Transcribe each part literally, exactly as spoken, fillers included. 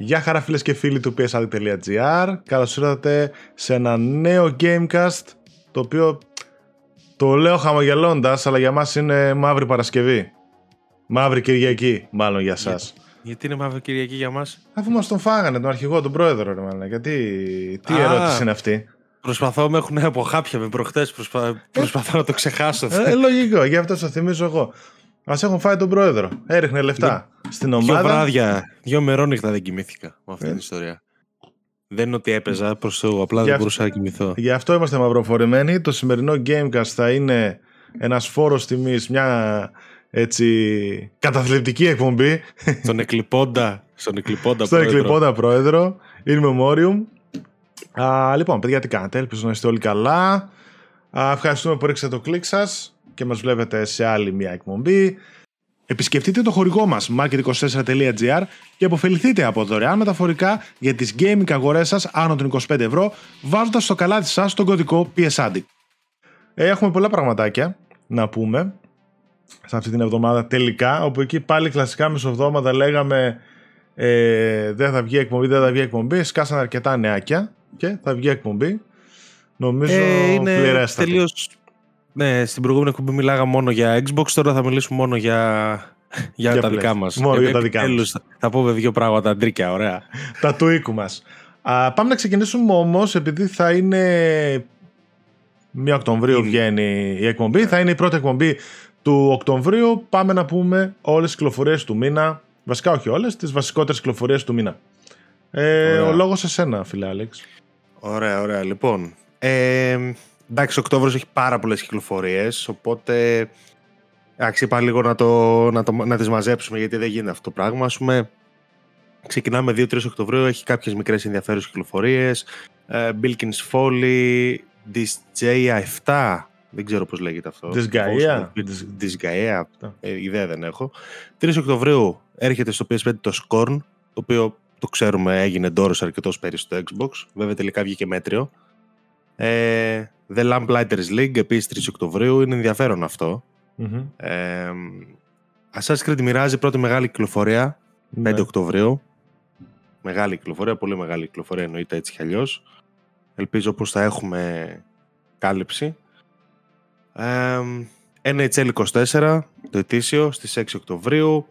Γεια χαρά φίλες και φίλοι του πι ες έι τελεία τζι αρ. Καλώς ήρθατε σε ένα νέο Gamecast, το οποίο το λέω χαμογελώντας, αλλά για μας είναι μαύρη Παρασκευή. Μαύρη Κυριακή, μάλλον για σας. Για, γιατί είναι μαύρη Κυριακή για μας? Αφού μας τον φάγανε, τον αρχηγό, τον πρόεδρο, ρε μάλλον. Γιατί, τι Α, ερώτηση είναι αυτή. Προσπαθώ, με έχουν αποχάπια με προχτές, προσπα... προσπαθώ να το ξεχάσω. Ε, λογικό, γι' αυτό σας θυμίζω εγώ. Μας έχουν φάει τον πρόεδρο. Έριχνε λεφτά Λε, στην ομάδα. Δύο βράδια, δύο μερόνυχτα δεν κοιμήθηκα με αυτή ε. την ιστορία. Δεν είναι ότι έπαιζα προς το, απλά για δεν μπορούσα να κοιμηθώ. Γι' αυτό είμαστε μαυροφορημένοι. Το σημερινό Gamecast θα είναι ένας φόρος τιμής, μια έτσι καταθλιπτική εκπομπή. Στον εκλειπώντα στον εκλειπώντα στον πρόεδρο. πρόεδρο. In Memorium. Α, λοιπόν, παιδιά, τι κάνετε? Ελπίζω να είστε όλοι καλά. Α, ευχαριστούμε που ρίξατε το κλικ σας και μας βλέπετε σε άλλη μια εκπομπή. Επισκεφτείτε το χορηγό μας μάρκετ είκοσι τέσσερα τελεία τζι αρ και αποφεληθείτε από δωρεάν μεταφορικά για τις gaming αγορές σας άνω των είκοσι πέντε ευρώ, βάζοντας στο καλάτι σας τον κωδικό πι ες έι τελεία τζι αρ. Έχουμε πολλά πραγματάκια να πούμε σε αυτή την εβδομάδα τελικά, όπου εκεί πάλι κλασικά μεσοβδόματα λέγαμε ε, δεν θα βγει εκπομπή, δεν θα βγει εκπομπή, σκάσαν αρκετά νεάκια και θα βγει εκπομπή. Νομίζω ε, είναι τελείως. Ναι, στην προηγούμενη εκπομπή μιλάγα μόνο για Xbox, τώρα θα μιλήσουμε μόνο για, για, για τα δικά μας. Μόνο ε, για τα δικά μας. Θα, θα πούμε δύο πράγματα, αντρίκια, ωραία. Τα του οίκου μας. Α, πάμε να ξεκινήσουμε όμως, επειδή θα είναι πρώτη Οκτωβρίου βγαίνει η εκπομπή, θα είναι η πρώτη εκπομπή του Οκτωβρίου, πάμε να πούμε όλες τις κυκλοφορίες του μήνα, βασικά όχι όλες, τις βασικότερες κυκλοφορίες του μήνα. Ε, ο λόγος σε σένα, φίλε Άλεξ. Ωραία, ωραία, λοιπόν. Ε, Εντάξει, ο Οκτώβριος έχει πάρα πολλές κυκλοφορίες, οπότε αξίζει λίγο να, το, να, το, να τις μαζέψουμε, γιατί δεν γίνεται αυτό το πράγμα. Ας πούμε, ξεκινάμε δύο τρεις Οκτωβρίου, έχει κάποιες μικρές ενδιαφέρουσες κυκλοφορίες. Uh, Bilkin's Folly, Disgaea εφτά, δεν ξέρω πώς λέγεται αυτό. Disgaea. Disgaea, ε, ιδέα δεν έχω. τρεις Οκτωβρίου έρχεται στο πι ες φάιβ το Scorn, το οποίο το ξέρουμε έγινε ντόρος αρκετός πέρυσι στο Xbox, βέβαια τελικά βγήκε μέτριο. Ε, The Lamplighters League επίσης τρεις Οκτωβρίου, είναι ενδιαφέρον αυτό. Mm-hmm. ε, Assassin's Creed μοιράζει πρώτη μεγάλη κυκλοφορία πέντε mm-hmm. Οκτωβρίου. Μεγάλη κυκλοφορία, πολύ μεγάλη κυκλοφορία, εννοείται έτσι κι αλλιώς. Ελπίζω πως θα έχουμε κάλυψη. ε, εν έιτς ελ είκοσι τέσσερα το ετήσιο στις έξι Οκτωβρίου.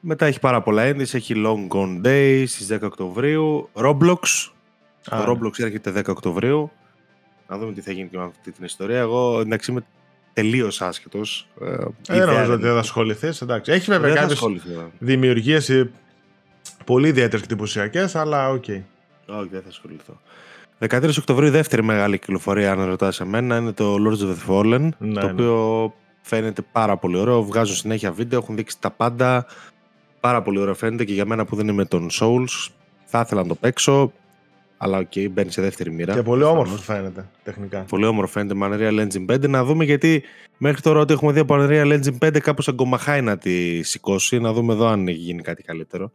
Μετά έχει πάρα πολλά έντες, έχει Long Gone Days στις δέκα Οκτωβρίου. Roblox ah. Το Roblox έρχεται δέκα Οκτωβρίου. Να δούμε τι θα γίνει και με αυτή την ιστορία. Εγώ εντάξει είμαι τελείως άσχετος. Ε, δεν νομίζω ότι δεν θα ασχοληθείς. Εντάξει. Έχει βέβαια κάποιες δημιουργίες πολύ ιδιαίτερες και εντυπωσιακές, αλλά οκ. Okay. Όχι, δεν θα ασχοληθώ. δεκατρείς Οκτωβρίου, δεύτερη μεγάλη κυκλοφορία, αν ρωτάς εμένα, είναι το Lord of the Fallen. Ναι, το οποίο ναι. φαίνεται πάρα πολύ ωραίο. Βγάζουν συνέχεια βίντεο, έχουν δείξει τα πάντα. Πάρα πολύ ωραίο φαίνεται και για μένα που δεν είμαι των Souls. Θα ήθελα να το παίξω. Αλλά οκ, okay, μπαίνει σε δεύτερη μοίρα. Και πολύ όμορφο φαίνεται τεχνικά. Πολύ όμορφο φαίνεται με Unreal Engine πέντε. Να δούμε, γιατί μέχρι τώρα ό,τι έχουμε δει από Unreal Engine πέντε κάπως αγκομαχάει να τη σηκώσει. Να δούμε εδώ αν γίνει κάτι καλύτερο.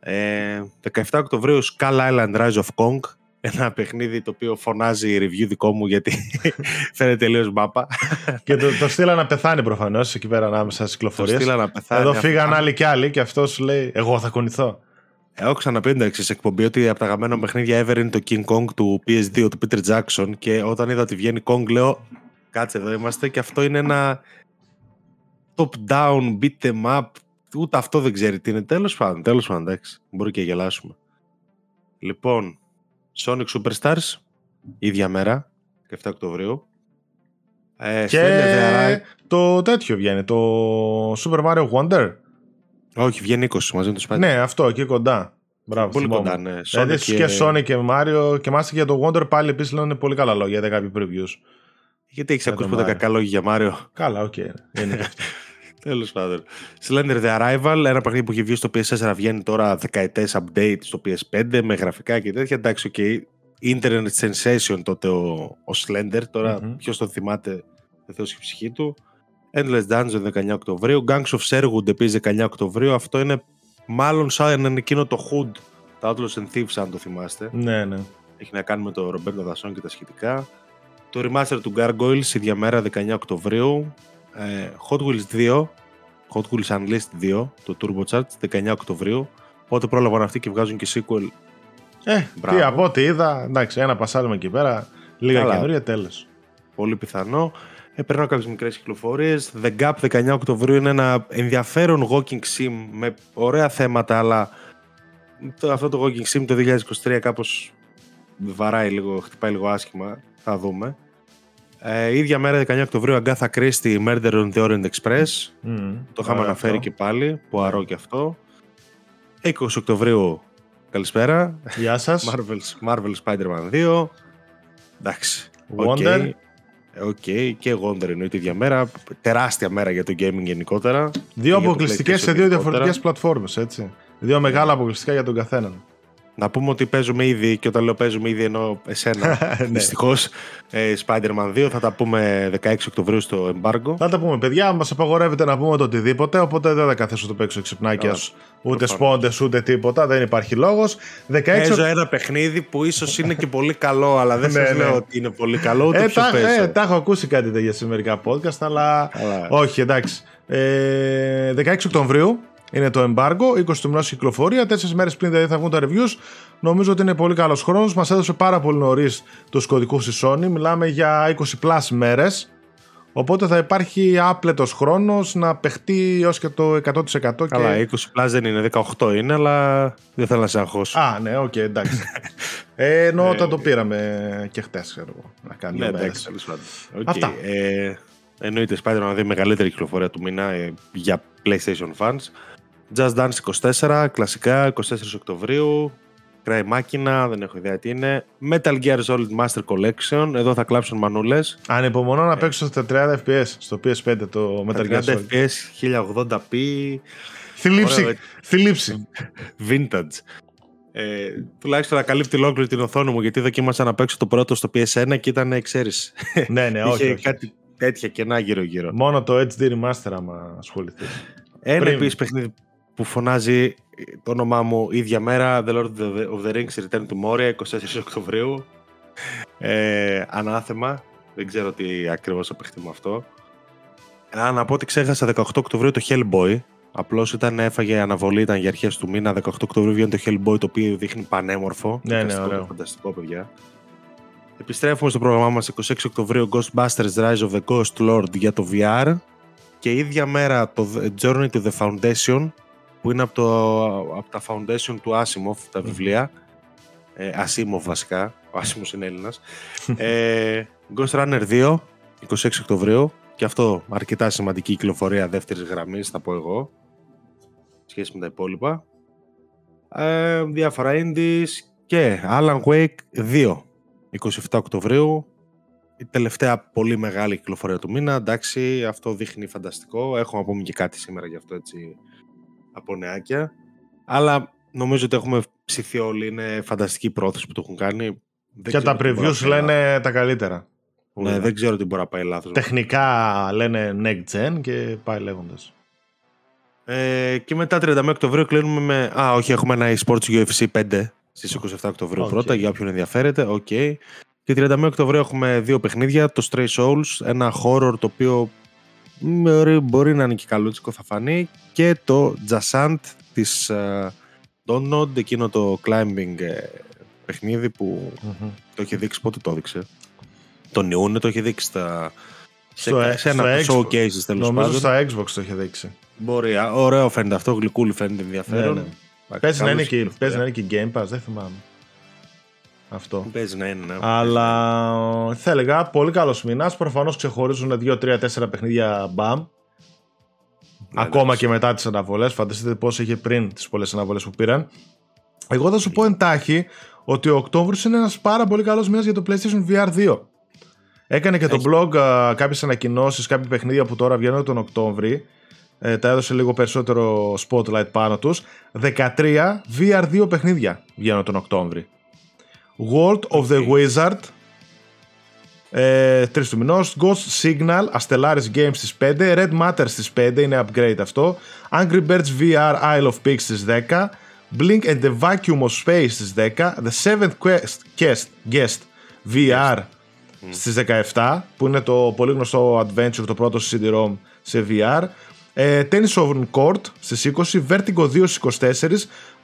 Ε, δεκαεφτά Οκτωβρίου Skull Island Rise of Kong. Ένα παιχνίδι το οποίο φωνάζει review δικό μου, γιατί φαίνεται τελείως μπάπα. Και το, το στείλα να πεθάνει προφανώς εκεί πέρα ανάμεσα στις κυκλοφορίες. Εδώ φύγαν άλλοι κι άλλοι και αυτός λέει εγώ θα κουνηθώ. Έχω ξαναπεί την εξής εκπομπή ότι από τα αγαπημένα παιχνίδια ever είναι το King Kong του πι ες δύο του Peter Jackson, και όταν είδα ότι βγαίνει Kong λέω κάτσε εδώ είμαστε, και αυτό είναι ένα top down, beat them up, ούτε αυτό δεν ξέρει τι είναι, τέλος πάντων, τέλος πάντων, εντάξει, μπορεί και γελάσουμε. Λοιπόν, Sonic Superstars, ίδια μέρα, εφτά Οκτωβρίου. Ε, και Slender, το τέτοιο βγαίνει, το Super Mario Wonder. Όχι, βγαίνει είκοσι μαζί με το Spider-Man. Ναι, αυτό, εκεί κοντά. Μπράβο, πολύ θυμόμαι. Κοντά, ναι. Δηλαδή, και... και Sonic και Mario, και μάλιστα για το Wonder πάλι επίσης λένε πολύ καλά λόγια για κάποιοι previews. Γιατί έχεις ακούσει ποτέ κακά λόγια για Mario? Καλά, οκ. Okay. Τέλος πάντων. Slender The Arrival, ένα παιχνίδι που έχει βγει στο πι ες φορ, βγαίνει τώρα δεκαετές update στο πι ες φάιβ με γραφικά και τέτοια. Εντάξει, οκ. Okay. Internet sensation τότε ο, ο Slender. Τώρα mm-hmm. ποιος τον θυμάται, δεν θέλω η ψυχή του. Endless Dungeon δεκαεννέα Οκτωβρίου. Gangs of Sherwood επίσης δεκαεννέα Οκτωβρίου. Αυτό είναι μάλλον σαν εκείνο το Hood, τα Outlaws and Thieves, αν το θυμάστε. Ναι, ναι. Έχει να κάνει με το Ρομπέρτο Δασόν και τα σχετικά. Το Remaster του Gargoyles, ίδια μέρα δεκαεννέα Οκτωβρίου. Ε, Hot Wheels δύο, Hot Wheels Unleashed δύο, το Turbocharged δεκαεννέα Οκτωβρίου. Οπότε πρόλαβαν αυτοί και βγάζουν και sequel. Ε, τι, από ό,τι είδα, εντάξει, ένα πασάρουμε εκεί πέρα, λίγα καινούργια, τέλος. Πολύ πιθανό. Ε, περνάω κάποιες μικρές κυκλοφορίες. The Gap δεκαεννέα Οκτωβρίου είναι ένα ενδιαφέρον walking sim με ωραία θέματα, αλλά το, αυτό το walking sim το είκοσι είκοσι τρία κάπως βαράει λίγο, χτυπάει λίγο άσχημα. Θα δούμε. Ε, ίδια μέρα, δεκαεννέα Οκτωβρίου, Agatha Christie, Murder on the Orient Express. Mm, το είχαμε αναφέρει αυτό. Και πάλι, ποαρό και αυτό. είκοσι Οκτωβρίου, καλησπέρα. Γεια σας. Marvel's, Marvel's Spider-Man δύο. Εντάξει. Wonder. Οκ, okay. Και Wonder εννοείται ίδια μέρα. Τεράστια μέρα για το gaming γενικότερα. Δύο αποκλειστικές σε δύο διαφορετικές πλατφόρμες, έτσι. Δύο μεγάλα αποκλειστικά για τον καθέναν. Να πούμε ότι παίζουμε ήδη, και όταν λέω παίζουμε ήδη εννοώ εσένα, δυστυχώς, ε, Spider-Man δύο. Θα τα πούμε δεκαέξι Οκτωβρίου στο embargo. Θα τα πούμε, παιδιά, μας απαγορεύεται να πούμε το οτιδήποτε, οπότε δεν θα καθέσω το παίξω ξυπνάκια σου, ούτε σπόντες, ούτε τίποτα, δεν υπάρχει λόγος. δεκαέξι... Παίζω ένα παιχνίδι που ίσως είναι και πολύ καλό, αλλά δεν σας λέω ότι είναι πολύ καλό, ούτε ε, ποιο ε, παίζω. Ε, τα έχω ακούσει κάτι τέτοια σε μερικά podcast, αλλά όχι, εντάξει. Ε, δεκαέξι Οκτωβρίου. Είναι το embargo, είκοσι του μηνός κυκλοφορία, τέσσερις μέρες πριν δηλαδή θα βγουν τα reviews. Νομίζω ότι είναι πολύ καλός χρόνος. Μας έδωσε πάρα πολύ νωρίς τους κωδικούς η Sony. Μιλάμε για είκοσι πλας μέρες. Οπότε θα υπάρχει άπλετος χρόνος να παιχτεί έως και το εκατό τοις εκατό. Καλά, και... είκοσι πλας δεν είναι, δεκαοκτώ είναι, αλλά δεν θέλω να σε αγχώσω. Α, ναι, οκ, okay, εντάξει. ε, ενώ όταν το πήραμε και χτες, ξέρω εγώ, να κάνει ναι, μέρες. Okay. Αυτά. Ε, εννοείται, Spider-Man δύο, μεγαλύτερη κυκλοφορία του μήνα ε, για PlayStation fans. Just Dance είκοσι τέσσερα, κλασικά, είκοσι τέσσερις Οκτωβρίου, Cry Machina, δεν έχω ιδέα τι είναι, Metal Gear Solid Master Collection, εδώ θα κλάψουν μανούλες. Ανυπομονώ να παίξω στα τριάντα φρέιμς περ σεκόντ στο πι ες φάιβ το Metal Gear Solid. τριάντα φρέιμς περ σεκόντ, χίλια ογδόντα πι, θλίψη, vintage. Ε, τουλάχιστον να καλύπτει ολόκληρη την οθόνη μου, γιατί δοκίμασα να παίξω το πρώτο στο πι ες ένα και ήταν, ξέρεις, ναι, ναι, όχι, όχι. Κάτι τέτοια κενά γύρω-γύρω. Μόνο το έιτς ντι Remaster άμα ασχοληθείς. Ένα επίσης παιχνίδι που φωνάζει το όνομά μου ίδια μέρα, The Lord of the Rings Return to Moria, είκοσι τέσσερις Οκτωβρίου. Ε, ανάθεμα, δεν ξέρω τι ακριβώς απαιχθεί με αυτό. Αν από ό,τι ξέχασα, δεκαοκτώ Οκτωβρίου το Hellboy, απλώς ήταν, έφαγε αναβολή, ήταν για αρχές του μήνα, δεκαοκτώ Οκτωβρίου βγαίνει το Hellboy, το οποίο δείχνει πανέμορφο. Ναι, ναι, ωραίο. Φανταστικό, παιδιά. Επιστρέφουμε στο πρόγραμμά μας, είκοσι έξι Οκτωβρίου, Ghostbusters Rise of the Ghost Lord για το βι αρ, και ίδια μέρα το Journey to the Foundation, που είναι από, το, από τα Foundation του Asimov, τα βιβλία. Ε, Asimov βασικά, ο Asimov είναι Έλληνας. ε, Ghost Runner δύο, είκοσι έξι Οκτωβρίου, και αυτό αρκετά σημαντική κυκλοφορία δεύτερης γραμμής, θα πω εγώ, σχέση με τα υπόλοιπα. Ε, διάφορα indies και Alan Wake δύο, είκοσι εφτά Οκτωβρίου, η τελευταία πολύ μεγάλη κυκλοφορία του μήνα, εντάξει, αυτό δείχνει φανταστικό, έχω να πούμε και κάτι σήμερα γι' αυτό, έτσι, από νεάκια, αλλά νομίζω ότι έχουμε ψηθεί όλοι, είναι φανταστική πρόθεση που το έχουν κάνει και τα previews λένε τα καλύτερα. Ναι, ναι, δεν ξέρω τι μπορεί να πάει λάθος. Τεχνικά λένε next gen και πάει λέγοντας. Ε, και μετά τριάντα Οκτωβρίου κλείνουμε με, α όχι, έχουμε ένα eSports γιου εφ σι πέντε στις είκοσι εφτά Οκτωβρίου, okay, πρώτα για όποιον ενδιαφέρεται, okay. Και τριάντα Οκτωβρίου έχουμε δύο παιχνίδια, το Stray Souls, ένα horror το οποίο μπορεί να είναι και καλούτσικο, θα φανεί, και το Jassant της uh, Donut, εκείνο το climbing uh, παιχνίδι που mm-hmm. το είχε δείξει, πότε το έδειξε, τον Ιούνιο το είχε δείξει στα... στο σε, ε, σε ένα showcase, τέλος νομίζω πάντων. Στα Xbox το είχε δείξει. Μπορεί, ωραίο φαίνεται αυτό, γλυκούλι φαίνεται, ενδιαφέρον. Ναι, ναι. Παίζει να είναι και, και Game Pass, δεν θυμάμαι. Αυτό. Παίζει να είναι, ναι. Αλλά θα έλεγα πολύ καλός μηνάς. Προφανώς ξεχωρίζουν δύο τρία τέσσερα παιχνίδια μπαμ. Ναι, ακόμα ναι, και μετά τις αναβολές. Φανταστείτε πώς είχε πριν τις πολλές αναβολές που πήραν. Εγώ θα σου πω εντάχει ότι ο Οκτώβριος είναι ένας πάρα πολύ καλός μήνας για το PlayStation βι αρ δύο. Έκανε και έχει. Το blog κάποιες ανακοινώσεις, κάποια παιχνίδια που τώρα βγαίνουν τον Οκτώβρη. Ε, τα έδωσε λίγο περισσότερο spotlight πάνω τους. δεκατρία βι αρ δύο παιχνίδια βγαίνουν τον Οκτώβρη. World of the Wizard ε, τρεις του μηνός, Ghost Signal, Astellaris Games στις πέντε, Red Matter στις πέντε, είναι upgrade αυτό, Angry Birds βι αρ Isle of Pigs στις δέκα, Blink and the Vacuum of Space στις δέκα, The Seventh Quest Guest, Guest βι αρ yes. στις δεκαεπτά, που είναι το πολύ γνωστό adventure, το πρώτο σι ντι-ROM σε βι αρ, Tennis on Court στις είκοσι, Vertigo δύο στις είκοσι τέσσερα,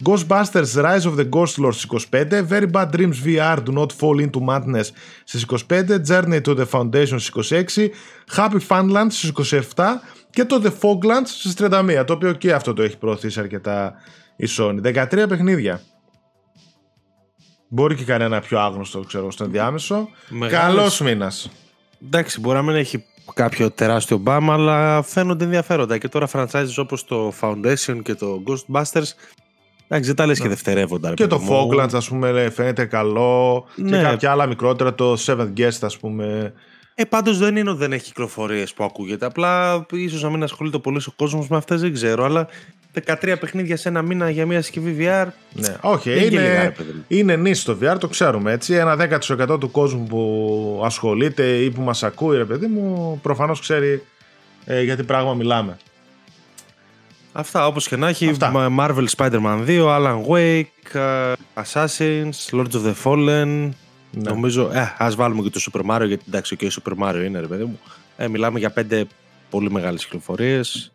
Ghostbusters Rise of the Ghost Lord στις είκοσι πέντε, Very Bad Dreams βι αρ Do Not Fall Into Madness στις είκοσι πέντε, Journey to the Foundation στις είκοσι έξι, Happy Funland στις είκοσι επτά και το The Foglands στις τριάντα μία, το οποίο και αυτό το έχει προωθήσει αρκετά η Sony. δεκατρία παιχνίδια. Μπορεί και κανένα πιο άγνωστο, ξέρω, στον διάμεσο. Μεγάλος... Καλός μήνας. Εντάξει, μπορεί να μην έχει κάποιο τεράστιο μπαμ, αλλά φαίνονται ενδιαφέροντα. Και τώρα franchises όπως το Foundation και το Ghostbusters, εντάξει, δεν τα λες και δευτερεύοντα. Και το Foglands, ας πούμε, λέει, φαίνεται καλό. Ναι. Και κάποια άλλα μικρότερα, το Seventh Guest, ας πούμε. Ε, πάντως δεν είναι ότι δεν έχει κυκλοφορίες που ακούγεται. Απλά ίσως να μην ασχολείται πολύ ο κόσμος με αυτές, δεν ξέρω, αλλά... δεκατρία παιχνίδια σε ένα μήνα για μια συσκευή βι αρ. Ναι, όχι, okay, είναι, είναι νης το βι αρ, το ξέρουμε έτσι. Ένα δέκα τοις εκατό του κόσμου που ασχολείται ή που μας ακούει, ρε παιδί μου, προφανώς ξέρει ε, για τι πράγμα μιλάμε. Αυτά, όπως και να έχει. Αυτά. Marvel's Spider-Man δύο, Alan Wake, Assassin's, Lords of the Fallen. Ναι. Νομίζω, ε, ας βάλουμε και το Super Mario, γιατί εντάξει, και ο Super Mario είναι, ρε παιδί μου. Ε, μιλάμε για πέντε πολύ μεγάλες κυκλοφορίες.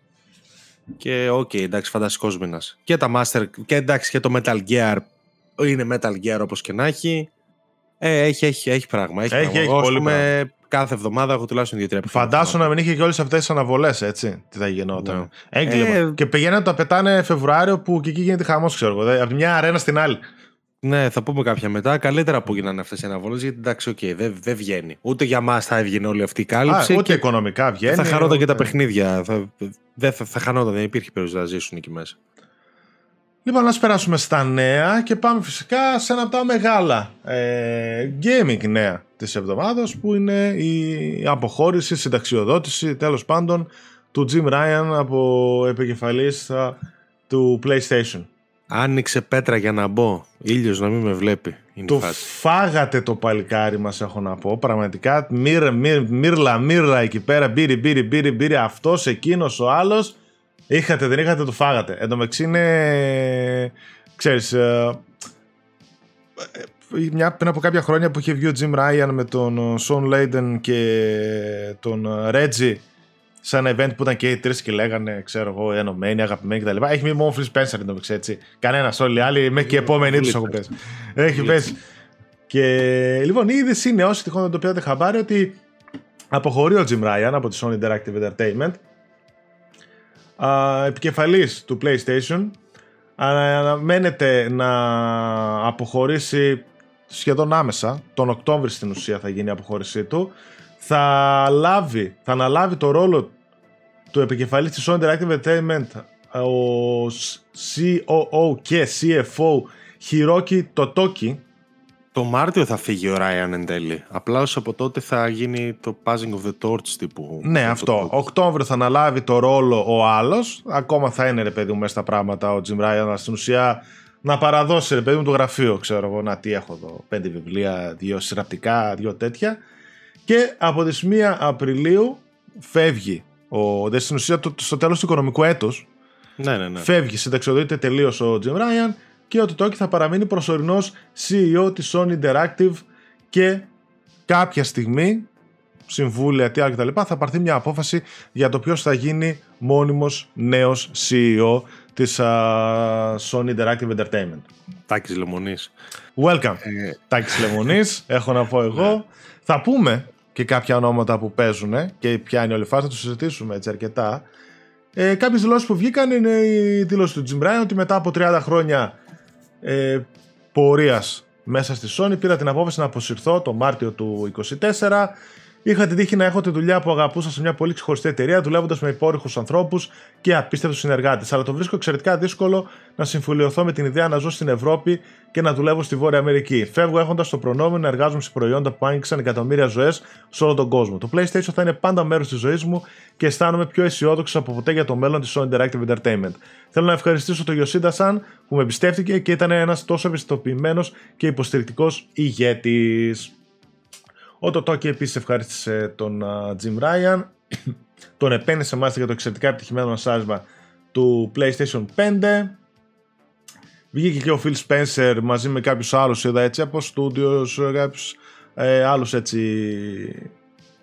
Και οκ, okay, εντάξει, φανταστικός μήνας. Και τα Master, και εντάξει, και το Metal Gear. Είναι Metal Gear όπως και να έχει. Ε, έχει, έχει, έχει πράγμα. Έχει, έχει, πράγμα. έχει πολύ πράγμα. Κάθε εβδομάδα έχω τουλάχιστον δύο τρία παιχνίδια. Φαντάσου να μην είχε και όλες αυτές τις αναβολές, έτσι. Τι θα γινόταν. Yeah. Έγκλημα. Ε, και πηγαίνουν τα πετάνε Φεβρουάριο που και εκεί γίνεται χαμός, ξέρω εγώ. Από τη μια αρένα στην άλλη. Ναι, θα πούμε κάποια μετά. Καλύτερα που γίνανε αυτές οι αναβολές, γιατί εντάξει, okay, δεν δε βγαίνει. Ούτε για μας θα έβγαινε όλη αυτή η κάλυψη. Α, ούτε οικονομικά βγαίνει. Θα χαρόταν ούτε... και τα παιχνίδια. Θα, δε, θα, θα χανόταν, δεν υπήρχε περιουσία να ζήσουν εκεί μέσα. Λοιπόν, ας περάσουμε στα νέα και πάμε φυσικά σε ένα από τα μεγάλα ε, gaming νέα της εβδομάδας, που είναι η αποχώρηση, συνταξιοδότηση, τέλος πάντων, του Jim Ryan από επικεφαλής του PlayStation. Άνοιξε πέτρα για να μπω, ήλιος να μην με βλέπει. Είναι το φάση. Φάγατε το παλικάρι μας, έχω να πω. Πραγματικά, μύρλα μύρ, μύρλα, μύρλα εκεί πέρα, μπύρι, μπύρι, μπύρι, μπύρι, αυτός, εκείνος, ο άλλος. Είχατε, δεν είχατε, το φάγατε. Εν τω μεταξύ είναι, ξέρεις, ε, μια, πριν από κάποια χρόνια που είχε βγει ο Jim Ryan με τον Shawn Layden και τον Reggie σε ένα event που ήταν και οι τρεις και λέγανε, ξέρω εγώ, ενωμένοι, αγαπημένοι κτλ. Έχει μείνει μόνο ο Phil Spencer, το πήξε έτσι. Κανένας, όλοι οι άλλοι, μέχρι και οι επόμενοι τους έχουν πέσει. Έχει πέσει. Και λοιπόν, η είδηση είναι, όσοι τυχόν δεν το πήρατε χαμπάρι, ότι αποχωρεί ο Jim Ryan από τη Sony Interactive Entertainment, α, επικεφαλής του PlayStation. Αναμένεται να αποχωρήσει σχεδόν άμεσα. Τον Οκτώβρη στην ουσία θα γίνει η αποχώρησή του. Θα, λάβει, θα αναλάβει το ρόλο του επικεφαλής της Sony Interactive Entertainment ο σι ο ο και σι εφ ο Hiroki Totoki. Το Μάρτιο θα φύγει ο Ryan εν τέλει. Απλά ως από τότε θα γίνει το Passing of the Torch τύπου. Ναι, αυτό. Οκτώβριο θα αναλάβει το ρόλο ο άλλος. Ακόμα θα είναι, ρε παιδί μου, μέσα στα πράγματα ο Jim Ryan, αλλά στην ουσία να παραδώσει, ρε παιδί μου, το γραφείο. Ξέρω εγώ, να τι έχω εδώ. Πέντε βιβλία, δύο συρραπτικά, δύο τέτοια. Και από τις πρώτη Απριλίου φεύγει, ο, δε, στην ουσία το, στο τέλος του οικονομικού έτους, ναι, ναι, ναι. φεύγει, συνταξιοδοτείται τελείως ο Jim Ryan και ο Totoki θα παραμείνει προσωρινός σι ι ο της Sony Interactive και κάποια στιγμή, συμβούλια, τι άλλο κτλ, θα πάρθει μια απόφαση για το ποιος θα γίνει μόνιμος νέος σι ι ο της uh, Sony Interactive Entertainment. Τάκης Λεμονής. Welcome, Τάκης Λεμονής, έχω να πω εγώ. Θα πούμε και κάποια ονόματα που παίζουν και ποια είναι όλη η φάση, θα το συζητήσουμε έτσι αρκετά. Ε, κάποιες δηλώσεις που βγήκαν είναι η δήλωση του Jim Ryan ότι μετά από τριάντα χρόνια ε, πορείας μέσα στη Sony πήρα την απόφαση να αποσυρθώ το Μάρτιο του είκοσι τέσσερα. Είχα την τύχη να έχω τη δουλειά που αγαπούσα σε μια πολύ ξεχωριστή εταιρεία, δουλεύοντας με υπόρρυχους ανθρώπους και απίστευτους συνεργάτες. Αλλά το βρίσκω εξαιρετικά δύσκολο να συμφιλειωθώ με την ιδέα να ζω στην Ευρώπη και να δουλεύω στη Βόρεια Αμερική. Φεύγω έχοντας το προνόμιο να εργάζομαι σε προϊόντα που άνοιξαν εκατομμύρια ζωές σε όλο τον κόσμο. Το PlayStation θα είναι πάντα μέρος της ζωής μου και αισθάνομαι πιο αισιόδοξο από ποτέ για το μέλλον της Sony Interactive Entertainment. Θέλω να ευχαριστήσω τον Yoshida-san που με εμπιστεύτηκε και ήταν ένας τόσο εμπιστοποιημένος και υποστηρικτικός ηγέτης. Ο Totoki επίσης ευχαρίστησε τον uh, Jim Ryan, τον επένδυσε μάλιστα για το εξαιρετικά επιτυχημένο ανασάρισμα του PlayStation πέντε. Βγήκε και ο Phil Spencer μαζί με κάποιους άλλους, είδα έτσι, από studios, κάποιους ε, άλλους έτσι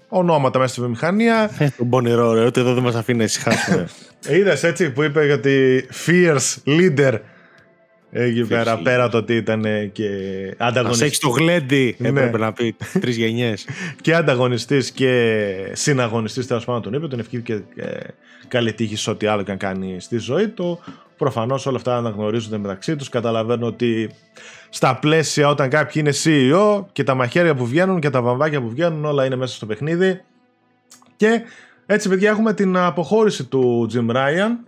ονόματα μέσα στη βιομηχανία. Τον πονηρό, ρε, ότι εδώ δεν μας αφήνει να ησυχάσουμε. Είδες έτσι που είπε για τη Fierce Leader εκεί πέρα, πέρα το ότι ήταν και ανταγωνιστής. Ας έχεις το γλέντι, έπρεπε να πει τρεις γενιές. Και ανταγωνιστής και συναγωνιστής, τέλος πάντων τον είπε, τον ευχήθηκε καλή τύχη σε ό,τι άλλο και αν κάνει στη ζωή του. Προφανώς όλα αυτά αναγνωρίζονται μεταξύ τους. Καταλαβαίνω ότι στα πλαίσια όταν κάποιοι είναι σι ι ο και τα μαχαίρια που βγαίνουν και τα βαμβάκια που βγαίνουν, όλα είναι μέσα στο παιχνίδι. Και έτσι, παιδιά, έχουμε την αποχώρηση του Jim Ryan,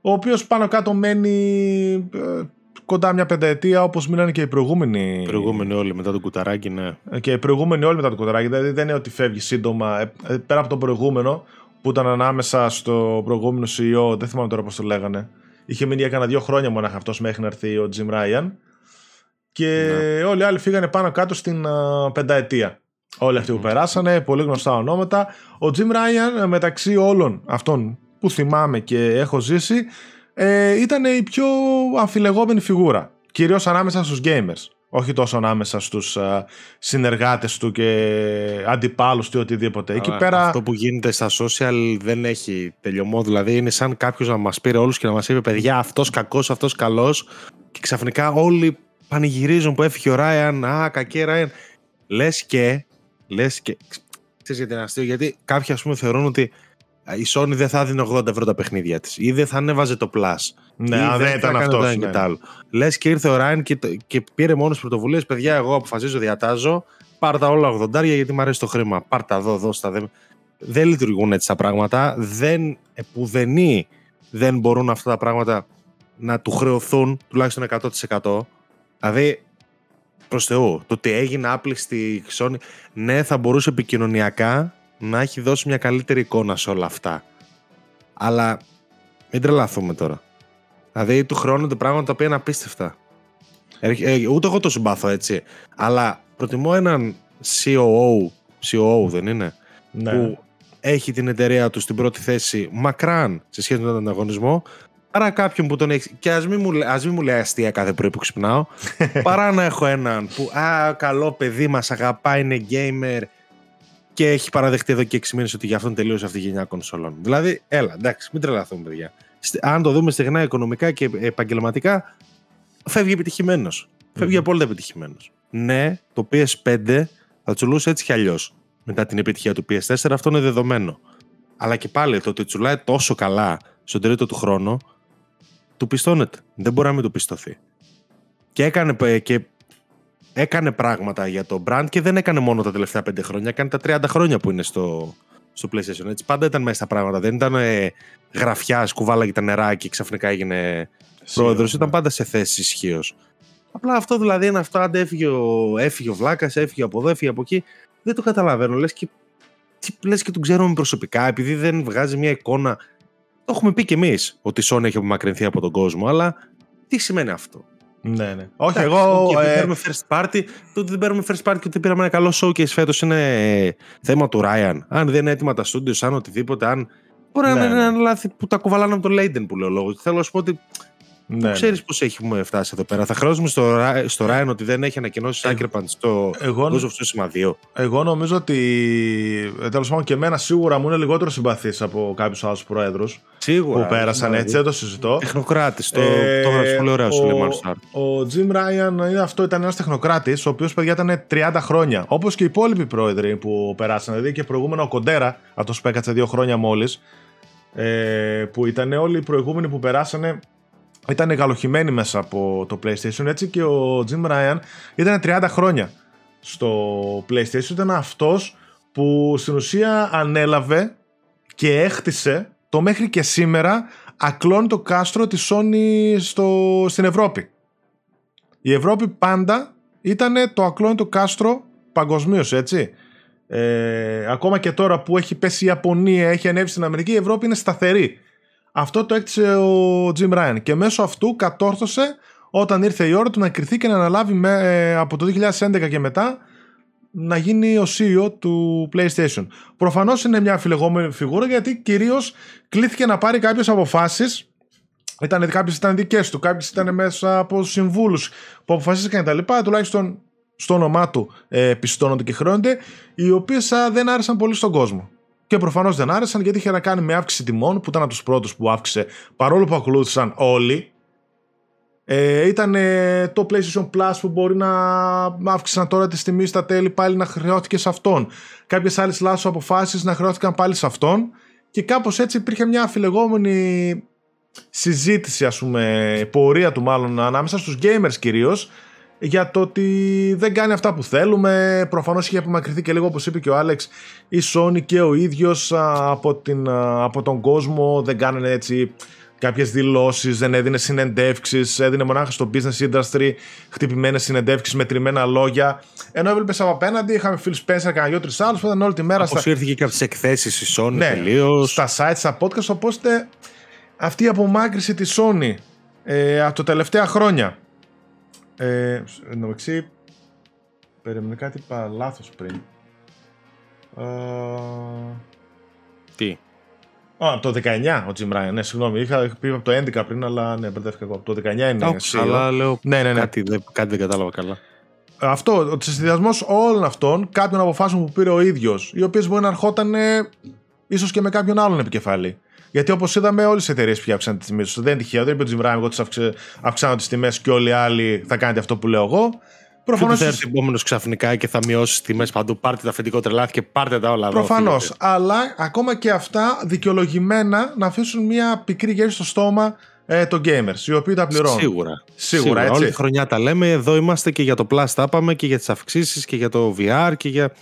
ο οποίος πάνω κάτω μένει ε, κοντά μια πενταετία, όπως μείνανε και οι προηγούμενοι. Οι προηγούμενοι όλοι μετά τον κουταράκι, ναι. Και οι προηγούμενοι όλοι μετά τον κουταράκι, δηλαδή δεν είναι ότι φεύγει σύντομα. Ε, πέρα από τον προηγούμενο, που ήταν ανάμεσα στο προηγούμενο σι ι ο, δεν θυμάμαι τώρα πώς το λέγανε. Είχε μείνει έκανα δύο χρόνια μονάχα αυτός μέχρι να έρθει ο Jim Ryan. Και ναι, όλοι οι άλλοι φύγανε πάνω κάτω στην α, πενταετία. Όλοι αυτοί που περάσανε, πολύ γνωστά ονόματα. Ο Jim Ryan, μεταξύ όλων αυτών που θυμάμαι και έχω ζήσει, ε, ήταν η πιο αμφιλεγόμενη φιγούρα. Κυρίως ανάμεσα στους gamers. Όχι τόσο ανάμεσα στους α, συνεργάτες του και αντιπάλους του ή οτιδήποτε. Εκεί πέρα... Αυτό που γίνεται στα social δεν έχει τελειωμό. Δηλαδή είναι σαν κάποιος να μας πήρε όλους και να μας είπε, παιδιά, αυτός κακός, αυτός καλός. Και ξαφνικά όλοι πανηγυρίζουν που έφυγε ο Ράιαν. Α, κακέ Ράιαν. Λες και... Λες και... Ξέρεις γιατί είναι αστείο. Γιατί κάποιοι, ας πούμε, θεωρούν ότι η Sony δεν θα έδινε ογδόντα ευρώ τα παιχνίδια της ή δεν θα ανέβαζε το Plus. Ναι, δεν, δεν ήταν αυτός. Ναι. Λες και ήρθε ο Ράιν και, και πήρε μόνο πρωτοβουλίες. Παιδιά, εγώ αποφασίζω, διατάζω. Πάρτα όλα ογδόντα γιατί μου αρέσει το χρήμα. Πάρτα εδώ, δώστα. Δεν, δεν λειτουργούν έτσι τα πράγματα. Δεν, επουδενή δεν μπορούν αυτά τα πράγματα να του χρεωθούν τουλάχιστον εκατό τοις εκατό. Δηλαδή, προς Θεού, το ότι έγινε άπληστη Sony, ναι, θα μπορούσε επικοινωνιακά να έχει δώσει μια καλύτερη εικόνα σε όλα αυτά. Αλλά μην τρελαθούμε τώρα. Δηλαδή του χρόνονται πράγματα τα οποία είναι απίστευτα. Ε, ε, ούτε εγώ το συμπάθω έτσι. Αλλά προτιμώ έναν σι ο ο, σι ο ο δεν είναι, ναι, που έχει την εταιρεία του στην πρώτη θέση μακράν σε σχέση με τον ανταγωνισμό, παρά κάποιον που τον έχει. Και ας μην μου, ας μην μου λέει αστεία κάθε πρωί που ξυπνάω, παρά να έχω έναν που, α, καλό παιδί, μας αγαπάει, είναι gamer. Και έχει παραδεχτεί εδώ και έξι μήνες ότι για αυτόν τελείωσε αυτή η γενιά κονσολών. Δηλαδή, έλα, εντάξει, μην τρελαθούμε, παιδιά. Αν το δούμε στεγνά οικονομικά και επαγγελματικά, φεύγει επιτυχημένος. Mm-hmm. Φεύγει απόλυτα επιτυχημένος. Ναι, το πι ες φάιβ θα τσουλούσε έτσι κι αλλιώς μετά την επιτυχία του πι ες φορ, αυτό είναι δεδομένο. Αλλά και πάλι το ότι τσουλάει τόσο καλά στον τρίτο του χρόνο, του πιστώνεται. Δεν μπορεί να μην του πιστωθεί. Και έκανε. Και Έκανε πράγματα για το brand και δεν έκανε μόνο τα τελευταία πέντε χρόνια, έκανε τα τριάντα χρόνια που είναι στο, στο PlayStation. Έτσι, πάντα ήταν μέσα στα πράγματα. Δεν ήταν ε, γραφιά, κουβάλαγε τα νερά και ξαφνικά έγινε πρόεδρος. Ήταν πάντα σε θέση ισχύως. Απλά αυτό δηλαδή είναι αυτό. Άντε έφυγε ο, ο Βλάκας, έφυγε από εδώ, έφυγε από εκεί. Δεν το καταλαβαίνω. Λες και, λες και τον ξέρουμε προσωπικά, επειδή δεν βγάζει μια εικόνα. Το έχουμε πει κι εμείς ότι η Sony έχει απομακρυνθεί από τον κόσμο, αλλά τι σημαίνει αυτό. Ναι, ναι. Όχι, εντάξει, εγώ. Και ε... παίρνουμε first party. Το ότι δεν παίρνουμε first party και ότι πήραμε ένα καλό showcase φέτος είναι θέμα του Ryan. Αν δεν είναι έτοιμα τα studios, αν οτιδήποτε, αν. Μπορεί ναι, να είναι ένα ναι. λάθη που τα κουβαλάνε από τον Layden που λέω λόγο. Θέλω να σου πω ότι. Ναι, ναι. Ξέρεις πώς έχουμε φτάσει εδώ πέρα. Θα χρεώσουμε στο, στο Ryan ότι δεν έχει ανακοινώσει ε... Cyberpunk στο Ghost of Tsushima δύο. Εγώ νομίζω ότι. Τέλος πάντων και εμένα σίγουρα μου είναι λιγότερο συμπαθής από κάποιους άλλους προέδρους. Σίγουρα, που πέρασαν ναι, έτσι, δεν το συζητώ. Τεχνοκράτης, το, ε, το έγραψε πολύ ωραίο σου, λέει Μάρσταρ. Ο Jim Ryan, αυτό ήταν ένας τεχνοκράτης, ο οποίος, παιδιά, ήταν τριάντα χρόνια. Όπως και οι υπόλοιποι πρόεδροι που περάσαν. Δηλαδή και προηγούμενο ο Κοντέρα, αυτός που έκατσε δύο χρόνια μόλις, ε, που ήταν όλοι οι προηγούμενοι που περάσανε, ήταν καλοχημένοι μέσα από το PlayStation. Έτσι και ο Jim Ryan ήταν τριάντα χρόνια στο PlayStation. Ήταν αυτός που στην ουσία ανέλαβε και έχτισε το μέχρι και σήμερα ακλώνει κάστρο της Sony στο, στην Ευρώπη. Η Ευρώπη πάντα ήταν το ακλώνει κάστρο παγκοσμίως, έτσι. Ε, ακόμα και τώρα που έχει πέσει η Ιαπωνία, έχει ανέβει στην Αμερική, η Ευρώπη είναι σταθερή. Αυτό το έκτισε ο Jim Ryan και μέσω αυτού κατόρθωσε όταν ήρθε η ώρα του να κριθεί και να αναλάβει με, από το δύο χιλιάδες έντεκα και μετά να γίνει ο σι ι ο του PlayStation. Προφανώς είναι μια αμφιλεγόμενη φιγούρα γιατί κυρίως κλήθηκε να πάρει κάποιες αποφάσεις. Κάποιες ήταν δικές του, κάποιες ήταν μέσα από συμβούλους που αποφασίστηκαν κτλ. Τουλάχιστον στο όνομά του ε, πιστώνονται και χρεώνονται, οι οποίες α, δεν άρεσαν πολύ στον κόσμο. Και προφανώς δεν άρεσαν γιατί είχε να κάνει με αύξηση τιμών, που ήταν από τους πρώτους που αύξησε, παρόλο που ακολούθησαν όλοι. Ε, ήταν ε, το PlayStation Plus που μπορεί να αύξησαν τώρα τις τιμές στα τέλη, πάλι να χρεώθηκε σε αυτόν. Κάποιες άλλες λάθος αποφάσεις να χρεώθηκαν πάλι σε αυτόν. Και κάπως έτσι υπήρχε μια αφιλεγόμενη συζήτηση, ας πούμε, πορεία του μάλλον ανάμεσα στους gamers κυρίως, για το ότι δεν κάνει αυτά που θέλουμε. Προφανώς είχε απομακρυνθεί και λίγο, όπως είπε και ο Άλεξ, η Sony και ο ίδιος από, την, από τον κόσμο. Δεν κάνανε έτσι κάποιες δηλώσεις, δεν έδινε συνεντεύξεις, έδινε μονάχα στο business industry χτυπημένες συνεντεύξεις με τριμμένα λόγια. Ενώ έβλεπες από απέναντι, είχαμε Phil Spencer, κανένα δυο τρεις άλλους που ήταν όλη τη μέρα. Αποσύρθηκε στα... και από τις εκθέσεις η Sony, ναι, τελείως. Στα sites, στα podcast, οπότε αυτή η απομάκρυνση της Sony ε, από τα τελευταία χρόνια. Ε, εν τω μεταξύ, περίμενε κάτι, είπα λάθος πριν. Ε, Τι. Α, από το δεκαεννιά ο Jim Ryan, ναι, συγγνώμη, είχα πει από το έντεκα πριν, αλλά ναι, μπερδεύτηκα εγώ. Από το δεκαεννιά είναι. Όχι, αλλά λέω ναι, ναι, ναι. Κάτι, δε, κάτι δεν κατάλαβα καλά. Αυτό, ο συνδυασμός όλων αυτών, κάποιων αποφάσεων που πήρε ο ίδιος, οι οποίες μπορεί να ερχόταν ε, ίσως και με κάποιον άλλον επικεφαλή. Γιατί όπως είδαμε, όλες οι εταιρείες που αύξησαν τις τιμές τους. Δεν είναι τυχαίο, δεν είπε ο Jim Ryan, εγώ τους αυξάνω τις τιμές και όλοι οι άλλοι θα κάνετε αυτό που λέω εγώ. Προφανώς. Θα έρθει επόμενος ξαφνικά και θα μειώσει τις τιμές παντού. Πάρτε τα αφεντικό, τρελάθηκε, πάρτε τα όλα. Προφανώς. Αλλά ακόμα και αυτά δικαιολογημένα να αφήσουν μια πικρή γεύση στο στόμα ε, των gamers, οι οποίοι τα πληρώνουν. Σίγουρα. Σίγουρα, έτσι. Όλη τη χρονιά τα λέμε. Εδώ είμαστε και για το Plus, τα πάμε και για τις αυξήσεις και για το βι αρ και για,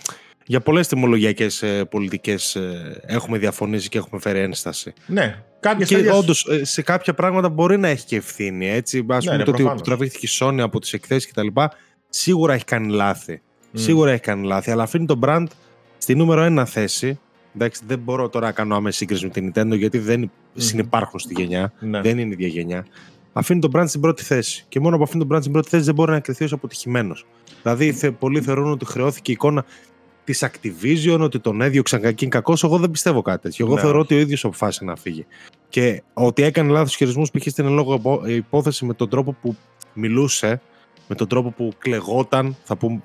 για πολλές τιμολογιακές ε, πολιτικές. Ε, έχουμε διαφωνήσει και έχουμε φέρει ένσταση. Ναι. Και τέτοιες... όντως σε κάποια πράγματα μπορεί να έχει και ευθύνη. Έτσι. Ας πούμε, ναι, το ότι τραβήχθηκε η Sony από τις εκθέσεις κτλ. Σίγουρα έχει κάνει λάθη. Mm. Σίγουρα έχει κάνει λάθη, αλλά αφήνει τον brand στη νούμερο ένα θέση. Εντάξει, δεν μπορώ τώρα να κάνω άμεση σύγκριση με την Nintendo, γιατί δεν mm. συνεπάρχουν στη γενιά. Mm. Δεν είναι η ίδια γενιά. Αφήνει τον brand στην πρώτη θέση. Και μόνο που αφήνει τον brand στην πρώτη θέση δεν μπορεί να κρυθεί ως αποτυχημένος. Δηλαδή, θε, πολλοί θεωρούν ότι χρεώθηκε η εικόνα της Activision, ότι τον έδιωξαν κακή κακός. Εγώ δεν πιστεύω κάτι τέτοιο. Εγώ mm. θεωρώ ότι ο ίδιος αποφάσισε να φύγει. Και ότι έκανε λάθος χειρισμούς, π.χ. στην εν λόγω υπόθεση με τον τρόπο που μιλούσε. Με τον τρόπο που κλεγόταν, θα πούμε.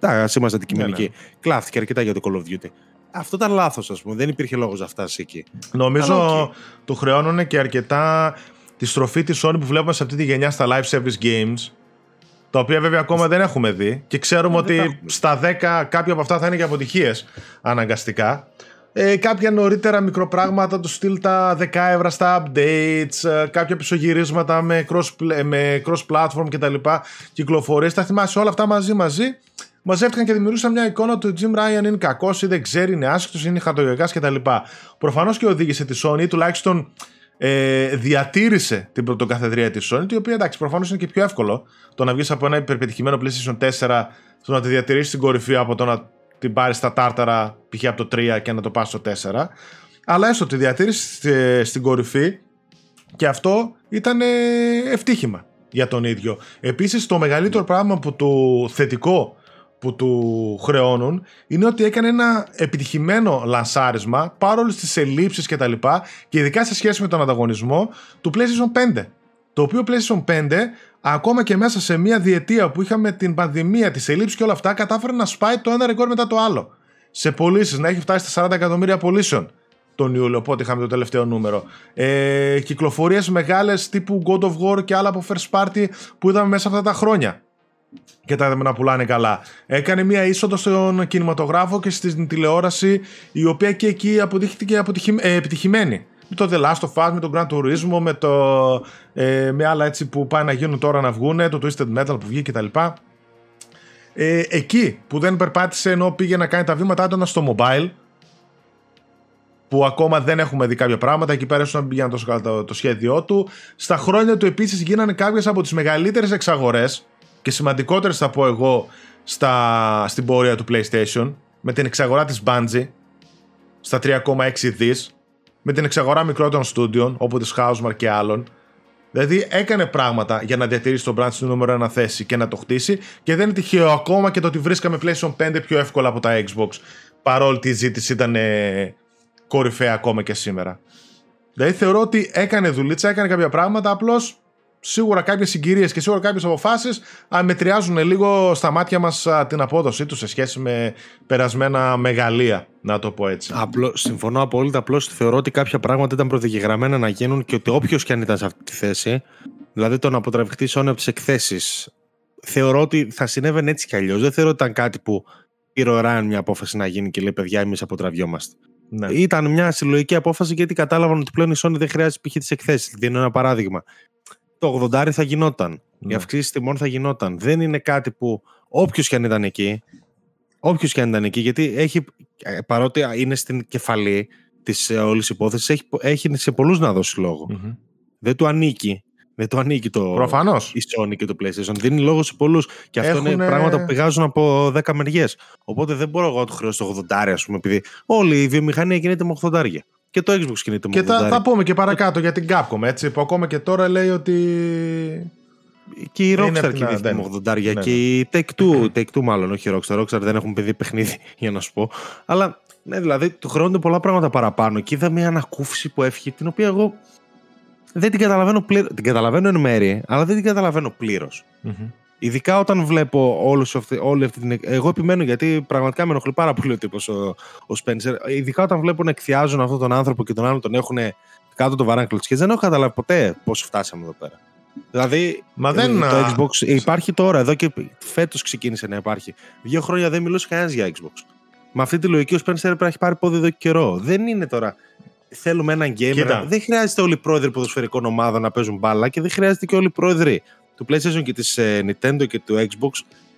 Ας είμαστε αντικειμενικοί. Ναι, ναι. Κλάφτηκε αρκετά για το Call of Duty. Αυτό ήταν λάθος, ας πούμε. Δεν υπήρχε λόγος να φτάσει εκεί. Νομίζω okay. του χρεώνουν και αρκετά τη στροφή της Sony που βλέπουμε σε αυτή τη γενιά στα live service games. Τα οποία βέβαια ακόμα δεν έχουμε δει. Και ξέρουμε δεν ότι στα δέκα κάποια από αυτά θα είναι και αποτυχίες αναγκαστικά. Ε, κάποια νωρίτερα μικροπράγματα του στυλ τα δέκα ευρώ στα updates, ε, κάποια πισωγυρίσματα με cross, με cross platform κτλ. Κυκλοφορίες, τα θυμάσαι όλα αυτά μαζί μαζί. Μαζεύτηκαν και δημιουργούσαν μια εικόνα του Jim Ryan είναι κακός ή δεν ξέρει, είναι άσκητος, είναι χαρτογεγάς κτλ. Προφανώς και οδήγησε τη Sony, τουλάχιστον ε, διατήρησε την πρωτοκαθεδρία της Sony, η οποία εντάξει προφανώς είναι και πιο εύκολο το να βγεις από ένα υπερπετυχημένο PlayStation τέσσερα στο να τη διατηρήσεις στην κορυφή από το να την πάρει στα τάρταρα π.χ. από το τρία και να το πας στο τέσσερα, αλλά έστω τη διατήρηση στην κορυφή και αυτό ήταν ευτύχημα για τον ίδιο. Επίσης το μεγαλύτερο πράγμα που του θετικό που του χρεώνουν είναι ότι έκανε ένα επιτυχημένο λανσάρισμα παρόλο στις ελλείψεις και τα λοιπά και ειδικά σε σχέση με τον ανταγωνισμό του PlayStation πέντε, το οποίο PlayStation πέντε ακόμα και μέσα σε μια διετία που είχαμε την πανδημία, τις ελλείψεις και όλα αυτά, κατάφερε να σπάει το ένα ρεκόρ μετά το άλλο. Σε πωλήσεις, να έχει φτάσει στα σαράντα εκατομμύρια πωλήσεων τον Ιούλιο, οπότε είχαμε το τελευταίο νούμερο. Ε, κυκλοφορίες μεγάλες τύπου God of War και άλλα από First Party που είδαμε μέσα αυτά τα χρόνια. Και τα είδαμε να πουλάνε καλά. Έκανε μια είσοδο στον κινηματογράφο και στην τηλεόραση, η οποία και εκεί αποδείχθηκε αποτυχη... ε, επιτυχημένη. Με το The Last of Us, με τον Gran Turismo, με, το, ε, με άλλα έτσι που πάει να γίνουν τώρα να βγούνε, το Twisted Metal που βγήκε κτλ. Ε, εκεί που δεν περπάτησε ενώ πήγε να κάνει τα βήματα άτομα στο mobile, που ακόμα δεν έχουμε δει κάποια πράγματα, εκεί πέρα έσω να πήγαινε τόσο καλά το, το σχέδιό του. Στα χρόνια του επίσης γίνανε κάποιες από τις μεγαλύτερες εξαγορές και σημαντικότερες θα πω εγώ στα, στην πορεία του PlayStation, με την εξαγορά της Bungie στα τρία κόμμα έξι δις, με την εξαγορά μικρότερων στούντιων, όπου της Housemarque και άλλων. Δηλαδή έκανε πράγματα για να διατηρήσει τον brand στην νούμερο ένα θέση και να το χτίσει και δεν είναι τυχαίο ακόμα και το ότι βρίσκαμε PlayStation πέντε πιο εύκολα από τα Xbox, παρόλη τη ζήτηση ήταν κορυφαία ακόμα και σήμερα. Δηλαδή θεωρώ ότι έκανε δουλίτσα, έκανε κάποια πράγματα, απλώς σίγουρα κάποιες συγκυρίες και σίγουρα κάποιες αποφάσεις μετριάζουν λίγο στα μάτια μας την απόδοσή τους σε σχέση με περασμένα μεγαλεία, να το πω έτσι. Απλό, συμφωνώ απόλυτα, απλώς θεωρώ ότι κάποια πράγματα ήταν προδιαγεγραμμένα να γίνουν και ότι όποιος και αν ήταν σε αυτή τη θέση, δηλαδή το να αποτραβηχτεί σε από τις εκθέσεις, θεωρώ ότι θα συνέβαινε έτσι κι αλλιώς. Δεν θεωρώ ότι ήταν κάτι που ηρωράν μια απόφαση να γίνει και λέει παιδιά εμείς αποτραβιόμαστε. Ναι. Ήταν μια συλλογική απόφαση γιατί κατάλαβαν ότι πλέον η Sony δεν χρειάζεται π.χ. τις εκθέσεις. Δίνω ένα παράδειγμα. Το ογδόντα θα γινόταν. Ναι. Οι αυξήσεις τιμών θα γινόταν. Δεν είναι κάτι που όποιος και αν ήταν εκεί, όποιος και αν ήταν εκεί, γιατί έχει, παρότι είναι στην κεφαλή της όλης υπόθεσης, έχει, έχει σε πολλούς να δώσει λόγο. Mm-hmm. Δεν του ανήκει. Δεν το ανήκει το Προφανώς. Η Sony και το PlayStation. Δίνει λόγο σε πολλούς. Και αυτό Έχουνε... είναι πράγματα που πηγάζουν από δέκα μεριές. Οπότε δεν μπορώ εγώ να του χρεώσω το ογδόντα, ας πούμε, επειδή όλη η βιομηχανία κινείται με ογδόντα. Και το Xbox κινείται με ογδόντα. Και θα, θα πούμε και παρακάτω για την Capcom, έτσι, που ακόμα και τώρα λέει ότι. Και η Rockstar κινείται με ογδόντα. Ναι. Και η Take-Two, Take-Two μάλλον, όχι η Rockstar. Rockstar δεν έχουμε παιδί παιχνίδι, για να σου πω. Αλλά ναι, δηλαδή του χρεώνονται πολλά πράγματα παραπάνω. Και είδα μια ανακούφιση που έφυγε, την οποία εγώ. Δεν την καταλαβαίνω πλήρω. Την καταλαβαίνω εν μέρη, αλλά δεν την καταλαβαίνω πλήρως. Mm-hmm. Ειδικά όταν βλέπω όλους αυτή, όλη αυτή την. Εγώ επιμένω γιατί πραγματικά με ενοχλεί πάρα πολύ ο τύπος ο, ο Spencer. Ειδικά όταν βλέπω να εκθιάζουν αυτόν τον άνθρωπο και τον άλλο τον έχουν κάτω το βαράνκλο τη. Και δεν έχω καταλάβει ποτέ πώς φτάσαμε εδώ πέρα. Δηλαδή. Μα δεν το α... Xbox υπάρχει τώρα, εδώ και φέτος ξεκίνησε να υπάρχει. Δύο χρόνια δεν μιλούσε κανένας για Xbox. Με αυτή τη λογική ο Spencer πρέπει να έχει πάρει πόδι εδώ και καιρό. Δεν είναι τώρα. Θέλουμε έναν γκέιμερ. Δεν χρειάζεται όλοι οι πρόεδροι ποδοσφαιρικών ομάδων να παίζουν μπάλα και δεν χρειάζεται και όλοι οι πρόεδροι του PlayStation και της Nintendo και του Xbox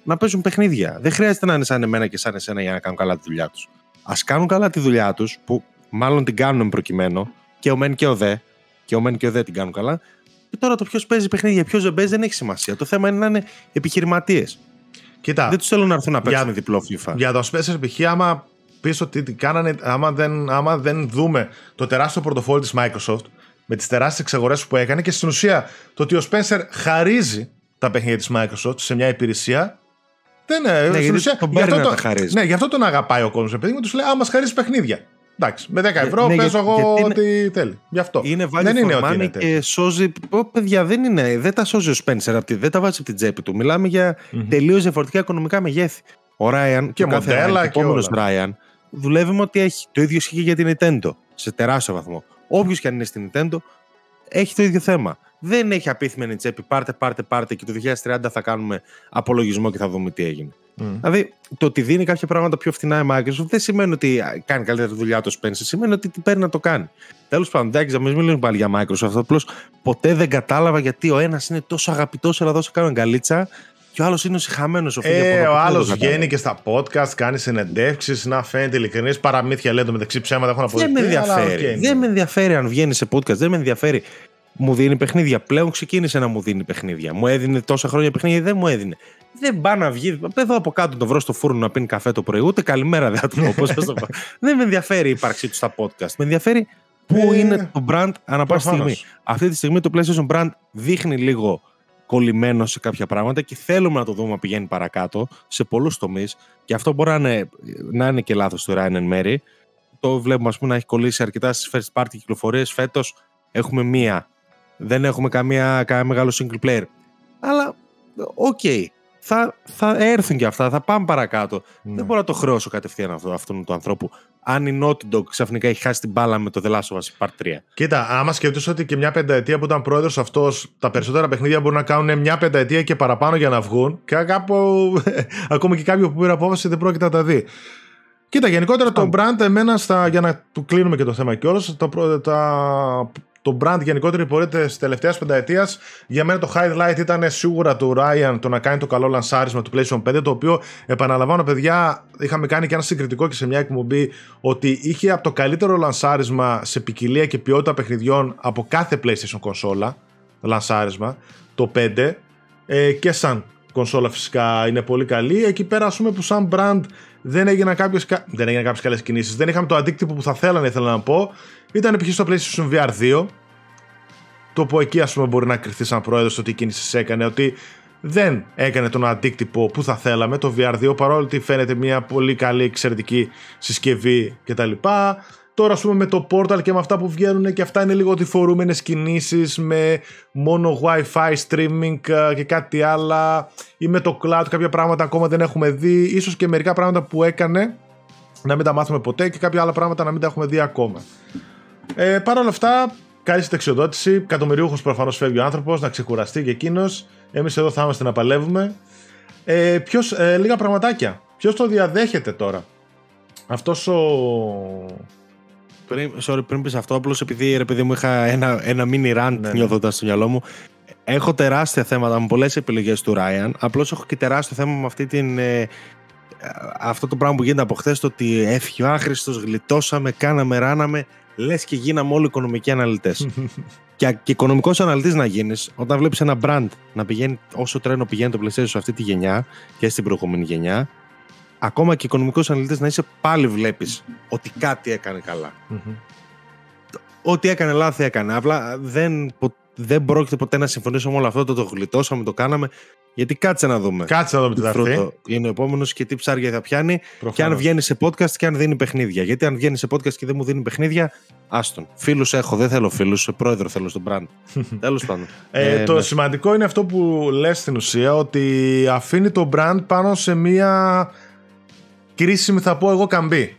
να παίζουν παιχνίδια. Δεν χρειάζεται να είναι σαν εμένα και σαν εσένα για να κάνουν καλά τη δουλειά τους. Ας κάνουν καλά τη δουλειά τους, που μάλλον την κάνουν προκειμένου, και ο μεν και ο δε, και ο μεν και ο δε την κάνουν καλά. Και τώρα το ποιος παίζει παιχνίδια, ποιος δεν παίζει δεν έχει σημασία. Το θέμα είναι να είναι επιχειρηματίες. Κοίτα, δεν τους θέλουν να έρθουν να παίξουν για, διπλό FIFA. Για το Spencer π.χ. άμα. Πίσω ότι τι κάνανε, άμα δεν, άμα δεν δούμε το τεράστιο πορτοφόλι της Microsoft με τις τεράστιες εξαγορές που έκανε και στην ουσία το ότι ο Spencer χαρίζει τα παιχνίδια της Microsoft σε μια υπηρεσία. Δεν είναι, ναι, στην ουσία, τον γι, αυτό το, χαρίζει. Ναι, γι' αυτό τον αγαπάει ο κόσμος, επειδή μου τους λέει άμα μας χαρίζει παιχνίδια. Εντάξει, με δέκα ευρώ ναι, παίζω ναι, εγώ είναι, ό,τι θέλει. Γι' αυτό. Είναι δεν είναι ότι είναι και σώζει. Ω, παιδιά, δεν, είναι, δεν τα σώζει ο Spencer, δεν τα βάζει από την τσέπη του. Μιλάμε για mm-hmm. τελείως διαφορετικά οικονομικά μεγέθη. Ο Ryan και ο επόμενος Ryan. Δουλεύει με ό,τι έχει. Το ίδιο ισχύει για την Nintendo σε τεράστιο βαθμό. Όποιος και αν είναι στην Nintendo έχει το ίδιο θέμα. Δεν έχει απίθμενη τσέπη. Πάρτε, πάρτε, πάρτε και το είκοσι τριάντα θα κάνουμε απολογισμό και θα δούμε τι έγινε. Mm. Δηλαδή, το ότι δίνει κάποια πράγματα πιο φθηνά η Microsoft δεν σημαίνει ότι κάνει καλύτερη δουλειά το Spencer, σημαίνει ότι την παίρνει να το κάνει. Τέλος πάντων, εντάξει, μην μιλήσουμε πάλι για Microsoft. Απλώς ποτέ δεν κατάλαβα γιατί ο ένας είναι τόσο αγαπητός, αλλά δώσε κάνουν γκαλίτσα. Και ο άλλος είναι ο σιχαμένος. Ο, ε, ο άλλος βγαίνει και στα podcast, κάνει συνεντεύξεις, να φαίνεται ειλικρινής, παραμύθια λέει το μεταξύ ψέματα έχουν αποδειχθεί. Δεν με ενδιαφέρει. Okay. Δεν με ενδιαφέρει αν βγαίνει σε podcast, δεν με ενδιαφέρει. Μου δίνει παιχνίδια. Πλέον ξεκίνησε να μου δίνει παιχνίδια. Μου έδινε τόσα χρόνια παιχνίδια, δεν μου έδινε. Δεν πάει να βγει. Εδώ από κάτω το βρω στο φούρνο να πίνει καφέ το πρωί. Ούτε καλημέρα δεν θα του πω. Δεν με ενδιαφέρει η ύπαρξή του στα podcast. Με ενδιαφέρει πού είναι το brand ανά πάσα στιγμή. Αυτή τη στιγμή το PlayStation brand δείχνει λίγο κολλημένο σε κάποια πράγματα και θέλουμε να το δούμε να πηγαίνει παρακάτω σε πολλούς τομείς και αυτό μπορεί να είναι, να είναι και λάθος του Ryan εν μέρη. Το βλέπουμε ας πούμε να έχει κολλήσει αρκετά στις first party κυκλοφορίες. Φέτος έχουμε μία, δεν έχουμε καμία, καμία μεγάλο single player, αλλά οκ, okay, θα, θα έρθουν και αυτά, θα πάμε παρακάτω. Ναι. Δεν μπορώ να το χρεώσω κατευθείαν αυτό, αυτόν τον ανθρώπου. Αν η Naughty Dog ξαφνικά έχει χάσει την μπάλα με το The Last of Us Part τρία. Κοίτα, άμα σκεφτείς ότι και μια πενταετία που ήταν πρόεδρος αυτός, τα περισσότερα παιχνίδια μπορούν να κάνουν μια πενταετία και παραπάνω για να βγουν. Και κάπου, ακόμα και κάποιο που πήρε απόφαση δεν πρόκειται να τα δει. Κοίτα, γενικότερα το brand, εμένα, στα, για να του κλείνουμε και το θέμα κιόλας, το, τα, το brand γενικότερα η πορεία της τελευταίας πενταετίας, για μένα το highlight ήταν σίγουρα του Ryan το να κάνει το καλό λανσάρισμα του PlayStation πέντε, το οποίο επαναλαμβάνω παιδιά, είχαμε κάνει και ένα συγκριτικό και σε μια εκπομπή, ότι είχε από το καλύτερο λανσάρισμα σε ποικιλία και ποιότητα παιχνιδιών από κάθε PlayStation κονσόλα, λανσάρισμα, το πέντε, ε, και σαν κονσόλα φυσικά είναι πολύ καλή. Εκεί πέρα ας πούμε που σαν brand δεν έγιναν κάποιες, δεν έγιναν κάποιες καλές κινήσεις, δεν είχαμε το αντίκτυπο που θα θέλανε, ήθελα να πω. Ήταν π.χ. στο PlayStation βι αρ δύο, το που εκεί ας πούμε μπορεί να κριθεί σαν πρόεδρος ότι η κίνηση έκανε, ότι δεν έκανε τον αντίκτυπο που θα θέλαμε το βι αρ δύο, παρόλο ότι φαίνεται μια πολύ καλή εξαιρετική συσκευή κτλ. Τώρα ας πούμε με το Portal και με αυτά που βγαίνουν και αυτά είναι λίγο ότι φορούμενες κινήσεις με μόνο Wi-Fi streaming και κάτι άλλα ή με το cloud, κάποια πράγματα ακόμα δεν έχουμε δει, ίσως και μερικά πράγματα που έκανε να μην τα μάθουμε ποτέ και κάποια άλλα πράγματα να μην τα έχουμε δει ακόμα. Ε, Παρ' όλα αυτά, καλή συνταξιοδότηση, κατομμυριούχος προφανώς φεύγει ο άνθρωπος, να ξεκουραστεί και εκείνος, εμείς εδώ θα είμαστε να παλεύουμε. Ε, ποιος, ε, λίγα πραγματάκια, ποιος το διαδέχεται τώρα. Αυτός ο... Πριν, sorry, πριν πεις αυτό, απλώς επειδή, επειδή μου είχα ένα, ένα mini rant ναι, νιώθοντας ναι. στο μυαλό μου. Έχω τεράστια θέματα με πολλές επιλογές του Ryan. Απλώς έχω και τεράστιο θέμα με αυτή την, ε, αυτό το πράγμα που γίνεται από χθες. Το ότι έφυγε ο άχρηστος, γλιτώσαμε, κάναμε, ράναμε. Λες και γίναμε όλοι οικονομικοί αναλυτές. και, και οικονομικός αναλυτής να γίνεις, όταν βλέπεις ένα brand να πηγαίνει όσο τρένο πηγαίνει το PlayStation σε αυτή τη γενιά και στην προηγούμενη γενιά. Ακόμα και οικονομικός αναλυτής να είσαι, πάλι βλέπεις ότι κάτι έκανε καλά. Mm-hmm. Ό,τι έκανε λάθη έκανε. Απλά δεν, δεν πρόκειται ποτέ να συμφωνήσω με όλο αυτό. Το, το γλιτώσαμε, το κάναμε. Γιατί κάτσε να δούμε. Κάτσε να δούμε τι θα έρθει. Είναι ο επόμενος και τι ψάρια θα πιάνει. Προφανώς. Και αν βγαίνει σε podcast και αν δίνει παιχνίδια. Γιατί αν βγαίνει σε podcast και δεν μου δίνει παιχνίδια, άστον. Φίλους έχω, δεν θέλω φίλους. Πρόεδρο θέλω στον brand. Τέλος πάντων. Ε, ε, το ναι. σημαντικό είναι αυτό που λες στην ουσία, ότι αφήνει το brand πάνω σε μία. Κρίσιμη θα πω εγώ καμπή.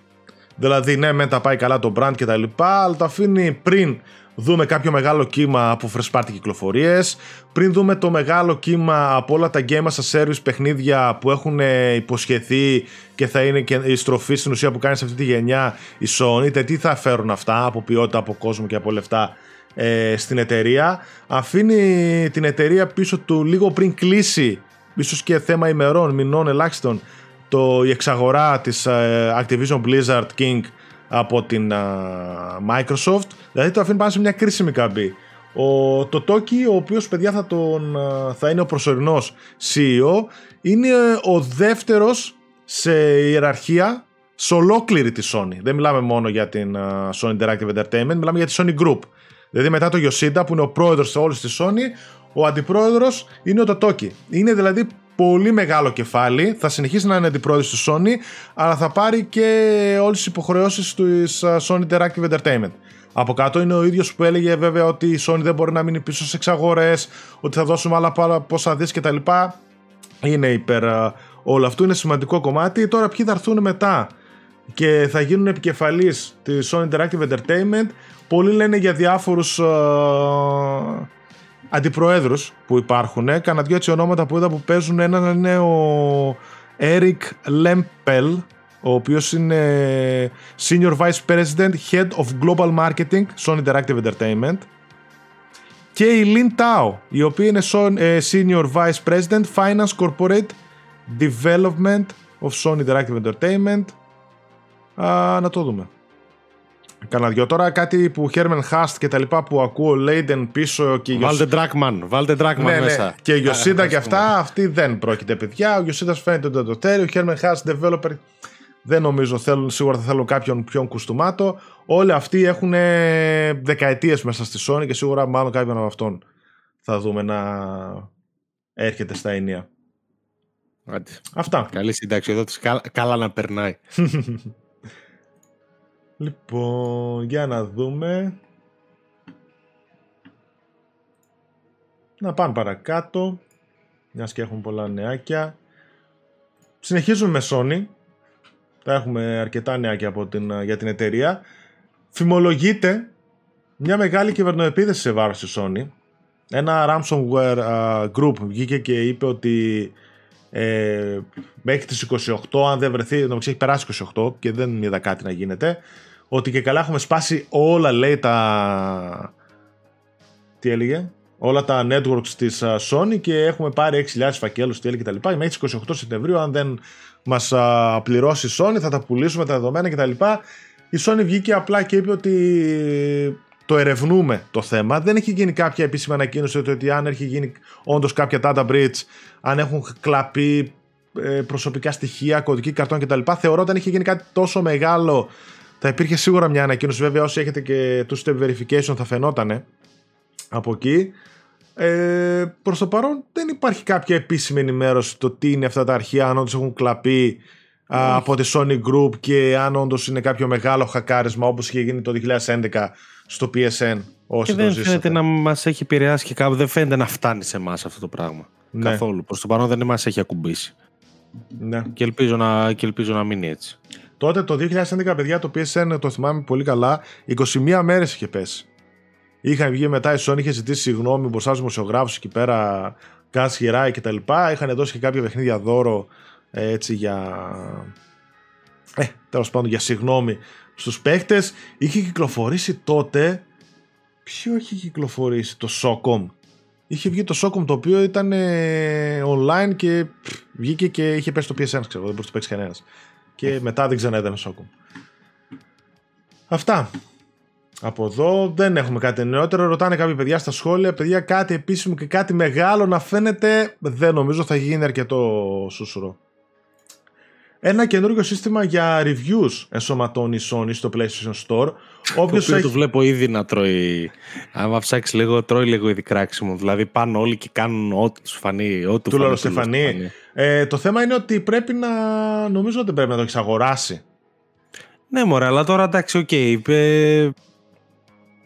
Δηλαδή ναι μεν τα πάει καλά το brand και τα λοιπά, αλλά το αφήνει πριν δούμε κάποιο μεγάλο κύμα από first party κυκλοφορίες, πριν δούμε το μεγάλο κύμα από όλα τα game as a service παιχνίδια που έχουν υποσχεθεί και θα είναι και η στροφή στην ουσία που κάνει σε αυτή τη γενιά η Sony, είτε τι θα φέρουν αυτά από ποιότητα, από κόσμο και από λεφτά ε, στην εταιρεία. Αφήνει την εταιρεία πίσω του λίγο πριν κλείσει, ίσως και θέμα ημερών, μηνών ελάχιστον, Το, η εξαγορά της ε, Activision Blizzard King από την ε, Microsoft. Δηλαδή το αφήνει πάνω σε μια κρίσιμη καμπή. Ο Τοτόκι, ο οποίος παιδιά θα, τον, ε, θα είναι ο προσωρινός σι ι ο, είναι ο δεύτερος σε ιεραρχία σε ολόκληρη τη Sony. Δεν μιλάμε μόνο για την ε, Sony Interactive Entertainment, μιλάμε για τη Sony Group. Δηλαδή μετά το Yoshida που είναι ο πρόεδρος σε όλες τη Sony, ο αντιπρόεδρος είναι ο Τοτόκι. Είναι δηλαδή πολύ μεγάλο κεφάλι, θα συνεχίσει να είναι αντιπρόεδρος του Sony, αλλά θα πάρει και όλες τις υποχρεώσεις της Sony Interactive Entertainment. Από κάτω είναι ο ίδιος που έλεγε βέβαια ότι η Sony δεν μπορεί να μείνει πίσω σε εξαγορές, ότι θα δώσουμε άλλα πόσα δις κτλ. Είναι υπέρ όλο αυτού, είναι σημαντικό κομμάτι. Τώρα ποιοι θα έρθουν μετά και θα γίνουν επικεφαλής της Sony Interactive Entertainment. Πολλοί λένε για διάφορους... Ε... αντιπροέδρους που υπάρχουν, κάνα δυο έτσι ονόματα που είδα που παίζουν. Έναν είναι ο Eric Lempel, ο οποίος είναι Senior Vice President Head of Global Marketing Sony Interactive Entertainment, και η Lynn Tao, η οποία είναι Senior Vice President Finance Corporate Development of Sony Interactive Entertainment. Α, να το δούμε. Κάνα δυο τώρα, κάτι που Herman Hust και τα λοιπά που ακούω, Λέιντεν πίσω και Βάλτε Ντράκμαν, βάλτε Ντράκμαν μέσα. Και η Ιωσίδα και αυτά, αυτή δεν πρόκειται παιδιά. Ο Ιωσίδας φαίνεται το τετέρι, ο Herman Hust developer δεν νομίζω θέλουν, σίγουρα θα θέλουν κάποιον πιο κουστούμάτο. Όλοι αυτοί έχουν δεκαετίες μέσα στη Sony και σίγουρα μάλλον κάποιον από αυτόν θα δούμε να έρχεται στα ίνια. Αυτά. Καλή συντάξη εδώ, καλά, καλά να περνάει. Λοιπόν, για να δούμε. Να πάμε παρακάτω, μιας και έχουμε πολλά νεάκια. Συνεχίζουμε με Sony. Θα έχουμε αρκετά νεάκια από την, για την εταιρεία. Φημολογείται μια μεγάλη κυβερνοεπίθεση σε βάρος της Sony. Ένα ransomware uh, group βγήκε και είπε ότι ε, μέχρι τις είκοσι οκτώ, αν δεν βρεθεί, νομίζω έχει περάσει είκοσι οκτώ και δεν είδα κάτι να γίνεται, ότι και καλά έχουμε σπάσει όλα, λέει, τα... Τι έλεγε? Όλα τα networks της Sony και έχουμε πάρει έξι χιλιάδες φακέλους, τι έλεγε και τα λοιπά. Μέχρι τις είκοσι οκτώ Σεπτεμβρίου, αν δεν μας α, πληρώσει η Sony, θα τα πουλήσουμε τα δεδομένα και τα λοιπά. Η Sony βγήκε απλά και είπε ότι το ερευνούμε το θέμα. Δεν έχει γίνει κάποια επίσημη ανακοίνωση ότι αν έχει γίνει όντως κάποια data breach, αν έχουν κλαπεί προσωπικά στοιχεία, κωδική καρτών κτλ. Θεωρώ ότι αν είχε γίνει κάτι τόσο μεγάλο θα υπήρχε σίγουρα μια ανακοίνωση. Βέβαια όσοι έχετε και two-step verification θα φαινότανε από εκεί. Ε, προς το παρόν δεν υπάρχει κάποια επίσημη ενημέρωση το τι είναι αυτά τα αρχεία, αν όντως έχουν κλαπεί από τη Sony Group, και αν όντως είναι κάποιο μεγάλο χακάρισμα όπως είχε γίνει το δύο χιλιάδες έντεκα στο πι ες εν. Και δεν φαίνεται να μας έχει επηρεάσει και κάπου, δεν φαίνεται να φτάνει σε εμάς αυτό το πράγμα. Ναι. Καθόλου. Προς το παρόν δεν μας έχει ακουμπήσει. Ναι. Και ελπίζω να, και ελπίζω να μείνει έτσι. Τότε το δύο χιλιάδες έντεκα, παιδιά, το πι ες εν το θυμάμαι πολύ καλά, είκοσι μία μέρες είχε πέσει. Είχαν βγει μετά η Sony, είχε ζητήσει συγγνώμη μπροστά στους δημοσιογράφους εκεί πέρα, καν σχηράει κτλ. Είχαν δώσει και κάποια παιχνίδια δώρο, έτσι για. Ε, τέλος πάντων, για συγγνώμη στους παίχτες. Είχε κυκλοφορήσει τότε. Ποιο είχε κυκλοφορήσει? Το Socom. Είχε βγει το Socom, το οποίο ήταν ε, online και πφ, βγήκε και είχε πέσει το πι ες εν, ξέρω, δεν μπορούσε να παίξει κανένας. Και μετά δεν ξανά ήταν Socom. Αυτά. Από εδώ δεν έχουμε κάτι νεότερο. Ρωτάνε κάποιοι παιδιά στα σχόλια, παιδιά, κάτι επίσημο και κάτι μεγάλο να φαίνεται. Δεν νομίζω, θα γίνει αρκετό σούσουρο. Ένα καινούργιο σύστημα για reviews ενσωματώνει η Sony στο PlayStation Store. Όποιος το έχει... το βλέπω ήδη να τρώει. Άμα ψάξει λίγο, τρώει λίγο ήδη κράξιμο. Δηλαδή πάνε όλοι και κάνουν ό,τι τους φανεί. Ό,τι του φανεί, φανεί. Ε, το θέμα είναι ότι πρέπει να. Νομίζω ότι πρέπει να το έχεις αγοράσει. Ναι, μωρέ, αλλά τώρα εντάξει, οκ. Okay, ε,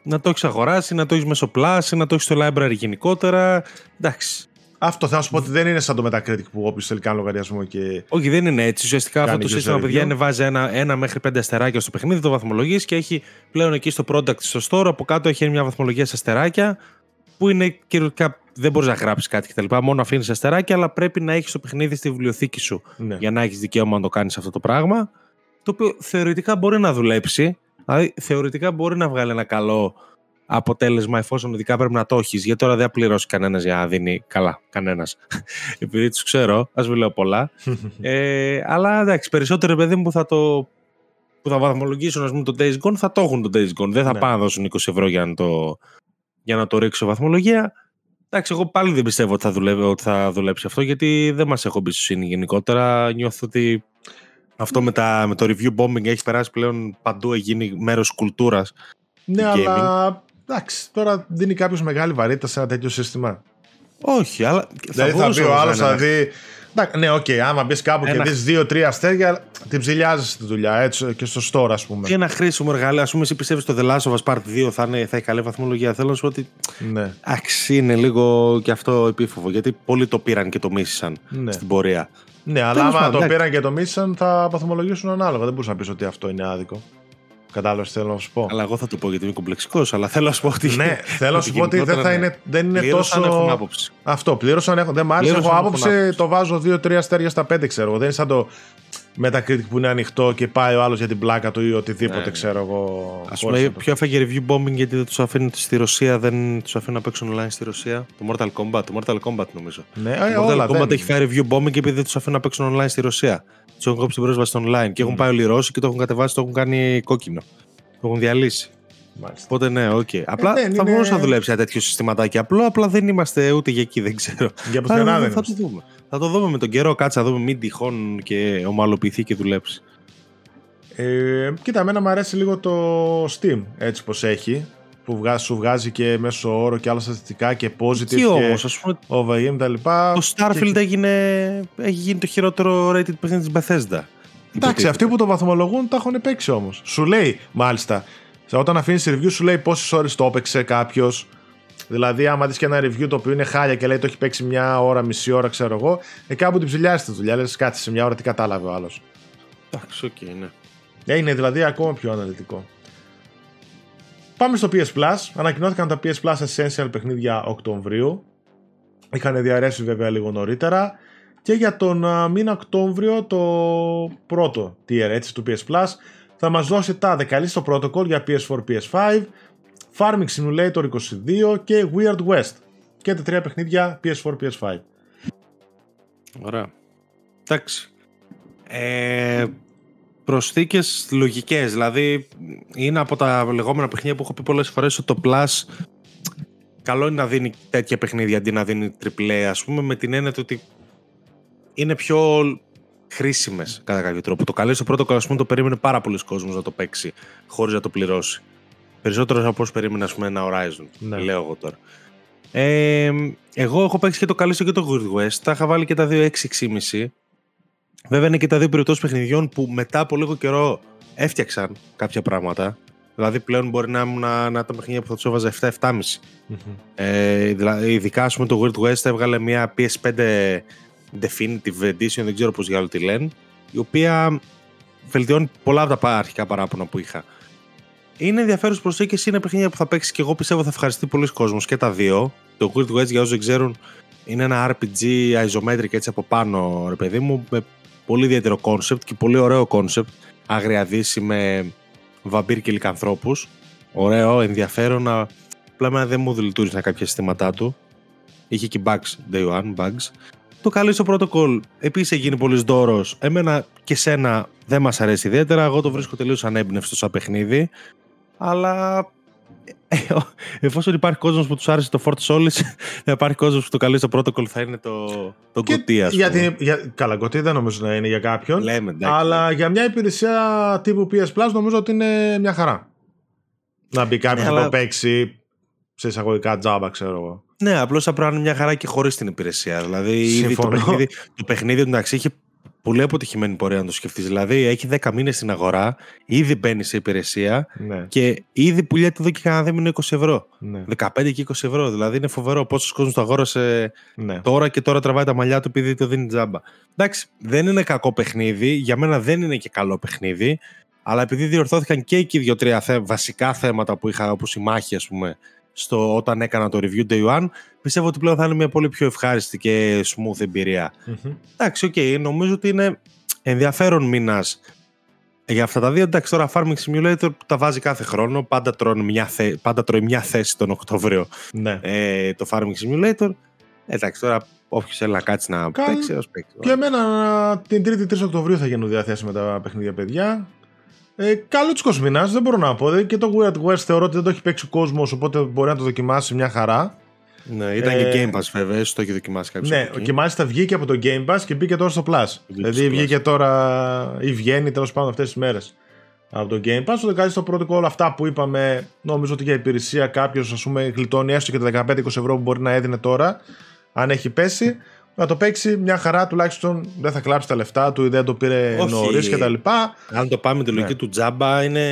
να το έχεις αγοράσει, να το έχεις μέσω Plus, να το έχεις στο library γενικότερα. Εντάξει. Αυτό θα σου πω ότι δεν είναι σαν το Metacritic που όποιος θέλει κάνει λογαριασμό και. Όχι, δεν είναι έτσι. Ουσιαστικά αυτό το σύστημα, παιδιά, είναι βάζει ένα, ένα μέχρι πέντε αστεράκια στο παιχνίδι, το βαθμολογείς και έχει πλέον εκεί στο product, στο store, από κάτω έχει μια βαθμολογία σε αστεράκια που είναι κυριολεκτικά. Δεν μπορείς να γράψεις κάτι κτλ. Μόνο αφήνεις αστεράκια, αλλά πρέπει να έχεις το παιχνίδι στη βιβλιοθήκη σου, ναι, για να έχεις δικαίωμα να το κάνεις αυτό το πράγμα. Το οποίο θεωρητικά μπορεί να δουλέψει. Δηλαδή θεωρητικά μπορεί να βγάλει ένα καλό αποτέλεσμα, εφόσον ειδικά πρέπει να το έχεις. Γιατί τώρα δεν θα πληρώσει κανένας για να δίνει. Καλά, κανένας. Επειδή τους ξέρω, ας μην λέω πολλά. ε, αλλά εντάξει, περισσότερο παιδί μου που θα, το, που θα βαθμολογήσουν, ας πούμε, το Days Gone, θα το έχουν το Days Gone. Δεν θα, ναι, πάνε να δώσουν είκοσι ευρώ για να το, για να το ρίξω βαθμολογία. Εντάξει, εγώ πάλι δεν πιστεύω ότι θα, δουλεύει, ότι θα δουλέψει αυτό, γιατί δεν μας έχω εμπιστοσύνη γενικότερα. Νιώθω ότι αυτό με, τα, με το review bombing έχει περάσει πλέον παντού, έχει γίνει μέρος κουλτούρας. Ναι, αλλά εντάξει, τώρα δίνει κάποιος μεγάλη βαρύτητα σε ένα τέτοιο σύστημα? Όχι, αλλά. Δηλαδή θα, θα πει ο άλλος, θα δει. Ναι, οκ, okay, άμα μπει κάπου ένα... και δεις δύο-τρία αστέρια, την ψηλιάζεις τη δουλειά, έτσι, και στο store, ας πούμε. Και ένα χρήσιμο εργαλείο, ας πούμε, εσύ πιστεύεις το The Last of Us Part δύο θα, είναι, θα έχει καλή βαθμολογία. Θέλω να σου πω ότι. Ναι. Αξί είναι λίγο και αυτό επίφοβο, γιατί πολλοί το πήραν και το μίσησαν, ναι, στην πορεία. Ναι, αλλά άμα το πήραν και το μίσησαν, θα βαθμολογήσουν ανάλογα. Δεν μπορείς να πεις ότι αυτό είναι άδικο. Κατάλαβε τι θέλω να σου πω. Αλλά εγώ θα το πω γιατί είμαι κομπλεξικός, αλλά θέλω να σου πω ότι. Ναι, θέλω να σου πω ότι δεν, θα είναι, δεν είναι τόσο. Πλήρωσαν, έχουν άποψη. Αυτό, πλήρωσαν, έχουν. Δεν μ' άρεσε, έχω άποψη, το βάζω δύο τρία αστέρια στα πέντε, ξέρω εγώ. Δεν είναι σαν το Metacritic που είναι ανοιχτό και πάει ο άλλος για την πλάκα του ή οτιδήποτε, ναι, ξέρω εγώ. Ας πούμε, πιο έφαγε review bombing γιατί δεν τους αφήνουν στη Ρωσία, δεν τους αφήνουν να παίξουν online στη Ρωσία. Το Mortal Kombat, το Mortal Kombat νομίζω. Ναι, το Mortal Kombat έχει φάει review bombing επειδή δεν τους αφήνουν να παίξουν online στη Ρωσία. Του έχουν κόψει την πρόσβαση online και έχουν πάει όλοι οι Ρώσοι και το έχουν κατεβάσει, το έχουν κάνει κόκκινο. Το έχουν διαλύσει. Μάλιστα. Οπότε ναι, οκ. Okay. Απλά ε, ναι, θα είναι... μπορούσε να δουλέψει ένα τέτοιο συστηματάκι. Απλό, απλά δεν είμαστε ούτε για εκεί, δεν ξέρω. Για πουθενά δεν είμαστε. Θα το δούμε. Θα το δούμε με τον καιρό, κάτσε να δούμε, μην τυχόν και ομαλοποιηθεί και δουλέψει. Ε, κοίτα, εμένα μου αρέσει λίγο το Steam έτσι πως έχει. Που βγάζει, σου βγάζει και μέσο όρο και άλλα στατιστικά και positive και, όμως, και ας πούμε, ο βι εμ τα λοιπά. Το Starfield και... έγινε, έχει γίνει το χειρότερο rated παιχνίδι της Bethesda. Εντάξει, αυτοί που το βαθμολογούν τα έχουν παίξει όμως. Σου λέει μάλιστα, όταν αφήνεις review σου λέει πόσες ώρες το έπαιξε κάποιος. Δηλαδή άμα δεις και ένα review το οποίο είναι χάλια και λέει το έχει παίξει μια ώρα, μισή ώρα, ξέρω εγώ, ε, κάπου την ψηλιάζει τη δουλειά, λες κάτι σε μια ώρα τι κατάλαβε ο άλλος. Εντάξει, οκ, okay, ναι. Είναι δηλαδή ακόμα πιο αναλυτικό. Πάμε στο πι ες Plus. Ανακοινώθηκαν τα πι ες Plus Essential παιχνίδια Οκτωβρίου. Είχαν διαρρεύσει βέβαια λίγο νωρίτερα. Και για τον uh, μήνα Οκτώβριο το πρώτο tier έτσι, του πι ες Plus θα μας δώσει τα The Callisto Protocol για πι ες φορ, πι ες φάιβ, Farming Simulator είκοσι δύο και Weird West. Και τα τρία παιχνίδια πι ες φορ, πι ες φάιβ. Ωραία. Εντάξει. Ε... προσθήκες λογικές, δηλαδή είναι από τα λεγόμενα παιχνίδια που έχω πει πολλές φορές ότι το Plus καλό είναι να δίνει τέτοια παιχνίδια αντί να δίνει τριπλέ, ας πούμε, με την έννοια ότι είναι πιο χρήσιμες κατά κάποιο τρόπο. Το καλό στο πρώτο καλό, ας πούμε, το περίμενε πάρα πολλοί κόσμος να το παίξει χωρίς να το πληρώσει. Περισσότερο από όσο περίμενε, ας πούμε, ένα Horizon, ναι, λέω εγώ τώρα. Ε, εγώ έχω παίξει και το καλό και το Good West, τα είχα βάλει και τα δύο έξι έξι και μισό. Βέβαια είναι και τα δύο περιπτώσεις παιχνιδιών που μετά από λίγο καιρό έφτιαξαν κάποια πράγματα. Δηλαδή πλέον μπορεί να ήμουν να, να τα παιχνίδια που θα τους έβαζα εφτά εφτά και μισό. Mm-hmm. Ε, δηλαδή, ειδικά ας πούμε το Weird West έβγαλε μια πι ες φάιβ Definitive Edition, δεν ξέρω πώς για άλλο τι λένε, η οποία βελτιώνει πολλά από τα αρχικά παράπονα που είχα. Είναι ενδιαφέρουσες προσθήκες, είναι παιχνίδια που θα παίξει και εγώ πιστεύω θα ευχαριστεί πολλοί κόσμος και τα δύο. Το Weird West, για όσους δεν ξέρουν, είναι ένα αρ πι τζι isometric έτσι από πάνω, ρε παιδί μου, με πολύ ιδιαίτερο concept και πολύ ωραίο concept, αγριαδύση με βαμπύρ και λικανθρώπους. Ωραίο, ενδιαφέρον, απλά δεν μου δηλητούρισαν κάποια συστήματά του. Είχε και bugs, day one bugs. Το καλή στο protocol επίσης έγινε πολύς δώρος. Εμένα και σένα δεν μας αρέσει ιδιαίτερα. Εγώ το βρίσκω τελείως ανέμπνευστο σαν παιχνίδι. Αλλά ε, ε, εφόσον υπάρχει κόσμος που τους άρεσε το Fort Solis, υπάρχει κόσμος που το καλή στο protocol θα είναι το, το Γκωτή. Καλά, Γκωτή δεν νομίζω να είναι για κάποιον. Λέμε, εντάξει, αλλά ναι, για μια υπηρεσία τύπου πι ες Plus νομίζω ότι είναι μια χαρά. Να μπει κάποιος να αλλά... το παίξει σε εισαγωγικά τζάμπα, ξέρω εγώ. Ναι, απλώς θα πρέπει να είναι μια χαρά και χωρίς την υπηρεσία. Δηλαδή, ήδη το παιχνίδι, το παιχνίδι εντάξει, έχει πολύ αποτυχημένη πορεία να το σκεφτείς. Δηλαδή, έχει δέκα μήνες στην αγορά, ήδη μπαίνει σε υπηρεσία, ναι, και ήδη πουλιέται εδώ και κανένα δίμηνο είκοσι ευρώ. Ναι. δεκαπέντε και είκοσι ευρώ. Δηλαδή, είναι φοβερό πόσος κόσμος το αγόρασε, ναι, τώρα και τώρα τραβάει τα μαλλιά του επειδή το δίνει τζάμπα. Εντάξει, δεν είναι κακό παιχνίδι. Για μένα δεν είναι και καλό παιχνίδι. Αλλά επειδή διορθώθηκαν και εκεί δύο-τρία βασικά θέματα που είχα, όπως η μάχη, ας πούμε, στο όταν έκανα το review day one, πιστεύω ότι πλέον θα είναι μια πολύ πιο ευχάριστη και smooth εμπειρία. Mm-hmm. Εντάξει, οκ, okay, νομίζω ότι είναι ενδιαφέρον μήνας για αυτά τα δύο. Εντάξει, τώρα Farming Simulator που τα βάζει κάθε χρόνο, πάντα, μια θε... πάντα τρώει μια θέση τον Οκτώβριο, ναι, ε, το Farming Simulator. Εντάξει, τώρα όποιος θέλει να κάτσει να Κα... παίξει, ως παίξει. Και εμένα την τρίτη τρεις Οκτωβρίου θα γίνουν διαθέσιμα τα παιχνίδια, παιδιά. Ε, καλό της κοσμινάς, δεν μπορώ να πω. Και το Weird West θεωρώ ότι δεν το έχει παίξει ο κόσμος, οπότε μπορεί να το δοκιμάσει μια χαρά. Ναι, ήταν ε, και Game Pass βέβαια, έτσι το έχει δοκιμάσει κάποιος. Ναι, και μάλιστα βγήκε από το Game Pass και μπήκε τώρα στο Plus. Δηλαδή βγήκε τώρα ή βγαίνει τέλος πάντων αυτές τις μέρες από το Game Pass. Οπότε κάτι στο protocol, όλα αυτά που είπαμε, νομίζω ότι για υπηρεσία κάποιος ας πούμε γλιτώνει έστω και τα δεκαπέντε είκοσι ευρώ που μπορεί να έδινε τώρα, αν έχει πέσει. Να το παίξει μια χαρά, τουλάχιστον δεν θα κλάψει τα λεφτά του ή δεν το πήρε νωρίς και τα λοιπά. Αν το πάμε τη λογική, ναι, του τζάμπα, είναι.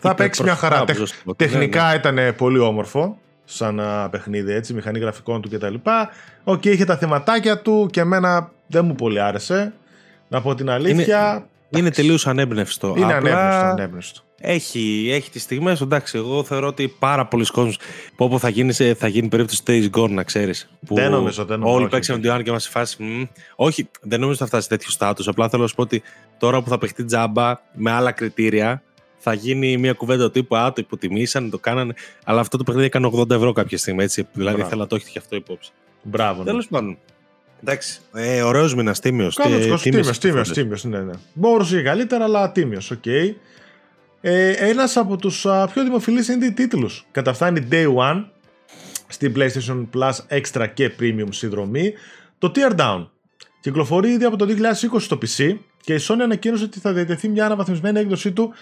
Θα παίξει μια χαρά. Τεχ... Τεχνικά, ναι, ναι, ήταν πολύ όμορφο σαν παιχνίδι, έτσι, μηχανή γραφικών του κτλ. Οκ, okay, είχε τα θεματάκια του και εμένα δεν μου πολύ άρεσε. Να πω την αλήθεια. Είναι, είναι τελείως ανέμπνευστο. Είναι ανέμπνευστο, ανέμπνευστο. Έχει, έχει τις στιγμές, εντάξει, εγώ θεωρώ ότι πάρα πολλοί κόσμος που όπου θα γίνει, θα γίνει περίπτωση Days Gone, να ξέρεις. Δεν νομίζω, δεν νομίζω. Όλοι παίξαμε το Ιωάννη και μας σε φάση. Μ, όχι, δεν νομίζω ότι θα φτάσει τέτοιο στάτους. Απλά θέλω να σου πω ότι τώρα που θα παιχτεί τζάμπα με άλλα κριτήρια, θα γίνει μια κουβέντα τύπου «Α, το υποτιμήσανε, το κάνανε». Αλλά αυτό το παιχνίδι έκανε ογδόντα ευρώ κάποια στιγμή, έτσι. Δηλαδή, μπράβο, θέλω να το έχετε και αυτό υπόψη. Μπράβο. Τέλος πάντων. Εντάξει, ε, ωραίος μήνας, τίμιος. Τίμιος, τίμιος, τίμιος, ναι, ναι. Μπορούσε και καλύτερα, αλλά τίμιος, οκ. Okay. Ε, ένας από τους α, πιο δημοφιλείς indie τίτλους καταφτάνει Day One στην PlayStation Plus Extra και Premium συνδρομή, το Teardown. Κυκλοφορεί ήδη από το είκοσι είκοσι στο πι σι και η Sony ανακοίνωσε ότι θα διατεθεί μια αναβαθμισμένη έκδοση του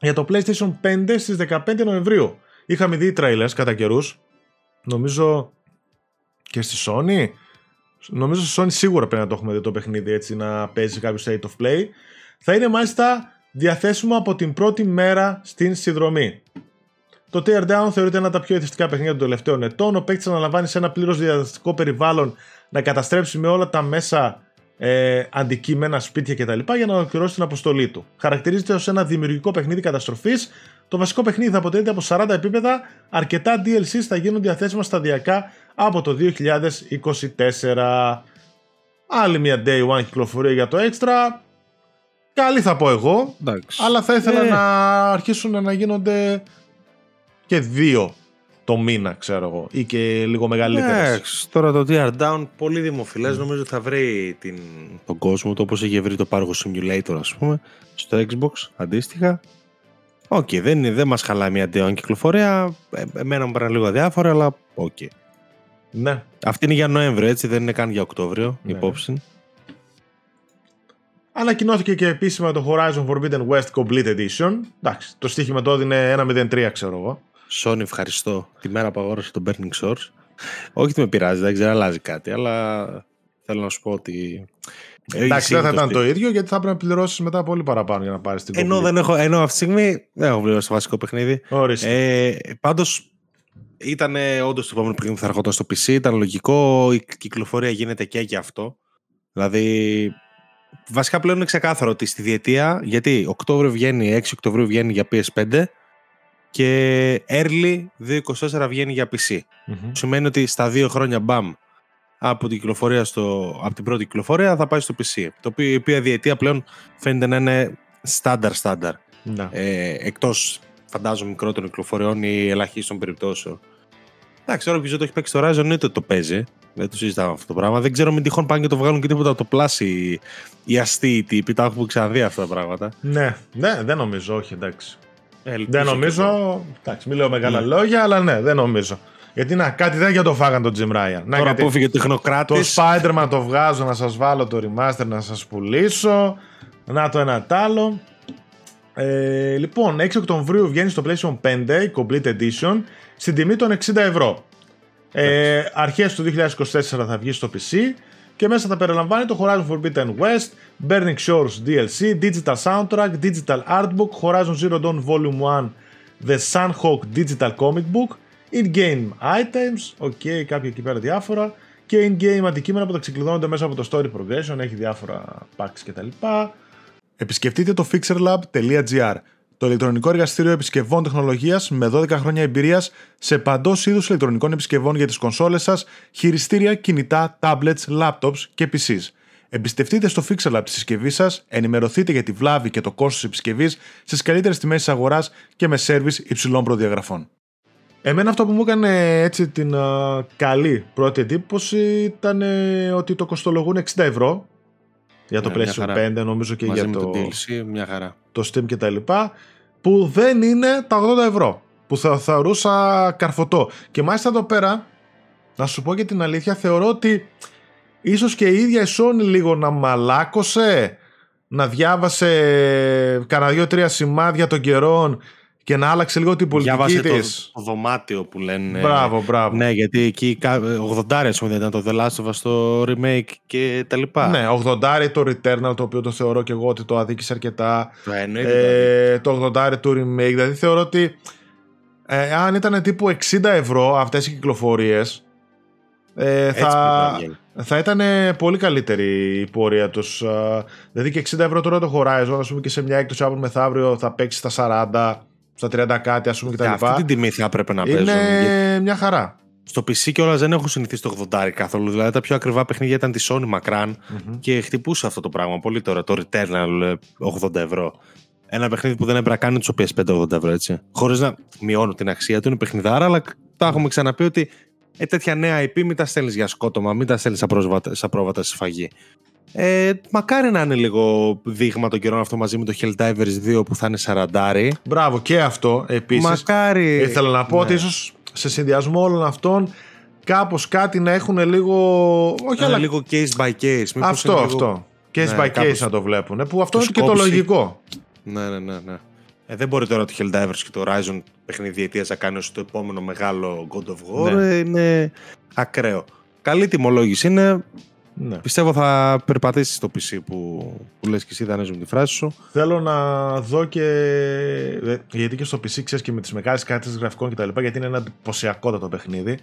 για το PlayStation πέντε στις δεκαπέντε Νοεμβρίου. Είχαμε δει trailers κατά καιρούς, νομίζω και στη Sony. Νομίζω στη Sony σίγουρα πρέπει να το έχουμε δει το παιχνίδι, έτσι, να παίζει κάποιο state of play. Θα είναι μάλιστα διαθέσιμο από την πρώτη μέρα στην συνδρομή. Το Teardown θεωρείται ένα από τα πιο εθιστικά παιχνίδια των τελευταίων ετών. Ο παίκτης αναλαμβάνει σε ένα πλήρως διαδραστικό περιβάλλον να καταστρέψει με όλα τα μέσα ε, αντικείμενα, σπίτια κτλ. Για να ολοκληρώσει την αποστολή του. Χαρακτηρίζεται ως ένα δημιουργικό παιχνίδι καταστροφής. Το βασικό παιχνίδι θα αποτελείται από σαράντα επίπεδα. Αρκετά ντι ελ σι θα γίνουν διαθέσιμα σταδιακά από το δύο χιλιάδες είκοσι τέσσερα. Άλλη μια Day One κυκλοφορία για το Extra. Καλή θα πω εγώ, εντάξει, αλλά θα ήθελα ε. να αρχίσουν να γίνονται και δύο το μήνα, ξέρω εγώ, ή και λίγο μεγαλύτερες. Εντάξει, τώρα το Teardown πολύ δημοφιλές, mm. νομίζω ότι θα βρει την, τον κόσμο, το όπως είχε βρει το Pargo Simulator, ας πούμε, στο Xbox, αντίστοιχα. Οκ, okay, δεν, δεν μας χαλάει μια ντεόν κυκλοφορία, ε, εμένα μου πέραν λίγο αδιάφορα, αλλά οκ. Okay. Ναι. Αυτή είναι για Νοέμβριο, έτσι, δεν είναι καν για Οκτώβριο, ναι, υπόψη. Ανακοινώθηκε και επίσημα το Horizon Forbidden West Complete Edition. Εντάξει, το στοίχημα το έδινε ένα μηδέν τρία, ξέρω εγώ. Sony, ευχαριστώ. Τη μέρα που αγόρασα τον Burning Shores. Όχι ότι με πειράζει, δεν ξέρω, αλλάζει κάτι, αλλά θέλω να σου πω ότι Εντάξει, δεν θα ήταν το ίδιο γιατί θα πρέπει να πληρώσεις μετά πολύ παραπάνω για να πάρεις την κοπή. Ενώ, ενώ αυτή τη στιγμή δεν έχω πληρώσει το βασικό παιχνίδι. Ε, πάντως ήταν όντως το επόμενο παιχνίδι που θα ερχόταν στο πι σι, ήταν λογικό, η κυκλοφορία γίνεται και για αυτό. Δηλαδή, βασικά πλέον είναι ξεκάθαρο ότι στη διετία, γιατί Οκτώβριο βγαίνει, έξι Οκτωβρίου βγαίνει για πι ες φάιβ και early δύο εικοσιτέσσερα βγαίνει για πι σι. Mm-hmm. Σημαίνει ότι στα δύο χρόνια μπαμ. Από την, κυκλοφορία στο, από την πρώτη κυκλοφορία θα πάει στο πι σι. Το οποίο, η οποία διετία πλέον φαίνεται να είναι στάνταρ-στάνταρ. Yeah. Ε, εκτός φαντάζομαι μικρότερων κυκλοφοριών ή ελαχίστων περιπτώσεων. Εντάξει, τώρα ποιο το έχει παίξει στο Horizon, είτε το παίζει. Δεν το συζητάμε αυτό το πράγμα. Δεν ξέρω μην τυχόν πάνε και το βγάλουν και τίποτα το πλάσι οι αστείοι τύποι. Τα έχουμε ξαναδεί αυτά τα πράγματα. Ναι, ναι, δεν νομίζω, όχι εντάξει. Ε, δεν νομίζω. Εντάξει, μην λέω μεγάλα yeah. λόγια, αλλά ναι, δεν νομίζω. Γιατί να, κάτι δεν για το φάγαν τον Jim Ryan. Να, τώρα που έφυγε τεχνοκράτης. Το Spider-Man το βγάζω να σας βάλω το remaster να σας πουλήσω. Να το ένα τ' άλλο. Ε, λοιπόν, έξι Οκτωβρίου βγαίνει στο PlayStation πέντε η Complete Edition στην τιμή των εξήντα ευρώ. Ε, αρχές του δύο χιλιάδες είκοσι τέσσερα θα βγει στο πι σι και μέσα θα περιλαμβάνει το Horizon Forbidden West, Burning Shores ντι ελ σι, Digital Soundtrack, Digital Artbook, Horizon Zero Dawn Volume ένα, The Sunhawk Digital Comic Book, in-game items, ok, κάποια εκεί πέρα διάφορα, και in-game αντικείμενα που τα ξεκλειδώνονται μέσα από το story progression, έχει διάφορα packs κτλ. Επισκεφτείτε το fixerlab.gr, το ηλεκτρονικό εργαστήριο επισκευών τεχνολογίας με δώδεκα χρόνια εμπειρίας σε παντός είδους ηλεκτρονικών επισκευών για τις κονσόλες σας, χειριστήρια, κινητά, tablets, laptops και πι σις. Εμπιστευτείτε στο Fixerlab τη συσκευή σας, ενημερωθείτε για τη βλάβη και το κόστος της επισκευής στις καλύτερες τιμές της αγοράς και με σέρβις υψηλών προδιαγραφών. Εμένα αυτό που μου έκανε έτσι την α, καλή πρώτη εντύπωση ήταν ε, ότι το κοστολογούν εξήντα ευρώ για το ναι, PlayStation πέντε, νομίζω και μαζί για το, ντι ελ σι, μια χαρά. Το Steam και τα λοιπά, που δεν είναι τα ογδόντα ευρώ που θα θεωρούσα καρφωτό. Και μάλιστα εδώ πέρα να σου πω και την αλήθεια, θεωρώ ότι ίσως και η ίδια η Sony λίγο να μαλάκωσε, να διάβασε κανένα δύο-τρία σημάδια των καιρών και να άλλαξε λίγο την πολιτική της. Το, το δωμάτιο που λένε. Μπράβο, μπράβο. Ναι, γιατί εκεί ογδόντα ήταν το The Last of Us, το remake και τα λοιπά. Ναι, ογδόντα το Returnal, το οποίο το θεωρώ και εγώ ότι το αδίκησε αρκετά. Το εννοείται. Το ογδόντα το remake. Δηλαδή θεωρώ ότι ε, αν ήταν τύπου εξήντα ευρώ αυτές οι κυκλοφορίες, ε, θα, θα ήταν πολύ καλύτερη η πορεία τους. Δηλαδή και εξήντα ευρώ τώρα το Horizon, ας πούμε, και σε μια έκπτωση αύριο μεθαύριο θα παίξει στα σαράντα. Στα τριάντα κάτι, ας πούμε, και τα λοιπά. Αυτή την τιμή θα έπρεπε να παίζουν. Είναι μια χαρά. Στο πι σι κιόλας δεν έχουν συνηθίσει το ογδόντα καθόλου. Δηλαδή τα πιο ακριβά παιχνίδια ήταν τη Sony μακράν mm-hmm. και χτυπούσε αυτό το πράγμα πολύ τώρα. Το Returnal ογδόντα ευρώ. Ένα παιχνίδι που δεν έπρεπε να κάνει του πι ες φάιβ ογδόντα ευρώ, έτσι. Χωρίς να μειώνω την αξία του, είναι παιχνιδάρα, αλλά τα έχουμε ξαναπεί ότι ε, τέτοια νέα άι πι μην τα στέλνεις για σκότωμα, μην τα στέλνεις σαν πρόβατα στη σφαγή. Ε, μακάρι να είναι λίγο δείγμα των καιρών αυτό μαζί με το Helldivers δύο που θα είναι σαραντάρι. Μπράβο, και αυτό επίσης. Μακάρι. Ήθελα να πω ναι. ότι ίσως σε συνδυασμό όλων αυτών κάπως κάτι να έχουν λίγο. Όχι, ε, αλλά λίγο case by case. Μήπως αυτό, λίγο... αυτό. Case ναι, by κάπως... case να το βλέπουν. Που αυτό το είναι σκόψη. Και το λογικό. Ναι, ναι, ναι. ναι. Ε, δεν μπορεί τώρα το Helldivers και το Horizon παιχνίδι διετίας να κάνει ως το επόμενο μεγάλο God of War. Ναι. Είναι ακραίο. Καλή τιμολόγηση είναι. Ναι. Πιστεύω θα περπατήσεις στο πι σι που, που λες και εσύ, δανέζομαι τη φράση σου. Θέλω να δω και. Γιατί και στο πι σι ξέρεις και με τις μεγάλες κάρτες γραφικών και τα λοιπά, γιατί είναι ένα εντυπωσιακότατο παιχνίδι.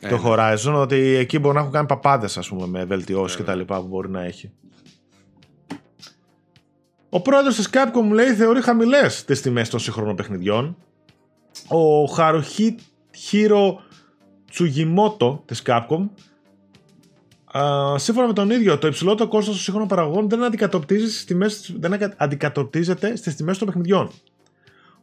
Ε, το Horizon, ναι. ότι εκεί μπορεί να έχουν κάνει παπάδες, ας πούμε, με βελτιώσεις ε, και τα λοιπά που μπορεί να έχει. Ο πρόεδρος της Capcom μου λέει θεωρεί χαμηλές τις τιμές των σύγχρονων παιχνιδιών. Ο Χαροχί Χίρο Τσουγιμότο της Capcom. Uh, σύμφωνα με τον ίδιο, το υψηλότερο κόστος των σύγχρονων παραγωγών δεν αντικατοπτρίζεται στις τιμές, δεν αντικατοπτρίζεται στις τιμές των παιχνιδιών.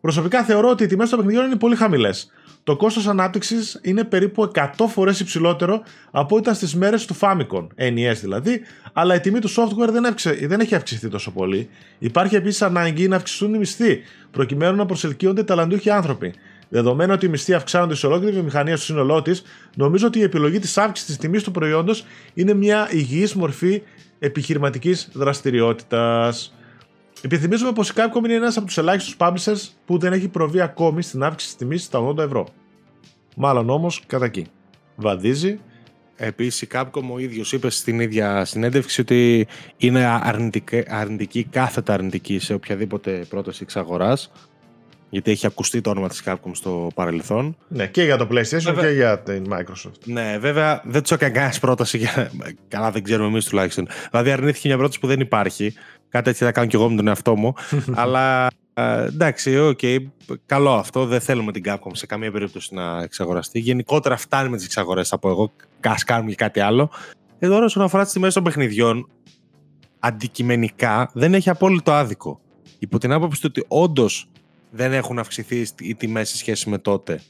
Προσωπικά θεωρώ ότι οι τιμές των παιχνιδιών είναι πολύ χαμηλές. Το κόστος ανάπτυξης είναι περίπου εκατό φορές υψηλότερο από ό,τι ήταν στις μέρες του Famicom, εν ι ες δηλαδή, αλλά η τιμή του software δεν, αυξε, δεν έχει αυξηθεί τόσο πολύ. Υπάρχει επίσης ανάγκη να αυξηθούν οι μισθοί, προκειμένου να προσελκύονται ταλαντούχοι άνθρωποι. Δεδομένου ότι οι μισθοί αυξάνονται σε ολόκληρη βιομηχανία στο σύνολό της, νομίζω ότι η επιλογή της αύξησης της τιμής του προϊόντος είναι μια υγιής μορφή επιχειρηματικής δραστηριότητας. Επιθυμίζουμε πως η Capcom είναι ένας από τους ελάχιστους publishers που δεν έχει προβεί ακόμη στην αύξηση της τιμής στα ογδόντα ευρώ. Μάλλον όμως κατά εκεί βαδίζει. Επίσης η Capcom ο ίδιος είπε στην ίδια συνέντευξη ότι είναι αρνητική, αρνητική κάθετα αρνητική σε οποιαδήποτε πρόταση εξαγοράς, γιατί έχει ακουστεί το όνομα της Capcom στο παρελθόν. Ναι, και για το PlayStation, βέβαια, και για την Microsoft. Ναι, βέβαια δεν τους έκανε κανένας πρόταση για... Καλά, δεν ξέρουμε εμείς τουλάχιστον. Δηλαδή αρνήθηκε μια πρόταση που δεν υπάρχει. Κάτι έτσι θα κάνω κι εγώ με τον εαυτό μου. Αλλά ε, εντάξει, οκ, okay, καλό αυτό. Δεν θέλουμε την Capcom σε καμία περίπτωση να εξαγοραστεί. Γενικότερα φτάνει με τις εξαγορές, θα πω εγώ. Ας κάνουμε και κάτι άλλο. Εδώ όσον αφορά τις τιμές των παιχνιδιών, αντικειμενικά δεν έχει απόλυτο άδικο. Υπό την άποψη του ότι όντως δεν έχουν αυξηθεί οι τιμές σε σχέση με τότε.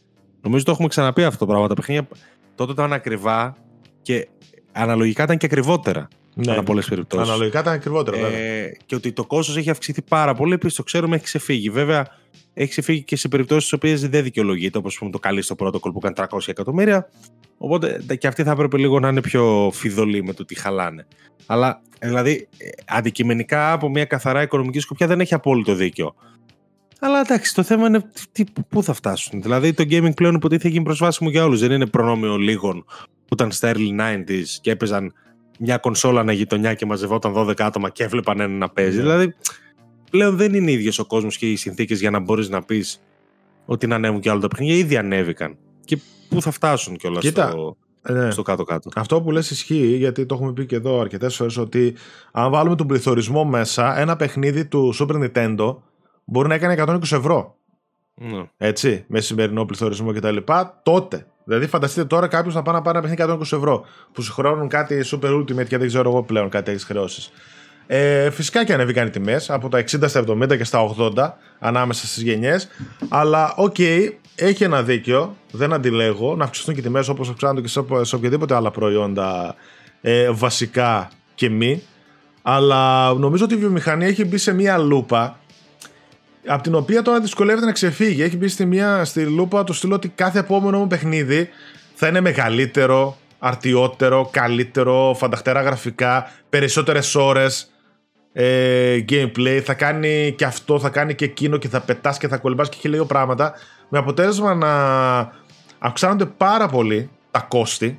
Νομίζω το έχουμε ξαναπεί αυτό το πράγμα. Τα παιχνίδια τότε ήταν ακριβά και αναλογικά ήταν και ακριβότερα. Ναι, ανά πολλές περιπτώσεις. Αναλογικά ήταν ακριβότερα, βέβαια. Ε, και ότι το κόστος έχει αυξηθεί πάρα πολύ, επίσης το ξέρουμε, έχει ξεφύγει. Βέβαια, έχει ξεφύγει και σε περιπτώσεις στις οποίες δεν δικαιολογείται, όπως πούμε το καλή στο πρωτόκολλο που έκανε τριακόσια εκατομμύρια. Οπότε και αυτοί θα έπρεπε λίγο να είναι πιο φιδωλοί με το τι χαλάνε. Αλλά δηλαδή, αντικειμενικά από μια καθαρά οικονομική σκοπιά δεν έχει απόλυτο δίκιο. Αλλά εντάξει, το θέμα είναι πού θα φτάσουν. Δηλαδή, το gaming πλέον υποτίθεται γίνει προσβάσιμο για όλους. Δεν είναι προνόμιο λίγων που ήταν στα early ενενήντα και έπαιζαν μια κονσόλα να γειτονιά και μαζευόταν δώδεκα άτομα και έβλεπαν έναν να παίζει. Yeah. Δηλαδή, πλέον δεν είναι ίδιος ο κόσμος και οι συνθήκες για να μπορείς να πεις ότι να ανέβουν κι άλλο τα παιχνίδια. Ήδη ανέβηκαν. Και πού θα φτάσουν κιόλας στο, ναι. στο κάτω-κάτω. Αυτό που λες ισχύει, γιατί το έχουμε πει και εδώ αρκετές φορές, ότι αν βάλουμε τον πληθωρισμό μέσα, ένα παιχνίδι του Super Nintendo μπορεί να έκανε εκατόν είκοσι ευρώ. Ναι. Έτσι, με σημερινό πληθωρισμό κτλ. Τότε. Δηλαδή, φανταστείτε τώρα κάποιο να πάει να πάρει ένα παιχνίδι εκατόν είκοσι ευρώ που συγχρόνουν κάτι Super Ultimate και δεν ξέρω εγώ πλέον κάτι έχει χρεώσει. Ε, φυσικά και ανέβηκαν οι τιμές από τα εξήντα στα εβδομήντα και στα ογδόντα ανάμεσα στις γενιές. Αλλά οκ, okay, έχει ένα δίκιο. Δεν αντιλέγω να αυξηθούν και οι τιμές όπως αυξάνονται και σε οποιαδήποτε άλλα προϊόντα ε, βασικά και μη. Αλλά νομίζω ότι η βιομηχανία έχει μπει σε μία λούπα, από την οποία τώρα δυσκολεύεται να ξεφύγει. Έχει μπει στη, μία, στη λούπα το στυλ ότι κάθε επόμενο μου παιχνίδι θα είναι μεγαλύτερο, αρτιότερο, καλύτερο, φανταχτερά γραφικά, περισσότερες ώρες ε, gameplay, θα κάνει και αυτό, θα κάνει και εκείνο και θα πετάς και θα κολυμπάς και χίλια δύο πράγματα, με αποτέλεσμα να αυξάνονται πάρα πολύ τα κόστη,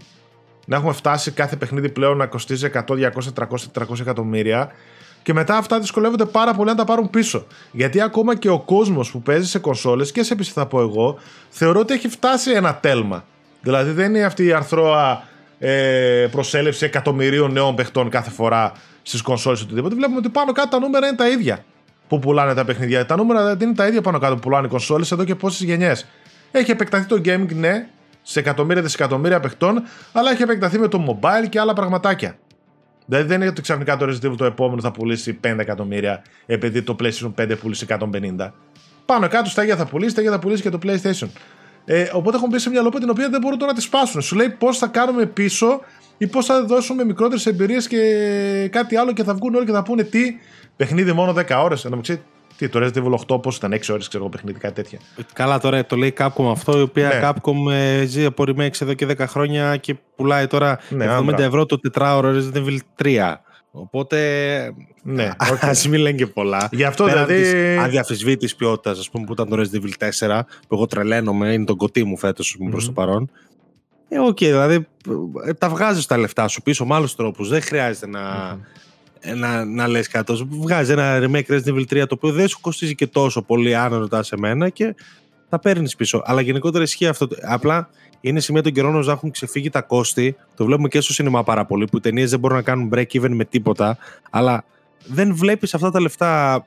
να έχουμε φτάσει κάθε παιχνίδι πλέον να κοστίζει εκατό, διακόσια, τριακόσια, τετρακόσια εκατομμύρια. Και μετά αυτά δυσκολεύονται πάρα πολύ να τα πάρουν πίσω. Γιατί ακόμα και ο κόσμος που παίζει σε κονσόλες και σε πι σι, θα πω εγώ, θεωρώ ότι έχει φτάσει ένα τέλμα. Δηλαδή δεν είναι αυτή η αρθρώα ε, προσέλευση εκατομμυρίων νέων παιχτών κάθε φορά στις κονσόλες ή οτιδήποτε. Βλέπουμε ότι πάνω κάτω τα νούμερα είναι τα ίδια που πουλάνε τα παιχνίδια. Τα νούμερα δεν είναι τα ίδια πάνω κάτω που πουλάνε οι κονσόλες εδώ και πόσες γενιές. Έχει επεκταθεί το gaming, ναι, σε εκατομμύρια δισεκατομμύρια παιχτών, αλλά έχει επεκταθεί με το mobile και άλλα πραγματάκια. Δηλαδή δεν είναι ότι ξαφνικά το Resident Evil το επόμενο θα πουλήσει πέντε εκατομμύρια επειδή το PlayStation πέντε πουλήσει εκατόν πενήντα. Πάνω κάτω στα ίδια θα πουλήσει, τα ίδια θα πουλήσει και το PlayStation. Ε, οπότε έχουν μπει σε μια λόπα την οποία δεν μπορούν τώρα να τη σπάσουν. Σου λέει πώς θα κάνουμε πίσω ή πώς θα δώσουμε μικρότερες εμπειρίες και κάτι άλλο, και θα βγουν όλοι και θα πούνε τι, παιχνίδι μόνο δέκα ώρες. Να μου ξέρετε, τι, το Resident Evil οκτώ πώς ήταν, έξι ώρες, ξέρω εγώ, παιχνίδι, κάτι τέτοια. Καλά, τώρα το λέει Capcom αυτό, η οποία ναι. Capcom ε, ζει από remakes εδώ και δέκα χρόνια και πουλάει τώρα ναι, εβδομήντα ευρώ το τετράωρο Resident Evil τρία. Οπότε ναι, okay. Ας μην λένε και πολλά. Γι' αυτό πέρα δηλαδή. Αδιαφυσβήτης ποιότητας, ας πούμε, που ήταν το Resident Evil τέσσερα, που εγώ τρελαίνομαι, είναι τον κωτή μου φέτος mm-hmm. προς το παρόν. Ε, οκ, okay, δηλαδή τα βγάζεις τα λεφτά σου πίσω με άλλους τρόπους. Δεν χρειάζεται να. Mm-hmm. Να, να λες κάτω, βγάζει ένα remake Resident Evil τρία το οποίο δεν σου κοστίζει και τόσο πολύ αν ρωτάς εμένα και τα παίρνεις πίσω, αλλά γενικότερα ισχύει αυτό. Απλά είναι σημεία των καιρών να έχουν ξεφύγει τα κόστη, το βλέπουμε και στο σινεμά πάρα πολύ, που οι ταινίες δεν μπορούν να κάνουν break even με τίποτα, αλλά δεν βλέπεις αυτά τα λεφτά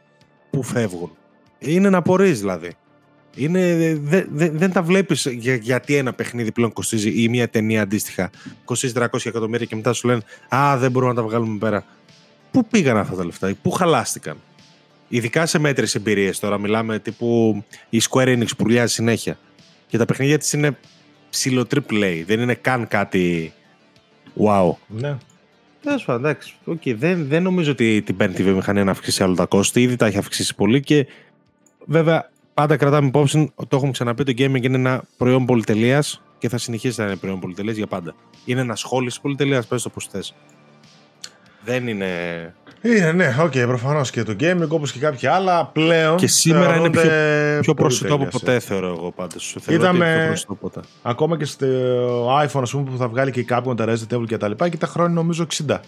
που φεύγουν, είναι να απορείς δηλαδή. Είναι, δε, δε, δεν τα βλέπεις για, γιατί ένα παιχνίδι πλέον κοστίζει ή μια ταινία αντίστοιχα κοστίζει τριακόσια εκατομμύρια και μετά σου λένε α, δεν μπορούμε να τα βγάλουμε πέρα. Πού πήγαν αυτά τα λεφτά, πού χαλάστηκαν. Ειδικά σε μέτρες εμπειρίες τώρα, μιλάμε τύπου η Square Enix που πουλιάζει συνέχεια. Και τα παιχνίδια της είναι ψηλό triple A, δεν είναι καν κάτι wow. Ναι. Έσπα, εντάξει, okay. δεν, δεν νομίζω ότι την παίρνει τη βιομηχανία να αυξήσει άλλο τα κόστη, ήδη τα έχει αυξήσει πολύ και βέβαια πάντα κρατάμε υπόψη, το έχουμε ξαναπεί, το gaming είναι ένα προϊόν πολυτελείας και θα συνεχίσει να είναι προϊόν πολυτελείας για πάντα. Είναι ένα σχόλιο πολυτελείας, πες το πώς θες. Δεν είναι. Είναι, ναι, οκ, okay, προφανώς και το gaming όπως και κάποια άλλα πλέον. Και σήμερα είναι πιο, πιο προσιτό από ποτέ, θεωρώ εγώ πάντως. Είδαμε ακόμα και στο iPhone, ας πούμε, που θα βγάλει και η Capcom τα Resident Evil και τα λοιπά, και τα χρόνια νομίζω εξήντα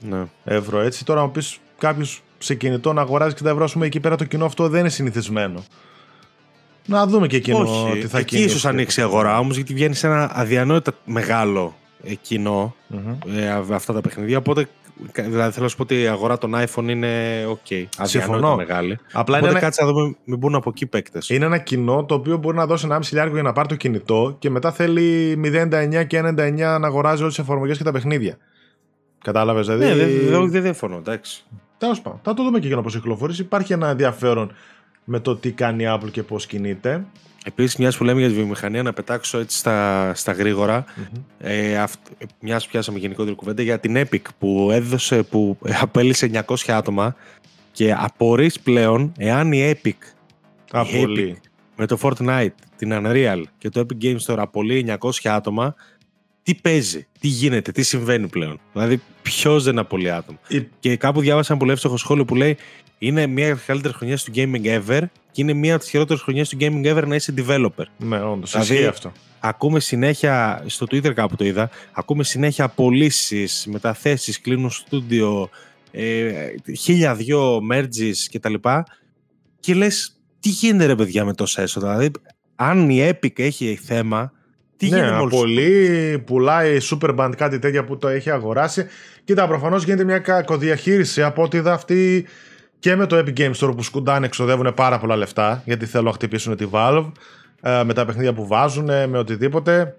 ναι. ευρώ. Έτσι, τώρα να πεις κάποιος σε κινητό να αγοράζει εξήντα ευρώ, ας πούμε, εκεί πέρα το κοινό αυτό δεν είναι συνηθισμένο. Να δούμε και εκείνο. Όχι, τι θα εκεί κινήσει. Ίσως ανοίξει η αγορά όμως, γιατί βγαίνει σε ένα αδιανόητα μεγάλο κοινό mm-hmm. ε, αυτά τα παιχνίδια. Οπότε, δηλαδή, θέλω να σου πω ότι η αγορά των iPhone είναι ok. Αδιανόητα μεγάλη. Απλά οπότε είναι κάτσε ένα... να δούμε, μην μπουν από εκεί παίκτες. Είναι ένα κοινό το οποίο μπορεί να δώσει ένα μισό χιλιάρικο για να πάρει το κινητό και μετά θέλει μηδέν κόμμα ενενήντα εννιά και ένα κόμμα ενενήντα εννιά να αγοράζει όλες τις εφαρμογές και τα παιχνίδια. Κατάλαβες, δηλαδή. Ναι, δεν δε, δε φωνώ, εντάξει. Τέλος πάντων, θα το δούμε και για να πώς κυκλοφορήσει. Υπάρχει ένα ενδιαφέρον με το τι κάνει η Apple και πώς κινείται. Επίσης, μιας που λέμε για τη βιομηχανία, να πετάξω έτσι στα, στα γρήγορα, mm-hmm. ε, αυ, μιας που πιάσαμε γενικότερη κουβέντα, για την Epic που έδωσε, που απέλυσε εννιακόσια άτομα και απορείς πλέον εάν η Epic, η Epic με το Fortnite, την Unreal και το Epic Games Store απολύει εννιακόσια άτομα, τι παίζει, τι γίνεται, τι συμβαίνει πλέον. Δηλαδή, ποιος δεν απολύει άτομα. Η... Και κάπου διάβασα ένα πολύ εύστοχο σχόλιο που λέει: είναι μία από τις καλύτερες χρονιές του gaming ever και είναι μία από τις χειρότερες χρονιές του gaming ever να είσαι developer. Ναι, όντως. Δηλαδή, αυτό. Ακούμε συνέχεια, στο Twitter κάπου το είδα, ακούμε συνέχεια απολύσεις, μεταθέσεις, κλείνουν στούντιο, ε, χίλια δυο merges κτλ. Και λες, τι γίνεται ρε παιδιά με τόσα έσοδα. Δηλαδή, αν η Epic έχει θέμα. Τι ναι, απολύει, πουλάει Superband, κάτι τέτοια που το έχει αγοράσει. Κοίτα, προφανώς γίνεται μια κακοδιαχείριση από ό,τι είδα αυτή και με το Epic Games Store που σκουντάνε, εξοδεύουν πάρα πολλά λεφτά γιατί θέλουν να χτυπήσουν τη Valve, με τα παιχνίδια που βάζουν, με οτιδήποτε,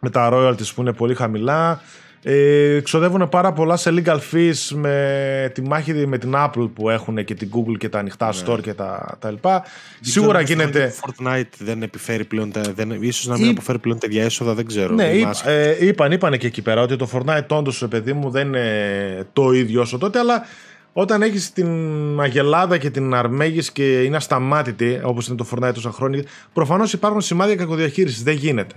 με τα royalties που είναι πολύ χαμηλά. Εξοδεύουν πάρα πολλά σε legal fees με τη μάχη με την Apple που έχουν και την Google και τα ανοιχτά ναι. store και τα, τα λοιπά. Δεν σίγουρα γίνεται. Fortnite δεν επιφέρει πλέον, τα, δεν, ίσως να μην Ή... αποφέρει πλέον τα διαέσοδα, δεν ξέρω. Ναι, είπ, ε, είπαν, είπαν και εκεί πέρα ότι το Fortnite όντως, παιδί μου, δεν είναι το ίδιο όσο τότε, αλλά όταν έχεις την αγελάδα και την αρμέγεις και είναι ασταμάτητη όπως είναι το Fortnite τόσα χρόνια, προφανώς υπάρχουν σημάδια κακοδιαχείρισης, δεν γίνεται.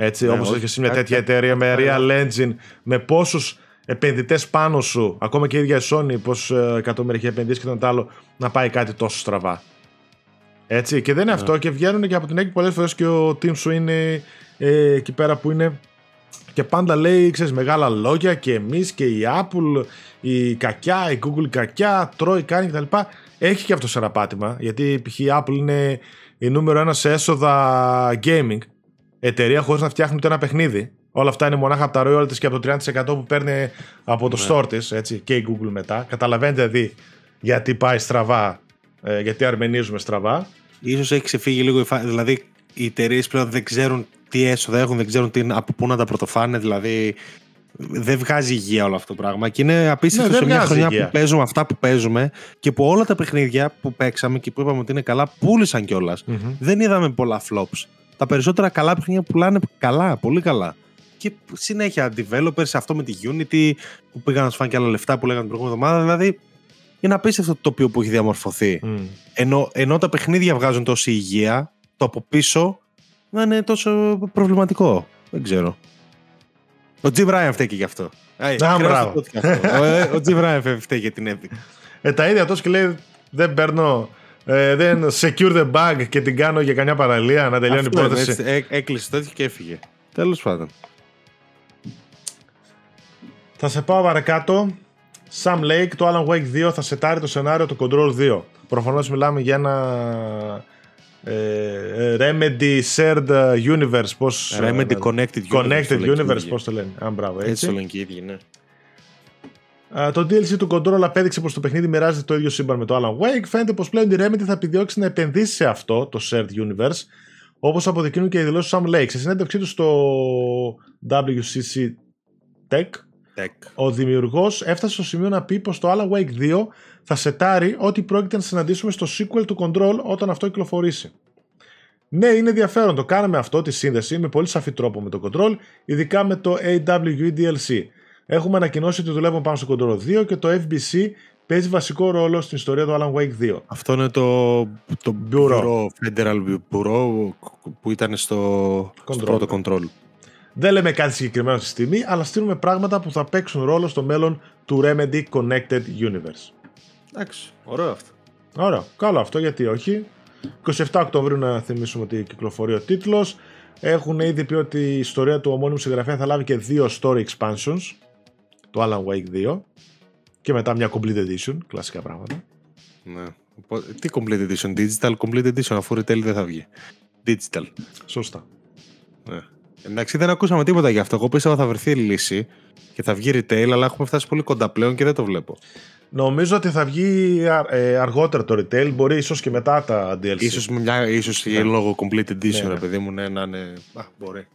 Έτσι, ναι, όπως έχεις μια τέτοια εταιρεία με Real Engine, με πόσους επενδυτές πάνω σου, ακόμα και η ίδια η Sony, πως εκατομμύρια έχει επενδύσει και το άλλο, να πάει κάτι τόσο στραβά. Έτσι, και δεν είναι ναι. αυτό. Και βγαίνουν και από την Epic πολλές φορές και ο team σου είναι ε, εκεί πέρα που είναι. Και πάντα λέει, ξέρεις, μεγάλα λόγια και εμείς και η Apple, η κακιά, η Google κακιά, τρώει, κάνει κτλ. Έχει και αυτό το σαραπάτημα, γιατί π.χ. η Apple είναι η νούμερο ένα σε έσοδα gaming. Εταιρεία χωρίς να φτιάχνει ένα παιχνίδι. Όλα αυτά είναι μονάχα από τα royalties και από το τριάντα τοις εκατό που παίρνει από το ναι. store της, έτσι, και η Google μετά. Καταλαβαίνετε δηλαδή γιατί πάει στραβά, ε, γιατί αρμενίζουμε στραβά. Ίσως έχει ξεφύγει λίγο η φάση. Δηλαδή οι εταιρείες πλέον δεν ξέρουν τι έσοδα έχουν, δεν ξέρουν τι, από πού να τα πρωτοφάνε. Δηλαδή δεν βγάζει υγεία όλο αυτό το πράγμα. Και είναι απίστευτο ναι, σε μια χρονιά υγεία. Που παίζουμε αυτά που παίζουμε και που όλα τα παιχνίδια που παίξαμε και που είπαμε ότι είναι καλά πούλησαν κιόλας. Mm-hmm. Δεν είδαμε πολλά flops. Τα περισσότερα καλά παιχνίδια πουλάνε καλά, πολύ καλά. Και συνέχεια developers, αυτό με τη Unity που πήγαν να σου φάνε και άλλα λεφτά που λέγανε την προηγούμενη εβδομάδα. Δηλαδή είναι απίστευτο το τοπίο που έχει διαμορφωθεί. Mm. Ενώ, ενώ τα παιχνίδια βγάζουν τόση υγεία, το από πίσω να είναι τόσο προβληματικό. Δεν ξέρω. Ο Jim Ryan φταίει και γι' αυτό. Να, μπράβο. Ο Jim Ryan φταίει για την Epic. Ε, τα ίδια τόσο και λέει δεν παίρνω. Ε, δεν secure the bag και την κάνω για καμιά παραλία να τελειώνει η πρόταση. Έτσι, έκλεισε τέτοιο και έφυγε. Τέλος πάντων. Θα σε πάω παρακάτω. Sam Lake, το Alan Wake δύο θα σετάρει το σενάριο του Control δύο. Προφανώς μιλάμε για ένα ε, Remedy Shared Universe. Πώς, Remedy ε, Connected, connected Universe, universe πώς το λένε. Α, μπράβο, έτσι. Έτσι το λένε και οι ίδιοι, ναι. Uh, το ντι ελ σι του Control απέδειξε πως το παιχνίδι μοιράζεται το ίδιο σύμπαν με το Alan Wake. Φαίνεται πως πλέον η Remedy θα επιδιώξει να επενδύσει σε αυτό το shared universe, όπως αποδεικνύουν και οι δηλώσεις του Sam Lake. Σε συνέντευξή του στο ντάμπλιου σι σι Tech, Tech, ο δημιουργός έφτασε στο σημείο να πει πως το Alan Wake δύο θα σετάρει ό,τι πρόκειται να συναντήσουμε στο sequel του Control όταν αυτό κυκλοφορήσει. Ναι, είναι ενδιαφέρον. Το κάναμε αυτό, τη σύνδεση, με πολύ σαφή τρόπο με το Control, ειδικά με το έι ντάμπλιου ι ντι ελ σι. Έχουμε ανακοινώσει ότι δουλεύουμε πάνω στο Control δύο και το εφ μπι σι παίζει βασικό ρόλο στην ιστορία του Alan Wake δύο. Αυτό είναι το, το Bureau, Federal Bureau που ήταν στο, στο πρώτο Control. Δεν λέμε κάτι συγκεκριμένο στη στιγμή, αλλά στείλουμε πράγματα που θα παίξουν ρόλο στο μέλλον του Remedy Connected Universe. Εντάξει, ωραίο αυτό. Ωραίο, καλό αυτό, γιατί όχι. εικοστή εβδόμη Οκτωβρίου να θυμίσουμε ότι κυκλοφορεί ο τίτλος. Έχουν ήδη πει ότι η ιστορία του ομώνυμου συγγραφέα θα λάβει και δύο story expansions, το Alan Wake δύο και μετά μια complete edition, κλασικά πράγματα. Ναι. Τι complete edition, digital complete edition, αφού retail δεν θα βγει. Digital. Σωστά. Ναι. Εντάξει, δεν ακούσαμε τίποτα γι' αυτό. Εγώ πίστευα θα βρεθεί λύση και θα βγει retail, αλλά έχουμε φτάσει πολύ κοντά πλέον και δεν το βλέπω. Νομίζω ότι θα βγει αργότερα το retail, μπορεί ίσως και μετά τα ντι ελ σι. Ίσως, μια, ίσως ναι. λόγω complete edition, ναι, ναι. παιδί μου, ναι, να είναι... Α, μπορεί.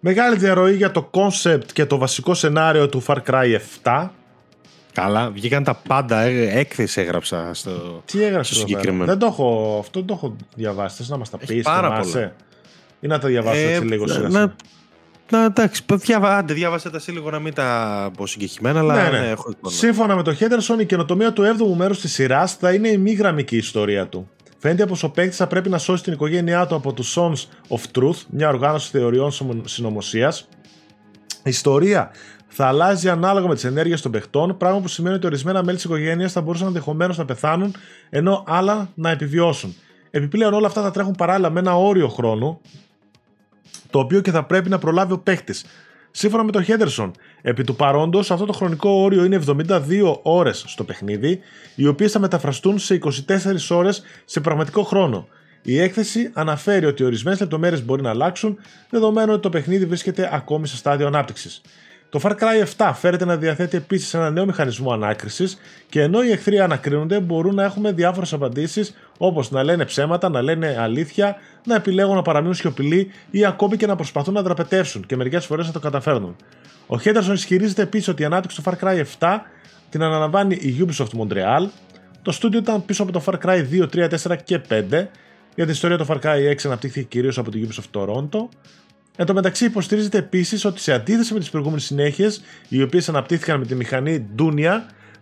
Μεγάλη διαρροή για το concept και το βασικό σενάριο του Far Cry επτά. Καλά, βγήκαν τα πάντα, έκθεση έγραψα στο, Τι έγραψε στο συγκεκριμένο. Δεν το έχω, αυτό δεν το έχω διαβάσει, θες να μας τα πεις, θυμάσαι. Ή να τα διαβάσετε ε, λίγο σειρά. Να, να, εντάξει, διαβα, άντε διαβάστε τα σε λίγο να μην τα πω συγκεκριμένα, αλλά ναι, ναι. Ναι, έχω... Σύμφωνα με τον Henderson, η καινοτομία του έβδομου μέρους της σειράς θα είναι η μη γραμμική ιστορία του. Φαίνεται πως ο παίκτης θα πρέπει να σώσει την οικογένειά του από τους Sons of Truth, μια οργάνωση θεωριών συνωμοσίας. Η ιστορία θα αλλάζει ανάλογα με τις ενέργειες των παιχτών, πράγμα που σημαίνει ότι ορισμένα μέλη της οικογένειας θα μπορούσαν ενδεχομένως να πεθάνουν, ενώ άλλα να επιβιώσουν. Επιπλέον, όλα αυτά θα τρέχουν παράλληλα με ένα όριο χρόνο, το οποίο και θα πρέπει να προλάβει ο παίκτης. Σύμφωνα με τον Henderson, επί του παρόντος, αυτό το χρονικό όριο είναι εβδομήντα δύο ώρες στο παιχνίδι, οι οποίες θα μεταφραστούν σε είκοσι τέσσερις ώρες σε πραγματικό χρόνο. Η έκθεση αναφέρει ότι ορισμένες λεπτομέρειες μπορεί να αλλάξουν, δεδομένου ότι το παιχνίδι βρίσκεται ακόμη σε στάδιο ανάπτυξης. Το Far Cry επτά φέρεται να διαθέτει επίσης ένα νέο μηχανισμό ανάκρισης και ενώ οι εχθροί ανακρίνονται, μπορούν να έχουμε διάφορες απαντήσεις όπως να λένε ψέματα, να λένε αλήθεια, να επιλέγουν να παραμείνουν σιωπηλοί ή ακόμη και να προσπαθούν να δραπετεύσουν και μερικές φορές να το καταφέρνουν. Ο Henderson ισχυρίζεται επίσης ότι η ανάπτυξη του Far Cry επτά την αναλαμβάνει η Ubisoft Montreal. Το στούντιο ήταν πίσω από το Far Cry δύο, τρία, τέσσερα και πέντε. Για την ιστορία του Far Cry έξι αναπτύχθηκε κυρίως από την Ubisoft Toronto. Εν τω μεταξύ, υποστηρίζεται επίσης ότι σε αντίθεση με τις προηγούμενες συνέχειες, οι οποίες αναπτύχθηκαν με τη μηχανή Dunia,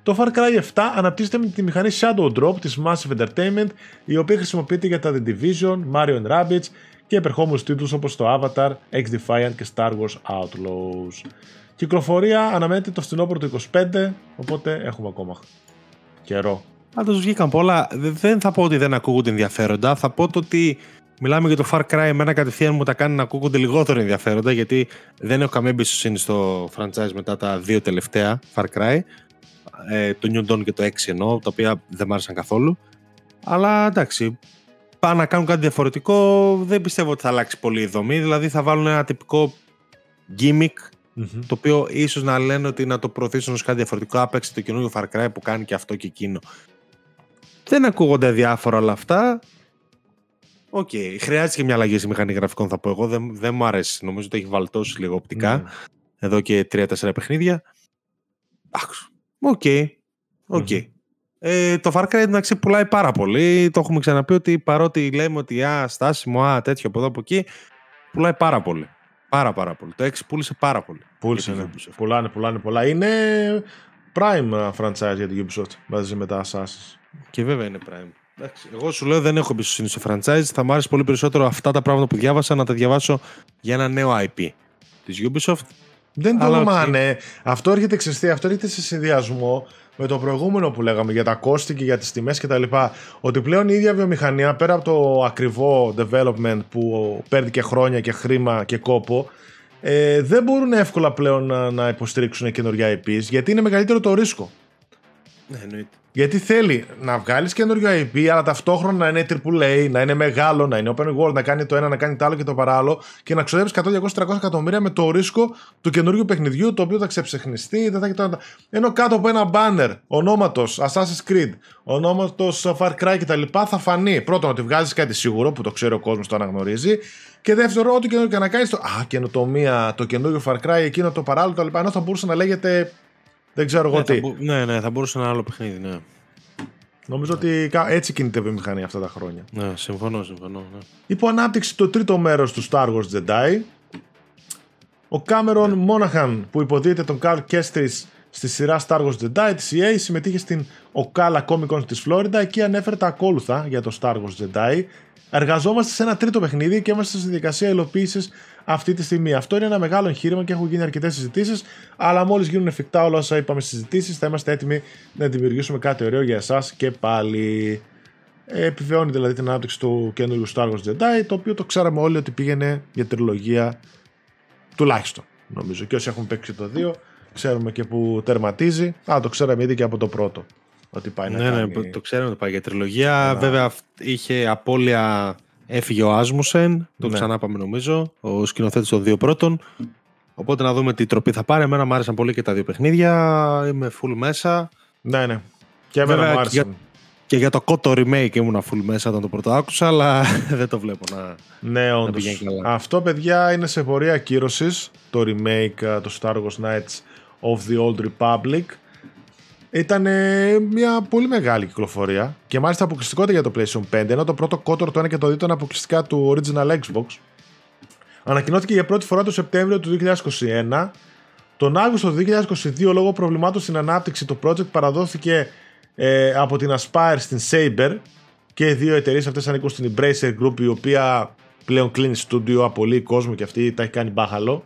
το Far Cry επτά αναπτύσσεται με τη μηχανή Shadow Drop της Massive Entertainment, η οποία χρησιμοποιείται για τα The Division, Mario and Rabbids και επερχόμενους τίτλους όπως το Avatar, X-Defiant και Star Wars Outlaws. Κυκλοφορία αναμένεται το φθινόπωρο του είκοσι είκοσι πέντε, οπότε έχουμε ακόμα καιρό. Πάντως βγήκαν πολλά. Δεν θα πω ότι δεν ακούγονται ενδιαφέροντα, θα πω το ότι. Μιλάμε για το Far Cry, εμένα κατευθείαν μου τα κάνει να ακούγονται λιγότερο ενδιαφέροντα γιατί δεν έχω καμία εμπιστοσύνη στο franchise μετά τα δύο τελευταία Far Cry, ε, το New Dawn και το έξι εννοώ, τα οποία δεν μ' άρεσαν καθόλου. Αλλά εντάξει, πάνε να κάνουν κάτι διαφορετικό, δεν πιστεύω ότι θα αλλάξει πολύ η δομή, δηλαδή θα βάλουν ένα τυπικό gimmick, mm-hmm. το οποίο ίσως να λένε ότι να το προωθήσουν ως κάτι διαφορετικό, άπαιξε το καινούργιο Far Cry που κάνει και αυτό και εκείνο. Δεν ακούγονται διάφορα όλα αυτά. Οκ, okay. Χρειάζεται και μια αλλαγή στη μηχανή γραφικών, θα πω εγώ. Δεν, δεν μου αρέσει. Νομίζω ότι έχει βαλτώσει λίγο οπτικά. Mm. Εδώ και τρία τέσσερα παιχνίδια. Οκ. Okay. Okay. Mm-hmm. Ε, το Far Cry εντάξει πουλάει πάρα πολύ. Το έχουμε ξαναπεί ότι παρότι λέμε ότι α, στάσιμο, α, τέτοιο από εδώ από εκεί, πουλάει πάρα πολύ. Πάρα πάρα πολύ. Το έξι πούλησε πάρα πολύ. Πούλησε, ναι. Πουλάνε, πουλάνε πολλά. Είναι prime franchise για την Ubisoft μαζί με τα Assassin's. Και βέβαια είναι prime. Εγώ σου λέω δεν έχω εμπιστοσύνη στο franchise. Θα μου άρεσε πολύ περισσότερο αυτά τα πράγματα που διάβασα να τα διαβάσω για ένα νέο άι πι της Ubisoft. Δεν τολμάνε. Αυτό έρχεται ξεστή, αυτό έρχεται σε συνδυασμό με το προηγούμενο που λέγαμε για τα κόστη και για τις τιμές κτλ. Ότι πλέον η ίδια βιομηχανία πέρα από το ακριβό development που παίρνει και χρόνια και χρήμα και κόπο, ε, δεν μπορούν εύκολα πλέον να, να υποστηρίξουν καινούργια άι πι γιατί είναι μεγαλύτερο το ρίσκο. Ναι, εννοείται. Γιατί θέλει να βγάλεις καινούριο άι πι, αλλά ταυτόχρονα να είναι τριπλ έι, να είναι μεγάλο, να είναι open world, να κάνει το ένα, να κάνει το άλλο και το παράλληλο και να ξοδέψεις εκατό, διακόσια, τριακόσια εκατομμύρια με το ρίσκο του καινούριου παιχνιδιού, το οποίο θα ξεψεχνιστεί. Δεν θα έχει το... Ενώ κάτω από ένα banner ονόματος Assassin's Creed, ονόματος Far Cry κτλ. Θα φανεί πρώτον ότι βγάζεις κάτι σίγουρο που το ξέρει ο κόσμος, το αναγνωρίζει. Και δεύτερον, ό,τι καινούριο και να κάνεις το. Α, καινοτομία, το καινούριο Far Cry, εκείνο το παράλληλο κτλ. Ενώ θα μπορούσε να λέγεται. Δεν ξέρω εγώ ναι, τι. Μπο- ναι, ναι, θα μπορούσε ένα άλλο παιχνίδι, ναι. Νομίζω ναι. ότι έτσι κινείται η βιομηχανία αυτά τα χρόνια. Ναι, συμφωνώ, συμφωνώ. Ναι. Υπό ανάπτυξη το τρίτο μέρος του Star Wars Jedi. Ο Κάμερον Μόναχαν, που υποδίεται τον Καρλ Κέστρις Στη σειρά Star Wars Jedi της ι έι συμμετείχε στην Ocala Comic Con της Φλόριντα. Εκεί ανέφερε τα ακόλουθα για το Star Wars Jedi. Εργαζόμαστε σε ένα τρίτο παιχνίδι και είμαστε στη διαδικασία υλοποίησης αυτή τη στιγμή. Αυτό είναι ένα μεγάλο εγχείρημα και έχουν γίνει αρκετές συζητήσεις. Αλλά μόλις γίνουν εφικτά όλα όσα είπαμε στις συζητήσεις, θα είμαστε έτοιμοι να δημιουργήσουμε κάτι ωραίο για εσάς και πάλι. Επιβεβαιώνει δηλαδή την ανάπτυξη του καινούργιου Star Wars Jedi, το οποίο το ξέραμε όλοι ότι πήγαινε για τριλογία τουλάχιστον. Νομίζω και όσοι έχουν παίξει το δύο, ξέρουμε και που τερματίζει. Α, το ξέραμε ήδη και από το πρώτο. Ότι πάει ναι, να κάνει... ναι, το ξέραμε ότι πάει για τριλογία. Να... Βέβαια είχε απώλεια, έφυγε ο Άσμουσεν, το ναι. ξανάπαμε νομίζω, ο σκηνοθέτης των δύο πρώτων. Οπότε να δούμε τι τροπή θα πάρει. Εμένα μου άρεσαν πολύ και τα δύο παιχνίδια. Είμαι full μέσα. Ναι, ναι. Και εμένα μου άρεσαν. Για... Και για το κότο remake ήμουν full μέσα όταν το πρώτο άκουσα, αλλά δεν το βλέπω να, ναι, να πηγαίνει καλά. Αυτό, παιδιά, είναι σε πορεία κύρωσης, το remake, το Star Wars Knights of the Old Republic. Ήταν μια πολύ μεγάλη κυκλοφορία και μάλιστα αποκλειστικότητα για το PlayStation πέντε, ενώ το πρώτο κότορ, το ένα και το δύο ήταν αποκλειστικά του original Xbox. Ανακοινώθηκε για πρώτη φορά το Σεπτέμβριο του είκοσι είκοσι ένα. Τον Αύγουστο του είκοσι είκοσι δύο, λόγω προβλημάτων στην ανάπτυξη, το project παραδόθηκε Ε, από την Aspire στην Saber και οι δύο εταιρείες αυτές ανήκουν στην Embracer Group, η οποία πλέον κλείνει στούντιο, απολύει κόσμο και αυτή τα έχει κάνει μπάχαλο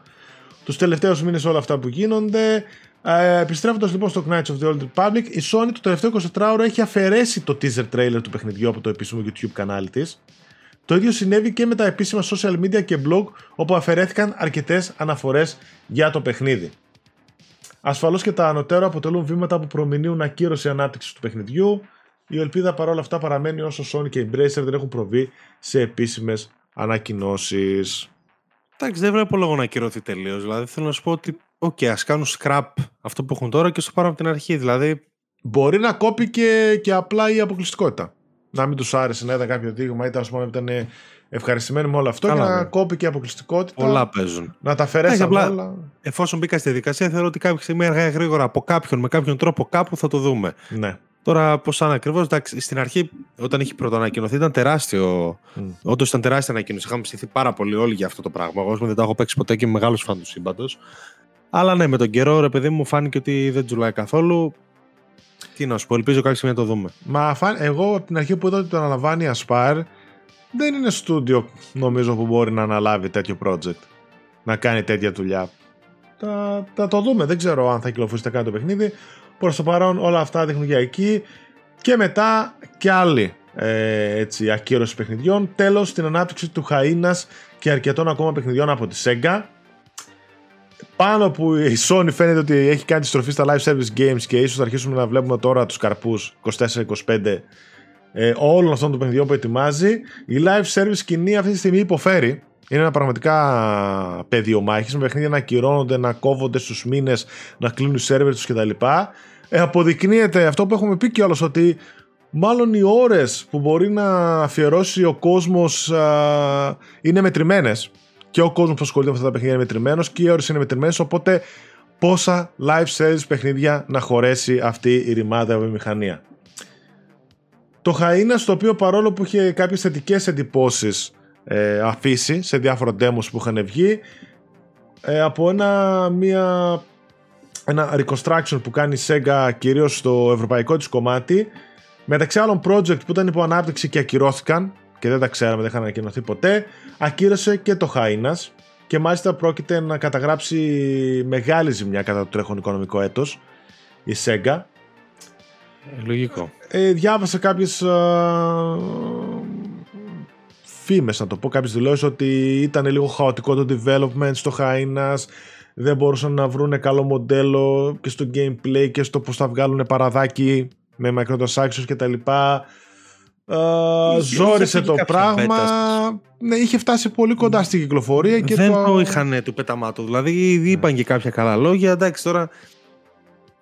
τους τελευταίους μήνες όλα αυτά που γίνονται. ε, Επιστρέφοντας λοιπόν στο Knights of the Old Republic, η Sony το τελευταίο εικοσιτετράωρο έχει αφαιρέσει το teaser trailer του παιχνιδιού από το επίσημο YouTube κανάλι της. Το ίδιο συνέβη και με τα επίσημα social media και blog, όπου αφαιρέθηκαν αρκετές αναφορές για το παιχνίδι. Ασφαλώς και τα ανωτέρω αποτελούν βήματα που προμηνύουν ακύρωση ανάπτυξης του παιχνιδιού. Η ελπίδα παρόλα αυτά παραμένει όσο Sony και η Embracer δεν έχουν προβεί σε επίσημες ανακοινώσεις. Εντάξει, δεν βλέπω λόγο να ακυρωθεί τελείως. Δηλαδή θέλω να σου πω ότι, OK, ας κάνουν scrap αυτό που έχουν τώρα και στο πάρουν από την αρχή. Δηλαδή, μπορεί να κόπηκε και απλά η αποκλειστικότητα. Να μην τους άρεσε, να ήταν κάποιο δείγμα, ήταν ας πούμε, ήταν ευχαριστημένοι με όλο αυτό. Καλά, και να κόπηκε η αποκλειστικότητα. Πολλά παίζουν. Να τα αφαιρέσουν όλα. Εφόσον μπήκα στη διαδικασία, θεωρώ ότι κάποια στιγμή αργά ή γρήγορα από κάποιον με κάποιον τρόπο κάπου θα το δούμε. Ναι. Τώρα, πώς αν ακριβώς. Εντάξει, στην αρχή, όταν είχε πρωτοανακοινωθεί, ήταν τεράστιο. Mm. Όντως ήταν τεράστια ανακοίνωση. Είχαμε ψηθεί πάρα πολύ όλοι για αυτό το πράγμα. Εγώ δεν τα έχω παίξει ποτέ και είμαι μεγάλος φαν του σύμπαντος. Αλλά ναι, με τον καιρό, ρε παιδί μου, φάνηκε ότι δεν τζουλάει καθόλου. Τι να σου πω, ελπίζω κάποια στιγμή να το δούμε. Μα εγώ από την αρχή που είδα ότι το αναλαμβάνει η Aspire, δεν είναι στούντιο νομίζω που μπορεί να αναλάβει τέτοιο project, να κάνει τέτοια δουλειά. Θα, θα το δούμε, δεν ξέρω αν θα κυκλοφορήσει θα κάνει το παιχνίδι. Προς το παρόν όλα αυτά δείχνουν για εκεί. Και μετά και άλλη ε, έτσι, ακύρωση παιχνιδιών. Τέλος στην ανάπτυξη του Χαΐνας και αρκετών ακόμα παιχνιδιών από τη Sega. Πάνω που η Sony φαίνεται ότι έχει κάνει τη στροφή στα live service games και ίσως θα αρχίσουμε να βλέπουμε τώρα τους καρπούς είκοσι τέσσερα είκοσι πέντε ε, όλων αυτών των παιχνιδιών που ετοιμάζει. Η live service σκηνή αυτή τη στιγμή υποφέρει. Είναι ένα πραγματικά πεδίο μάχης με παιχνίδια να ακυρώνονται, να κόβονται στους μήνες, να κλείνουν οι σερβέρ τους κτλ. Ε, αποδεικνύεται αυτό που έχουμε πει κιόλας, ότι μάλλον οι ώρες που μπορεί να αφιερώσει ο κόσμος α, είναι μετρημένες. Και ο κόσμος που ασχολείται με αυτά τα παιχνίδια είναι μετρημένος και οι ώρες είναι μετρημένες. Οπότε, πόσα live service παιχνίδια να χωρέσει αυτή η ρημάδα βιομηχανία. Το Χαΐνα, το οποίο παρόλο που είχε κάποιες θετικές εντυπώσεις ε, αφήσει σε διάφορα demos που είχαν βγει, ε, από ένα, μια, ένα reconstruction που κάνει η Sega κυρίως στο ευρωπαϊκό της κομμάτι, μεταξύ άλλων project που ήταν υπό ανάπτυξη και ακυρώθηκαν και δεν τα ξέραμε, δεν είχαν ανακοινωθεί ποτέ, ακύρωσε και το Χαΐνας και μάλιστα πρόκειται να καταγράψει μεγάλη ζημιά κατά το τρέχον οικονομικό έτος η Sega. Ε, λογικό. Ε, διάβασα κάποιες α, φήμες, να το πω, κάποιες δηλώσεις ότι ήταν λίγο χαοτικό το development στο Χαΐνας, δεν μπορούσαν να βρουν καλό μοντέλο και στο gameplay και στο πως θα βγάλουν παραδάκι με microtransactions και τα λοιπά. Uh, ζόρισε το πράγμα πέτας. Ναι, είχε φτάσει πολύ κοντά στην κυκλοφορία και δεν το, το είχαν του πέταματο. Δηλαδή είπαν και κάποια καλά λόγια. Εντάξει τώρα,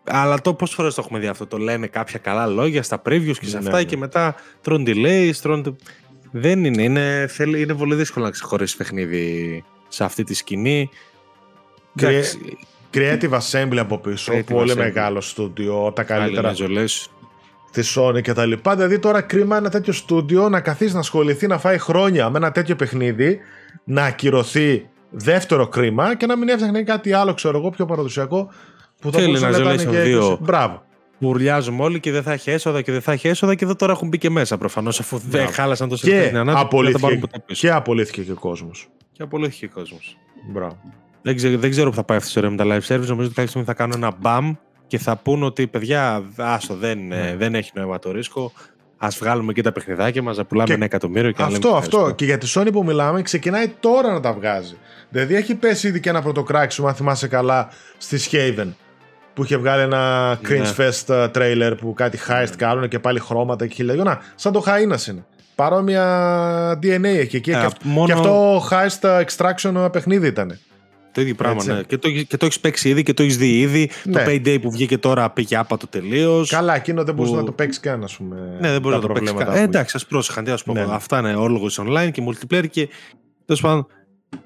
αλλά το πόσες φορές το έχουμε δει αυτό, το λένε κάποια καλά λόγια στα previews και σε ναι, αυτά ναι. Και μετά τρώνε delays τρών... Δεν είναι είναι, θέλει, είναι πολύ δύσκολο να ξεχωρίσει παιχνίδι σε αυτή τη σκηνή. Κρι... Creative Assembly από πίσω, Creative πολύ Assembly. Μεγάλο στούντιο, τα καλύτερα τη Sony και τα λοιπά. Δηλαδή τώρα κρίμα ένα τέτοιο στούντιο να καθίσει να ασχοληθεί, να φάει χρόνια με ένα τέτοιο παιχνίδι, να ακυρωθεί, δεύτερο κρίμα, και να μην έφτιαχνε κάτι άλλο, ξέρω εγώ, πιο παραδοσιακό, Που θα θέλει να ζελέσουν δύο που ουρλιάζουμε όλοι και δεν θα έχει έσοδα και δεν θα έχει έσοδα και εδώ τώρα έχουν μπει και μέσα προφανώς αφού yeah. δεν χάλασαν τόσο και την ανάπτυξη. Και απολύθηκε και ο κόσμος. Και απολύθηκε και ο κόσμος. Μπράβο. Δεν ξέρω, δεν ξέρω που θα πάει αυτή η ώρα με τα live service. Νομίζω ότι κάποια στιγμή θα κάνω ένα μπαμ και θα πούν ότι παιδιά, άστο, δεν, yeah. δεν έχει νόημα το ρίσκο. Ας βγάλουμε και τα παιχνιδάκια μας, να πουλάμε και ένα εκατομμύριο και να αυτό, λέμε αυτό. Και για τη Sony που μιλάμε, ξεκινάει τώρα να τα βγάζει. Δηλαδή έχει πέσει ήδη και ένα πρωτοκράξιμο, αν θυμάσαι καλά, στη Haven. Που είχε βγάλει ένα yeah. cringe fest trailer που κάτι heist yeah. κάνουν και πάλι χρώματα και χιλιαγιώνα. Σαν το Hyenas είναι. Παρόμοια ντι εν έι έχει εκεί. Yeah, και, μόνο... και αυτό heist extraction παιχνίδι ήταν. Το ίδιο πράγμα. Ναι. Και το, και το έχει παίξει ήδη και το έχει δει ήδη. Ναι. Το Payday που βγήκε τώρα πήγε άπατο τελείως. Καλά, εκείνο δεν μπορούσε που... να το παίξει καν, ας πούμε. Ναι, δεν μπορούσε να το παίξει καν. Ε, εντάξει, ας πρόσεχαν. Τι, ας πούμε, ναι. Αυτά είναι όλογο online και multiplayer και τέλος πάντων.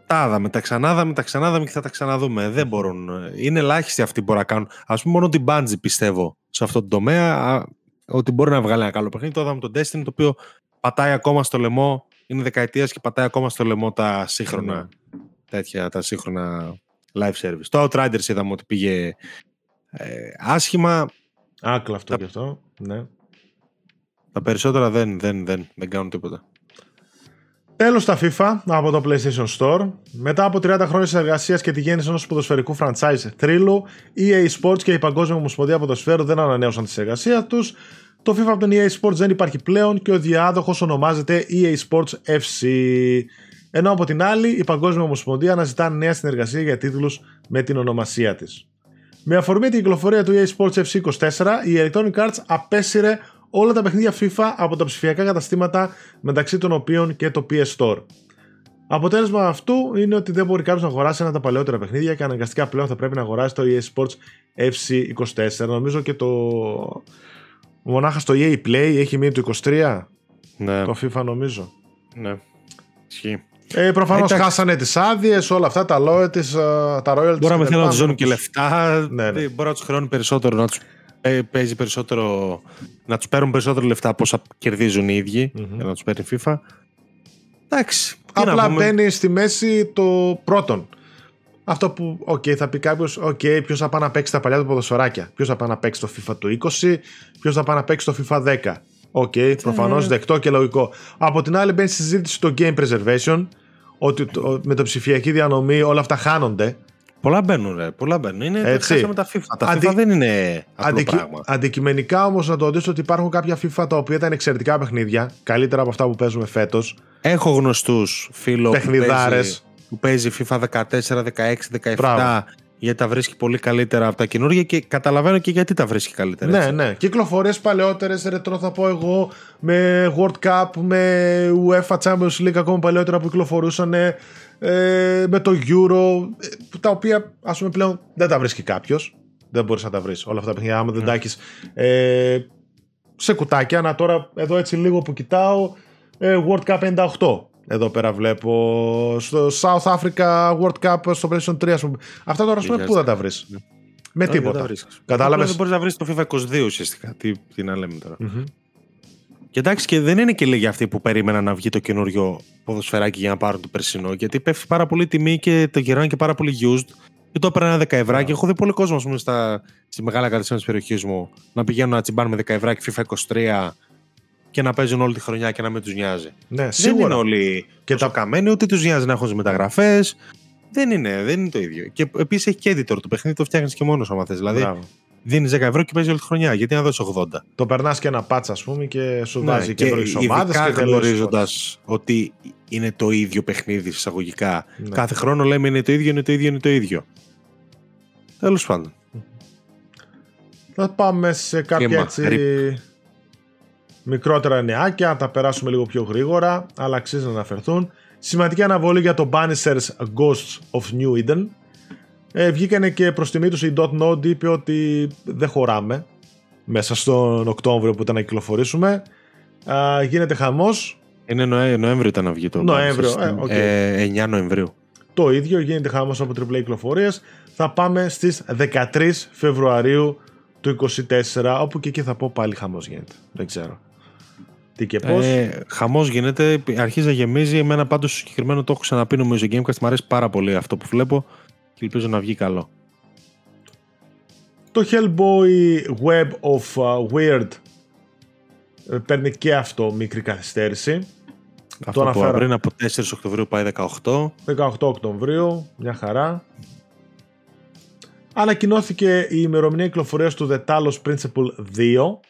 Τα είδαμε, τα ξανάδαμε, τα ξανάδαμε και θα τα ξαναδούμε. Δεν μπορούν. Είναι ελάχιστοι αυτοί που μπορούν να κάνουν. Ας πούμε, μόνο την Bungie πιστεύω σε αυτόν τον τομέα ότι μπορεί να βγάλει ένα καλό παιχνίδι. Το είδαμε τον Destiny, το οποίο πατάει ακόμα στο λαιμό. Είναι δεκαετίας και πατάει ακόμα στο λαιμό τα σύγχρονα. Τέτοια τα σύγχρονα live service. Το Outriders είδαμε ότι πήγε ε, άσχημα. Άκλα αυτό τα... και αυτό. Ναι. Τα περισσότερα δεν, δεν, δεν, δεν κάνουν τίποτα. Τέλος τα FIFA από το PlayStation Store. Μετά από τριάντα χρόνια συνεργασίας και τη γέννηση ενός ποδοσφαιρικού franchise θρύλου, η ι έι Sports και η Παγκόσμια Ομοσπονδία Ποδοσφαίρου δεν ανανέωσαν τη συνεργασία τους. Το FIFA από τον ι έι Sports δεν υπάρχει πλέον και ο διάδοχος ονομάζεται ι έι Sports εφ σι. Ενώ από την άλλη η Παγκόσμια Ομοσπονδία αναζητά νέα συνεργασία για τίτλους με την ονομασία της. Με αφορμή την κυκλοφορία του ι έι Sports εφ σι είκοσι τέσσερα, η Electronic Arts απέσυρε όλα τα παιχνίδια FIFA από τα ψηφιακά καταστήματα, μεταξύ των οποίων και το πι ες Store. Αποτέλεσμα αυτού είναι ότι δεν μπορεί κάποιος να αγοράσει ένα από τα παλαιότερα παιχνίδια και αναγκαστικά πλέον θα πρέπει να αγοράσει το ι έι Sports εφ σι είκοσι τέσσερα. Νομίζω και το μονάχα στο ι έι Play έχει μείνει το είκοσι τρία. Ναι. Το FIFA νομίζω. Ναι. Ισχύει. Ε, προφανώς χάσανε τις άδειες, όλα αυτά, τα loyalties, τα royalties. Μπορεί να με θέλουν να τους ζώνουν και λεφτά, ναι, ναι. Μπορεί να τους χρεώνει περισσότερο, να τους παίζει περισσότερο, να τους παίρνουν περισσότερο λεφτά από όσα κερδίζουν οι ίδιοι, mm-hmm. για να τους παίρνει FIFA. Εντάξει. Απλά μπαίνει στη μέση το πρώτον. Αυτό που, οκ, okay, θα πει κάποιος, οκ, okay, ποιος θα πάει να παίξει τα παλιά του ποδοσφαιράκια, ποιος θα πάει να παίξει το FIFA του είκοσι, ποιος θα πάει να παίξει το FIFA δέκα. Οκ, okay, προφανώς δεκτό και λογικό. Από την άλλη μπαίνει στη συζήτηση το Game Preservation, ότι το, με το ψηφιακή διανομή όλα αυτά χάνονται. Πολλά μπαίνουν, ρε, πολλά μπαίνουν. Είναι έτσι. Τα FIFA. Τα Αντι... FIFA δεν είναι απλό Αντι... πράγμα. Αντικειμενικά όμως να το ρωτήσω ότι υπάρχουν κάποια FIFA τα οποία ήταν εξαιρετικά παιχνίδια, καλύτερα από αυτά που παίζουμε φέτος. Έχω γνωστούς φίλο παιχνιδάρες που παίζει, που παίζει FIFA δεκατέσσερα, δεκαέξι, δεκαεπτά. Μπράβο. Γιατί τα βρίσκει πολύ καλύτερα από τα καινούργια και καταλαβαίνω και γιατί τα βρίσκει καλύτερα. Έτσι. Ναι, ναι. Κυκλοφορίες παλαιότερες, ρετρό θα πω εγώ, με World Cup, με UEFA Champions League ακόμα παλαιότερα που κυκλοφορούσαν, ε, με το Euro, τα οποία ας πούμε πλέον δεν τα βρίσκει κάποιος. Δεν μπορείς να τα βρεις όλα αυτά τα παιχνίδια, άμα δεν τα έχεις ε, σε κουτάκια. Να τώρα εδώ έτσι λίγο που κοιτάω, ε, World Cup ενενήντα οκτώ. Εδώ πέρα βλέπω στο South Africa World Cup στο PlayStation τρία. Αυτά τώρα πούμε πού θα τα βρεις. Ναι. Με όχι, τίποτα. Κατάλαβες. Δεν μπορείς να βρεις το FIFA είκοσι δύο ουσιαστικά. Τι, τι να λέμε τώρα. Mm-hmm. Και εντάξει, και δεν είναι και λίγοι αυτοί που περίμεναν να βγει το καινούριο ποδοσφαιράκι για να πάρουν το περσινό. Γιατί πέφτει πάρα πολύ τιμή και το γυρνάνε και πάρα πολύ used. Και το έπαιρνα ένα δέκα ευρά και έχω δει πολλοί κόσμο πούμε, στα, στη μεγάλα καταστήματα τη περιοχή μου να πηγαίνουν να τσιμπάνουν με δέκα ευρά και FIFA είκοσι τρία. Και να παίζουν όλη τη χρονιά και να μην τους νοιάζει. Ναι, δεν σίγουρα. Είναι όλοι και τα καμένοι, ούτε τους νοιάζει να έχουν μεταγραφές. Δεν είναι, δεν είναι το ίδιο. Και επίσης έχει και editor. Το παιχνίδι το φτιάχνεις και μόνος άμα θες. Δηλαδή δίνεις δέκα ευρώ και παίζει όλη τη χρονιά. Γιατί να δώσεις ογδόντα. Το περνάς και ένα πάτσα, ας πούμε, και σου βάζει ναι, και τρώει ομάδες. Και γνωρίζοντας ότι είναι το ίδιο παιχνίδι, εισαγωγικά. Ναι. Κάθε χρόνο λέμε είναι το ίδιο, είναι το ίδιο, είναι το ίδιο. Τέλος πάντων. Θα πάμε σε κάποια Είμα, έτσι. Ρίπ. Μικρότερα νεάκια, τα περάσουμε λίγο πιο γρήγορα, αλλά αξίζει να αναφερθούν. Σημαντική αναβολή για το Banishers Ghosts of New Eden. Ε, βγήκανε και προς τιμή τους η .node, είπε ότι δεν χωράμε μέσα στον Οκτώβριο που ήταν να κυκλοφορήσουμε. Α, γίνεται χαμός. Είναι Νοέ, Νοέμβριο ήταν να βγει το Νοέμβριο, ε, okay. ε, εννιά Νοεμβρίου. Το ίδιο, γίνεται χαμός από τριπλέ κυκλοφορίες. Θα πάμε στις δεκατρείς Φεβρουαρίου του είκοσι τέσσερα, όπου και εκεί θα πω πάλι χαμός γίνεται. Δεν ξέρω. Και πώς. Ε, χαμός γίνεται, αρχίζει να γεμίζει. Εμένα πάντως συγκεκριμένο το έχω ξαναπεί νομίζω Gamecast, μου αρέσει πάρα πολύ αυτό που βλέπω και ελπίζω να βγει καλό. Το Hellboy Web of Weird παίρνει και αυτό μικρή καθυστέρηση. Αυτό το που αύριο από τέσσερις Οκτωβρίου πάει δεκαοκτώ. δεκαοκτώ Οκτωβρίου, μια χαρά. Ανακοινώθηκε η ημερομηνία κυκλοφορίας του The Talos Principle δύο.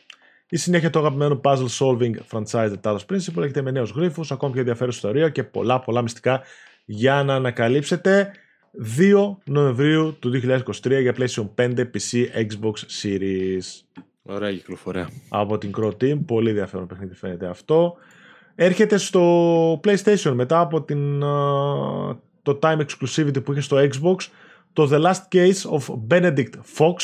Η συνέχεια του αγαπημένου puzzle solving franchise The Talos Principle έχετε με νέους γρίφους, ακόμη και ενδιαφέρουσα ιστορία και πολλά πολλά μυστικά για να ανακαλύψετε. Δύο Νοεμβρίου του δύο χιλιάδες είκοσι τρία για PlayStation πέντε, πι σι, Xbox Series. Ωραία κυκλοφορία. Από την Crow Team, πολύ ενδιαφέρον παιχνίδι φαίνεται αυτό. Έρχεται στο PlayStation μετά από την, το Time Exclusivity που είχε στο Xbox, το The Last Case of Benedict Fox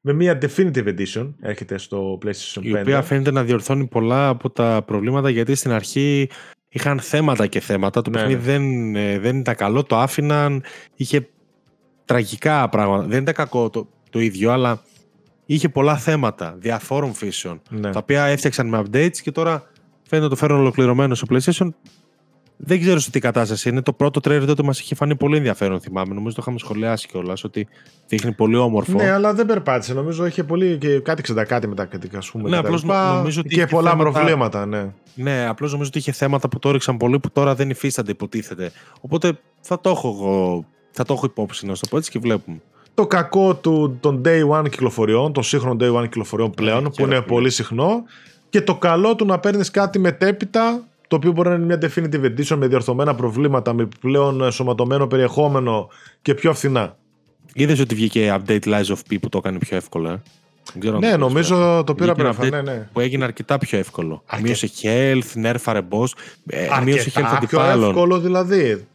με μια Definitive Edition έρχεται στο PlayStation πέντε. Η οποία φαίνεται να διορθώνει πολλά από τα προβλήματα, γιατί στην αρχή είχαν θέματα και θέματα. Το ναι, παιχνίδι δεν, δεν ήταν καλό, το άφηναν, είχε τραγικά πράγματα. Δεν ήταν κακό το, το ίδιο, αλλά είχε πολλά θέματα διαφόρων φύσεων, ναι, τα οποία έφτιαξαν με updates και τώρα φαίνεται το φέρουν ολοκληρωμένο στο PlayStation. Δεν ξέρω σε τι κατάσταση είναι. Το πρώτο trailer τότε μας είχε φανεί πολύ ενδιαφέρον, θυμάμαι. Νομίζω το είχαμε σχολιάσει κιόλας ότι δείχνει πολύ όμορφο. Ναι, αλλά δεν περπάτησε. Νομίζω είχε πολύ και κάτι ξεντακάτι μετά, ας πούμε. Ναι, απλώς νομίζω ότι και πολλά θέματα, προβλήματα, ναι. Ναι, απλώς νομίζω ότι είχε θέματα που το έριξαν πολύ που τώρα δεν υφίστανται, υποτίθεται. Οπότε θα το έχω, εγώ, θα το έχω υπόψη, να το πω έτσι, και βλέπουμε. Το κακό του, των day one κυκλοφοριών, των σύγχρονων day one κυκλοφοριών πλέον, yeah, που είναι πολύ συχνό. Και το καλό του να παίρνεις κάτι μετέπειτα, το οποίο μπορεί να είναι μια definitive edition με διορθωμένα προβλήματα, με πλέον σωματωμένο περιεχόμενο και πιο φθηνά. Είδες ότι βγήκε update Lies of P που το έκανε πιο εύκολο, ε? Ναι, το νομίζω πέρα. το πήρα πέρα. Ναι, ναι. Που έγινε αρκετά πιο εύκολο. Αρκε... Μείωσε health, νέρφαρε boss. Μείωσε health αντιπάλων. Πιο εύκολο δηλαδή.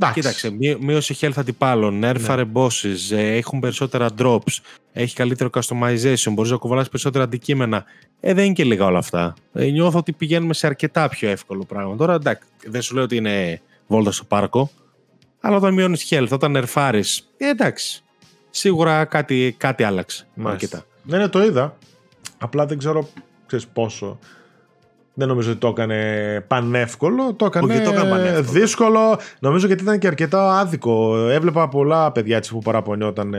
Εντάξει. Κοίταξε, μείωσε health αντιπάλων, νέρφαρε ναι. bosses, έχουν περισσότερα drops, έχει καλύτερο customization, μπορείς να κουβαλάς περισσότερα αντικείμενα. Ε, δεν είναι και λίγα όλα αυτά. Ε, νιώθω ότι πηγαίνουμε σε αρκετά πιο εύκολο πράγμα. Τώρα, εντάξει, δεν σου λέω ότι είναι βόλτα στο πάρκο, αλλά όταν μειώνεις health, όταν νερφάρεις, ε, εντάξει, σίγουρα κάτι, κάτι άλλαξε. Αρκετά. Ναι, ναι, το είδα. Απλά δεν ξέρω, ξέρεις, πόσο. Δεν νομίζω ότι το έκανε πανεύκολο, το έκανε, Όχι, το έκανε πανεύκολο. δύσκολο. Νομίζω γιατί ήταν και αρκετά άδικο. Έβλεπα πολλά παιδιά που παραπονιόταν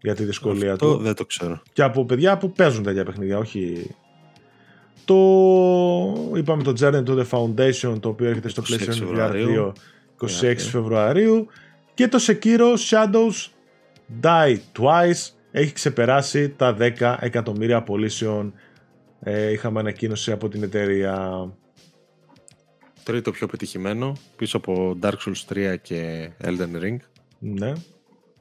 για τη δυσκολία Αυτό του. Αυτό δεν το ξέρω. Και από παιδιά που παίζουν τέτοια παιχνίδια, όχι... Το... Είπαμε το Journey to the Foundation, το οποίο έρχεται στο PlayStation βι αρ δύο, είκοσι έξι Φεβρουαρίου. Και το Sekiro Shadows Die Twice έχει ξεπεράσει τα δέκα εκατομμύρια απολύσεων. Ε, είχαμε ανακοίνωση από την εταιρεία. Τρίτο πιο πετυχημένο, πίσω από Dark Souls τρία και Elden Ring. Ναι.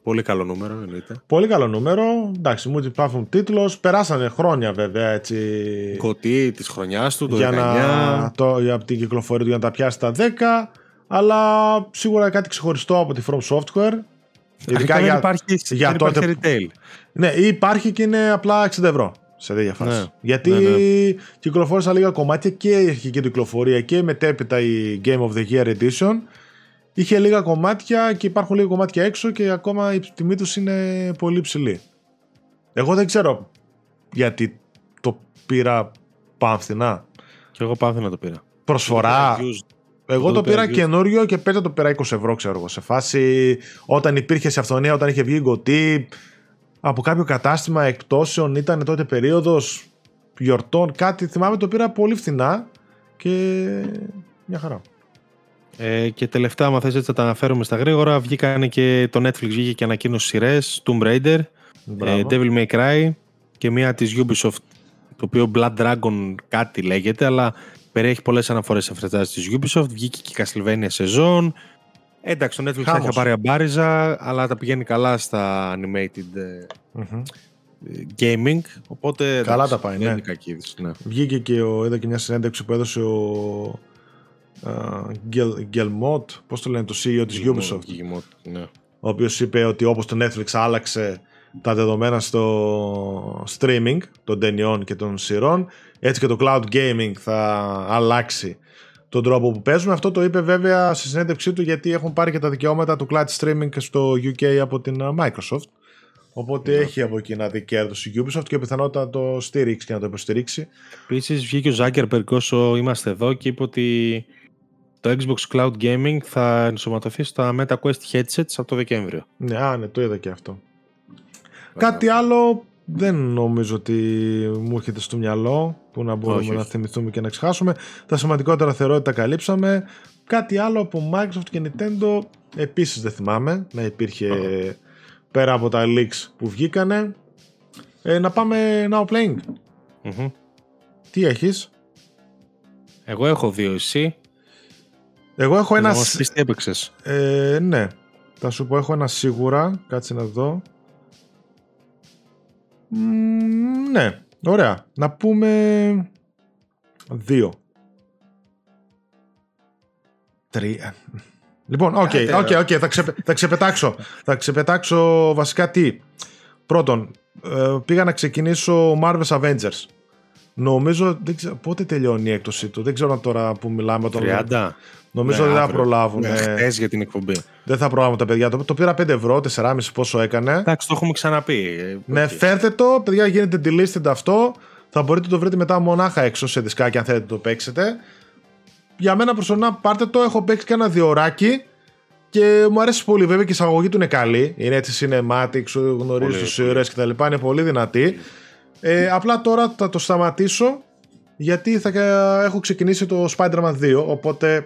Πολύ καλό νούμερο, εννοείται. Πολύ καλό νούμερο. Εντάξει, multi-platform τίτλος. Περάσανε χρόνια βέβαια, έτσι. Κωτή της χρονιάς του, το για δεκαεννιά. Να, το, για την κυκλοφορία του, για να τα πιάσει τα δέκα. Αλλά σίγουρα κάτι ξεχωριστό από τη From Software. Ειδικά για, υπάρχει, για τότε... υπάρχει retail. Ναι, υπάρχει και είναι απλά εξήντα ευρώ. Σε τέτοια φάση. Ναι, γιατί ναι, ναι. κυκλοφόρησαν λίγα κομμάτια και η αρχική κυκλοφορία και μετέπειτα η Game of the Year Edition. Είχε λίγα κομμάτια και υπάρχουν λίγα κομμάτια έξω και ακόμα η τιμή τους είναι πολύ ψηλή. Εγώ δεν ξέρω γιατί το πήρα πάμφθηνα. Και εγώ πάμφθηνα το πήρα. Προσφορά. Εγώ το πήρα καινούριο και πέτα το πήρα είκοσι ευρώ, ξέρω εγώ. Σε φάση όταν υπήρχε σε αυθονία, όταν είχε βγει γκωτή. Από κάποιο κατάστημα εκπτώσεων, ήταν τότε περίοδος γιορτών, κάτι. Θυμάμαι το πήρα πολύ φθηνά και μια χαρά. Ε, και τελευταία, άμα θες, έτσι θα τα αναφέρουμε στα γρήγορα. Βγήκανε και το Netflix, βγήκε και ανακοίνωση σειρές, Tomb Raider, ε, Devil May Cry και μια της Ubisoft, το οποίο Blood Dragon κάτι λέγεται, αλλά περιέχει πολλές αναφορές σε φρετάζες της Ubisoft. Βγήκε και η Castlevania Season. Εντάξει, το Netflix θα είχα πάρει αμπάριζα, αλλά τα πηγαίνει καλά στα animated mm-hmm. gaming, οπότε... Καλά τα πάει, ναι. ναι. Βγήκε και, ο, είδα και μια συνέντευξη που έδωσε ο Γκελμότ, uh, πώς το λένε, το σι ι ο της Ubisoft, Gilmot, ναι. ο οποίος είπε ότι όπως το Netflix άλλαξε τα δεδομένα στο streaming των ταινιών και των σειρών, έτσι και το cloud gaming θα αλλάξει τον τρόπο που παίζουμε. Αυτό το είπε βέβαια στη συνέντευξή του, γιατί έχουν πάρει και τα δικαιώματα του cloud streaming στο γιου κέι από την Microsoft. Οπότε yeah. έχει από εκεί να δει κέρδος η Ubisoft και πιθανότητα να το στηρίξει και να το υποστηρίξει. Επίσης βγήκε ο Zuckerberg όσο είμαστε εδώ και είπε ότι το Xbox Cloud Gaming θα ενσωματωθεί στα MetaQuest headsets από το Δεκέμβριο. Ναι, α, ναι, το είδα και αυτό. Κάτι άλλο δεν νομίζω ότι μου έρχεται στο μυαλό που να μπορούμε όχι, να όχι. θυμηθούμε και να ξεχάσουμε. Τα σημαντικότερα θεωρώ ότι τα καλύψαμε. Κάτι άλλο από Microsoft και Nintendo επίσης δεν θυμάμαι να υπήρχε uh-huh. πέρα από τα leaks που βγήκανε. Ε, να πάμε now playing. Mm-hmm. Τι έχεις? Εγώ έχω δύο, εσύ? Εγώ έχω ένα. Μας πεις τι έπαιξες. Ε, ναι. Θα σου πω, έχω ένα σίγουρα. Κάτσε να δω. Μ, ναι. Ωραία. Να πούμε δύο. Τρία. Λοιπόν, οκ, okay, okay, okay, θα, ξεπε, θα ξεπετάξω. θα ξεπετάξω βασικά τι. Πρώτον, ε, πήγα να ξεκινήσω Marvel's Avengers. Νομίζω, δεν ξέρω, πότε τελειώνει η έκπτωση του. Δεν ξέρω αν τώρα που μιλάμε. τριάντα. Τον... Νομίζω ναι, δεν θα αύριο. προλάβουν. Ναι, χτες για την εκπομπή. Δεν θα προλάβουν τα παιδιά. Το, το πήρα πέντε ευρώ, τεσσεράμισι πόσο έκανε. Εντάξει, το έχουμε ξαναπεί. Ναι, φέρτε το, παιδιά, γίνεται delisted αυτό. Θα μπορείτε να το βρείτε μετά μονάχα έξω σε δισκάκι αν θέλετε το παίξετε. Για μένα προσωπικά πάρτε το, έχω παίξει και ένα διωράκι και μου αρέσει πολύ. Βέβαια και η εισαγωγή του είναι καλή. Είναι έτσι cinematic, γνωρίζει τους ήρωες κτλ. Είναι πολύ δυνατή. Ε, απλά τώρα θα το σταματήσω γιατί θα έχω ξεκινήσει το Spider-Man δύο, οπότε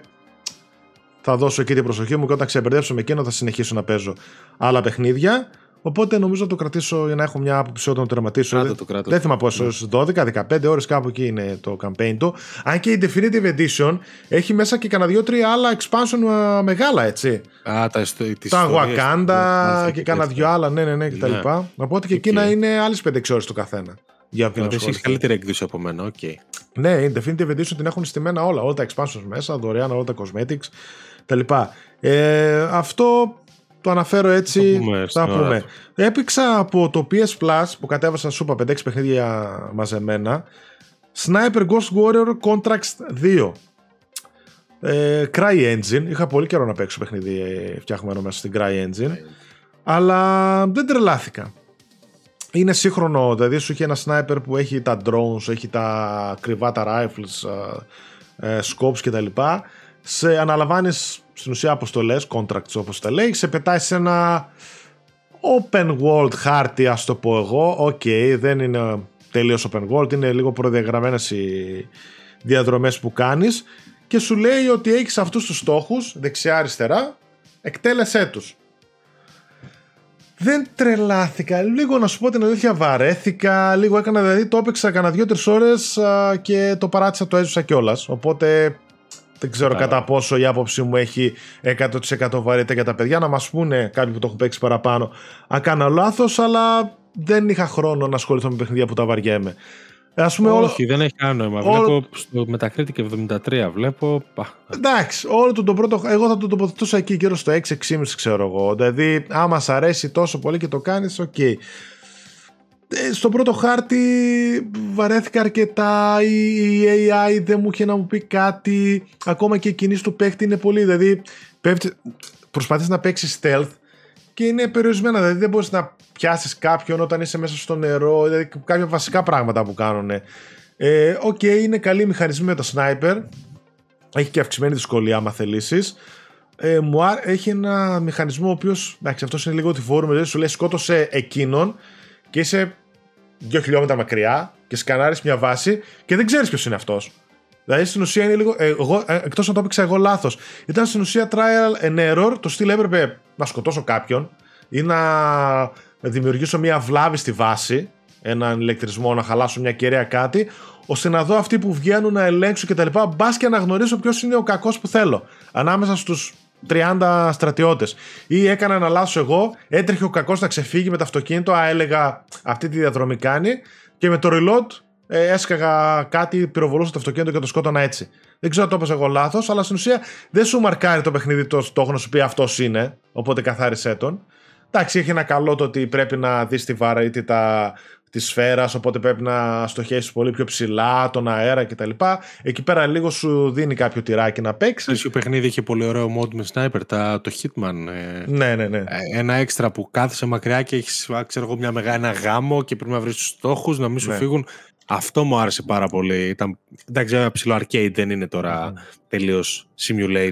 θα δώσω εκεί την προσοχή μου και όταν ξεμπερδέψω με εκείνο θα συνεχίσω να παίζω άλλα παιχνίδια, οπότε νομίζω να το κρατήσω για να έχω μια άποψη όταν το τερματίσω. Άρα, το δεν θυμάμαι πόσο, δώδεκα δεκαπέντε ώρες κάπου εκεί είναι το campaign του, αν και η Definitive Edition έχει μέσα και κανένα δύο τρία άλλα expansion μεγάλα, έτσι. Α, τα, τα Wakanda και κανένα δύο άλλα, ναι, ναι, ναι, κτλ. Ναι. Οπότε και okay. εκείνα είναι άλλες πέντε έξι ώρες το καθένα. Για να έχει καλύτερη έκδοση από μένα, okay. Ναι, η Definitive Edition την έχουν στημένα όλα, όλα τα expansions μέσα, δωρεάν, όλα τα cosmetics κτλ. Ε, αυτό το αναφέρω έτσι, θα πούμε. πούμε. Έπαιξα από το πι ες Plus που κατέβασα σούπα πέντε έξι παιχνίδια μαζεμένα, Sniper Ghost Warrior Contracts δύο. Ε, Cry Engine, είχα πολύ καιρό να παίξω παιχνίδι φτιάχνουμε μέσα στην Cry Engine, yeah. αλλά δεν τρελάθηκα. Είναι σύγχρονο, δηλαδή σου είχε ένα sniper που έχει τα drones, έχει τα κρυβά, τα rifles, ε, scopes κτλ. Σε αναλαμβάνεις στην ουσία αποστολές, contracts όπως τα λέει, σε πετάει σε ένα open world χάρτη, ας το πω εγώ. Οκ, okay, δεν είναι τελείως open world, είναι λίγο προδιαγραμμένες οι διαδρομές που κάνεις και σου λέει ότι έχεις αυτούς τους στόχους, δεξιά-αριστερά, εκτέλεσέ τους. Δεν τρελάθηκα. Λίγο να σου πω την αλήθεια, βαρέθηκα. Λίγο έκανα, δηλαδή το έπαιξα κανένα δύο τρεις ώρες και το παράτησα, το έζησα κιόλας. Οπότε δεν ξέρω Άρα. κατά πόσο η άποψή μου έχει εκατό τοις εκατό βαρύτητα για τα παιδιά. Να μας πούνε κάποιοι που το έχουν παίξει παραπάνω αν κάνω λάθος, αλλά δεν είχα χρόνο να ασχοληθώ με παιχνίδια που τα βαριέμαι. Ας πούμε, όχι, όλο... δεν έχει κανένα νόημα. Όλο... Βλέπω στο Metacritic εβδομήντα τρία. Βλέπω. Εντάξει, όλο τον το πρώτο. Εγώ θα το τοποθετούσα εκεί γύρω στο έξι έξι κόμμα πέντε ξέρω εγώ. Δηλαδή, άμα σ' αρέσει τόσο πολύ και το κάνεις, οκ. Okay. Ε, στον πρώτο χάρτη βαρέθηκα αρκετά. Η έι άι δεν μου είχε να μου πει κάτι. Ακόμα και η κινήση του παίχτη είναι πολύ. Δηλαδή, προσπαθείς να παίξεις stealth και είναι περιορισμένα, δηλαδή δεν μπορείς να πιάσεις κάποιον όταν είσαι μέσα στο νερό, δηλαδή κάποια βασικά πράγματα που κάνουν. Οκ, ε, okay, είναι καλή μηχανισμή με το sniper, έχει και αυξημένη δυσκολία άμα θελήσεις. Ε, έχει ένα μηχανισμό ο οποίος, εντάξει, αυτός είναι λίγο ότι φόρουμε, δηλαδή σου λέει σκότωσε εκείνον και είσαι δύο χιλιόμετρα μακριά και σκανάρεις μια βάση και δεν ξέρεις ποιος είναι αυτός. Δηλαδή στην ουσία είναι λίγο. Εγώ, εκτός να το έπαιξα εγώ λάθος. Ήταν στην ουσία trial and error. Το στυλ έπρεπε να σκοτώσω κάποιον ή να δημιουργήσω μια βλάβη στη βάση, έναν ηλεκτρισμό, να χαλάσω μια κεραία κάτι, ώστε να δω αυτοί που βγαίνουν να ελέγξω κτλ. Μπας και να γνωρίσω ποιος είναι ο κακός που θέλω. Ανάμεσα στους τριάντα στρατιώτες. Ή έκανα ένα λάθος εγώ, έτρεχε ο κακός να ξεφύγει με το αυτοκίνητο. Α, έλεγα αυτή τη διαδρομή κάνει και με το reload. Ε, έσκαγα κάτι, πυροβολούσα το αυτοκίνητο και το σκότωνα έτσι. Δεν ξέρω αν το έπαιζα εγώ λάθος, αλλά στην ουσία δεν σου μαρκάρει το παιχνίδι το στόχο να σου πει αυτός είναι, οπότε καθάρισέ τον. Εντάξει, έχει ένα καλό το ότι πρέπει να δεις τη βαρύτητα της σφαίρας, οπότε πρέπει να στοχεύσεις πολύ πιο ψηλά, τον αέρα κτλ. Εκεί πέρα λίγο σου δίνει κάποιο τυράκι να παίξεις. Το παιχνίδι είχε πολύ ωραίο mod με sniper, το Hitman. Ναι, ναι, ναι. Ένα έξτρα που κάθεσαι μακριά και έχεις, ξέρω εγώ, μια μεγάλη γάμο και πρέπει να βρεις τους στόχους να μην σου ναι. φύγουν. Αυτό μου άρεσε πάρα πολύ. Ήταν, εντάξει, ένα ψηλό arcade δεν είναι τώρα mm. τελείως simulate,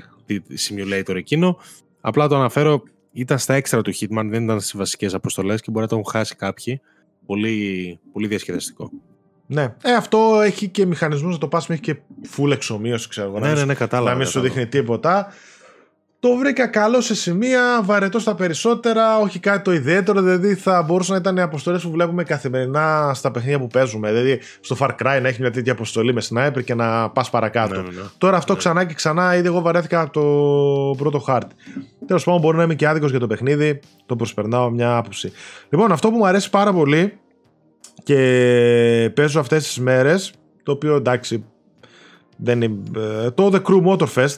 simulator εκείνο. Απλά το αναφέρω ήταν στα έξτρα του Hitman, δεν ήταν στις βασικές αποστολές και μπορεί να το έχουν χάσει κάποιοι. Πολύ, πολύ διασκεδαστικό. Ναι, ε, αυτό έχει και μηχανισμούς να το πας, έχει και full εξομοίωση, ξέρω. Ναι, να ναι, ναι, κατάλαβα. Να μην σου δείχνει τίποτα. Το βρήκα καλό σε σημεία, βαρετό στα περισσότερα, όχι κάτι το ιδιαίτερο, δηλαδή θα μπορούσαν να ήταν οι αποστολές που βλέπουμε καθημερινά στα παιχνίδια που παίζουμε. Δηλαδή στο Far Cry να έχει μια τέτοια αποστολή με sniper και να πας παρακάτω. Ναι, ναι, ναι. Τώρα αυτό ναι. ξανά και ξανά, ήδη εγώ βαρέθηκα από το πρώτο χάρτη. Τέλος πάντων, μπορεί να είμαι και άδικος για το παιχνίδι, το προσπερνάω μια άποψη. Λοιπόν, αυτό που μου αρέσει πάρα πολύ και παίζω αυτές τις μέρες, το οποίο εντάξει, δεν είναι, το The Crew Motorfest.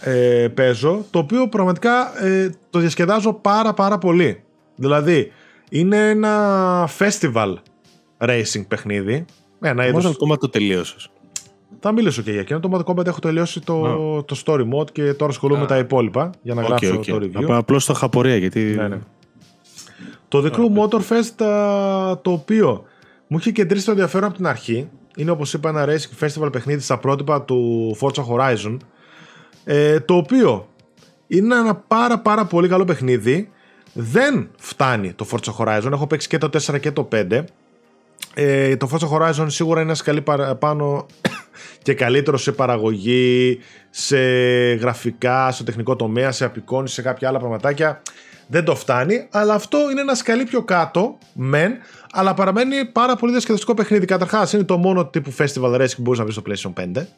Ε, παίζω, το οποίο πραγματικά ε, το διασκεδάζω πάρα πάρα πολύ. Δηλαδή είναι ένα festival racing παιχνίδι. Ένα είδος... ακόμα το τελείωσες? Θα μιλήσω και για εκείνο. Το Mortal Kombat έχω τελειώσει το, no. το story mode και τώρα ασχολούμαι no. τα υπόλοιπα για να okay, γράψω okay. το review. Α, απλώς το χαπορία γιατί... Ναι, ναι. Το The Crew Motorfest, το οποίο μου είχε κεντρήσει το ενδιαφέρον από την αρχή. Είναι, όπως είπα, ένα racing festival παιχνίδι στα πρότυπα του Forza Horizon. Ε, το οποίο είναι ένα πάρα πάρα πολύ καλό παιχνίδι. Δεν φτάνει το Forza Horizon. Έχω παίξει και το τέσσερα και το πέντε. ε, Το Forza Horizon σίγουρα είναι ένας καλή παραπάνω και καλύτερο σε παραγωγή, σε γραφικά, στο τεχνικό τομέα, σε απεικόνηση, σε κάποια άλλα πραγματάκια. Δεν το φτάνει, αλλά αυτό είναι ένα σκαλί πιο κάτω, μεν, αλλά παραμένει πάρα πολύ διασκεδαστικό παιχνίδι. Καταρχάς είναι το μόνο τύπου festival racing που μπορείς να βρεις στο PlayStation πέντε.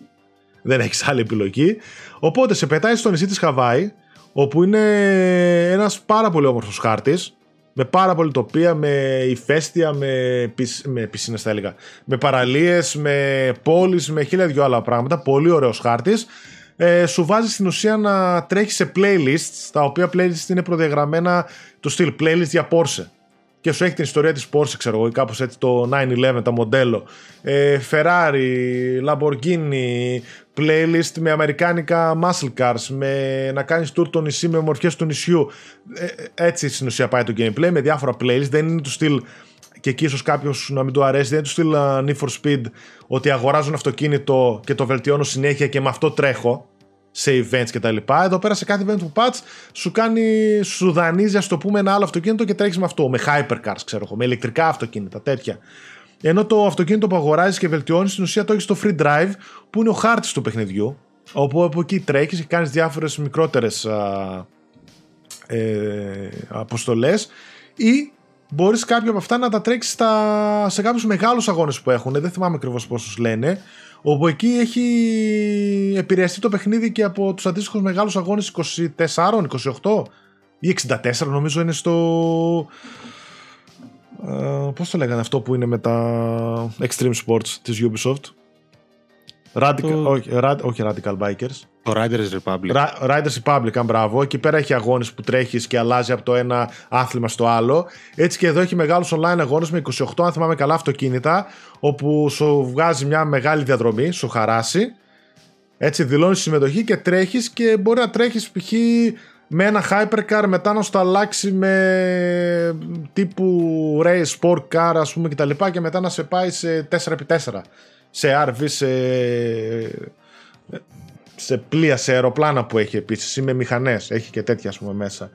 Δεν έχεις άλλη επιλογή. Οπότε σε πετάει στο νησί της Χαβάη, όπου είναι ένας πάρα πολύ όμορφος χάρτης, με πάρα πολύ τοπία, με ηφαίστεια, με, πισ... με πισίνες θα έλεγα, με παραλίες, με πόλεις, με χίλια δυο άλλα πράγματα. Πολύ ωραίος χάρτης. ε, Σου βάζει στην ουσία να τρέχεις σε playlists, τα οποία playlists είναι προδιαγραμμένα του στυλ playlist για Porsche. Και σου έχει την ιστορία της Porsche, ξέρω εγώ, κάπως έτσι, το εννιακόσια έντεκα, τα μοντέλο, ε, Ferrari, Lamborghini, playlist με αμερικάνικα muscle cars, με να κάνεις tour το νησί με ομορφιές του νησιού. Ε, έτσι στην ουσία πάει το gameplay, με διάφορα playlist. Δεν είναι του στυλ, και εκεί ίσως κάποιος να μην του αρέσει, δεν είναι του στυλ uh, Need for Speed, ότι αγοράζουν αυτοκίνητο και το βελτιώνω συνέχεια και με αυτό τρέχω σε events και τα λοιπά. Εδώ πέρα σε κάθε event που πάτς σου κάνει, σου δανείζει, ας το πούμε, ένα άλλο αυτοκίνητο και τρέχεις με αυτό, με hypercars, ξέρω εγώ, με ηλεκτρικά αυτοκίνητα, τέτοια. Ενώ το αυτοκίνητο που αγοράζεις και βελτιώνεις, στην ουσία το έχεις στο free drive, που είναι ο χάρτης του παιχνιδιού, όπου από εκεί τρέχεις και κάνεις διάφορες μικρότερες α, ε, αποστολές, ή μπορείς κάποια από αυτά να τα τρέξεις στα, σε κάποιους μεγάλους αγώνες που έχουν, δεν θυμάμαι ακριβώς πώς τους λένε, όπου εκεί έχει επηρεαστεί το παιχνίδι και από τους αντίστοιχους μεγάλους αγώνες είκοσι τέσσερα, είκοσι οκτώ ή εξήντα τέσσερα, νομίζω είναι στο... Uh, πώς το λέγανε αυτό που είναι με τα Extreme Sports της Ubisoft? Radical, το... όχι, rad, όχι Radical Bikers. Το Riders Republic. Ra, Riders Republic, αν μπράβο. Εκεί πέρα έχει αγώνες που τρέχεις και αλλάζει από το ένα άθλημα στο άλλο. Έτσι και εδώ έχει μεγάλους online αγώνες με είκοσι οκτώ, αν θυμάμαι καλά, αυτοκίνητα, όπου σου βγάζει μια μεγάλη διαδρομή, σου χαράσει. Έτσι δηλώνεις συμμετοχή και τρέχεις, και μπορεί να τρέχεις π.χ. με ένα hypercar, μετά να στο αλλάξει με τύπου race, sport car, ας πούμε, και τα λοιπά, και μετά να σε πάει σε τέσσερα επί τέσσερα, σε αρ βι, σε, σε πλοία, σε αεροπλάνα που έχει επίσης, ή με μηχανές, έχει και τέτοια, ας πούμε, μέσα.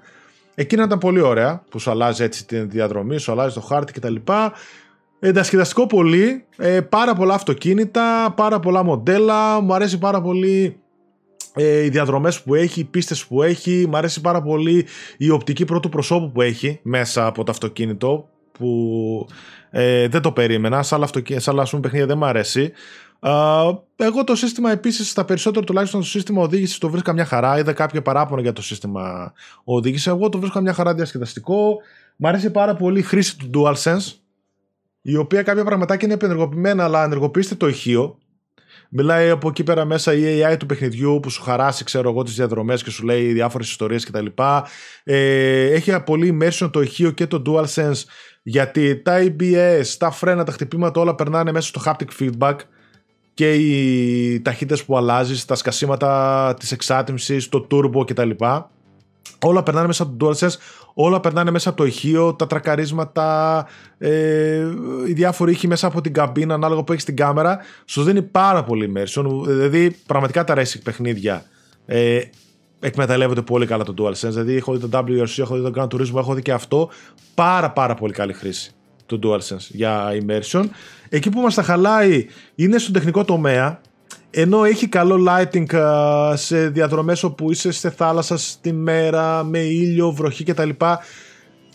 Εκείνα ήταν πολύ ωραία, που σου αλλάζει έτσι την διαδρομή, σου αλλάζει το χάρτη και τα λοιπά. Εντασκεδαστικό πολύ, ε, πάρα πολλά αυτοκίνητα, πάρα πολλά μοντέλα, μου αρέσει πάρα πολύ... Ε, οι διαδρομές που έχει, οι πίστες που έχει. Μ' αρέσει πάρα πολύ η οπτική πρώτου προσώπου που έχει μέσα από το αυτοκίνητο, που ε, δεν το περίμενα. Σ' άλλα, αυτοκ... Σ' άλλα ας πούμε, παιχνίδια δεν μ' αρέσει. ε, Εγώ το σύστημα επίσης, στα περισσότερα τουλάχιστον, το σύστημα οδήγησης το βρίσκα μια χαρά. Είδα κάποια παράπονα για το σύστημα οδήγησης. Εγώ το βρίσκα μια χαρά διασκεδαστικό. Μ' αρέσει πάρα πολύ η χρήση του DualSense, η οποία κάποια πραγματάκια είναι επενεργοποιημένα, αλλά ενεργοποιήστε το ηχείο. Μιλάει από εκεί πέρα μέσα η έι άι του παιχνιδιού, που σου χαράσει, ξέρω εγώ, τις διαδρομές και σου λέει διάφορες ιστορίες κτλ. Ε, έχει πολύ immersion το ηχείο και το DualSense, γιατί τα έι μπι ες, τα φρένα, τα χτυπήματα, όλα περνάνε μέσα στο haptic feedback, και οι ταχύτητες που αλλάζεις, τα σκασίματα της εξάτμισης, το turbo κτλ. Όλα περνάνε μέσα από το DualSense, όλα περνάνε μέσα από το ηχείο, τα τρακαρίσματα, ε, οι διάφοροι ήχοι μέσα από την καμπίνα, ανάλογα που έχεις την κάμερα, σου δίνει πάρα πολύ immersion. Δηλαδή, πραγματικά τα racing παιχνίδια ε, εκμεταλλεύονται πολύ καλά το DualSense. Δηλαδή, έχω δει το ντάμπλιου αρ σι, έχω δει το Gran Turismo, έχω δει και αυτό. Πάρα πάρα πολύ καλή χρήση του DualSense για immersion. Εκεί που μας τα χαλάει είναι στον τεχνικό τομέα. Ενώ έχει καλό lighting σε διαδρομές όπου είσαι στη θάλασσα, στη μέρα, με ήλιο, βροχή κτλ.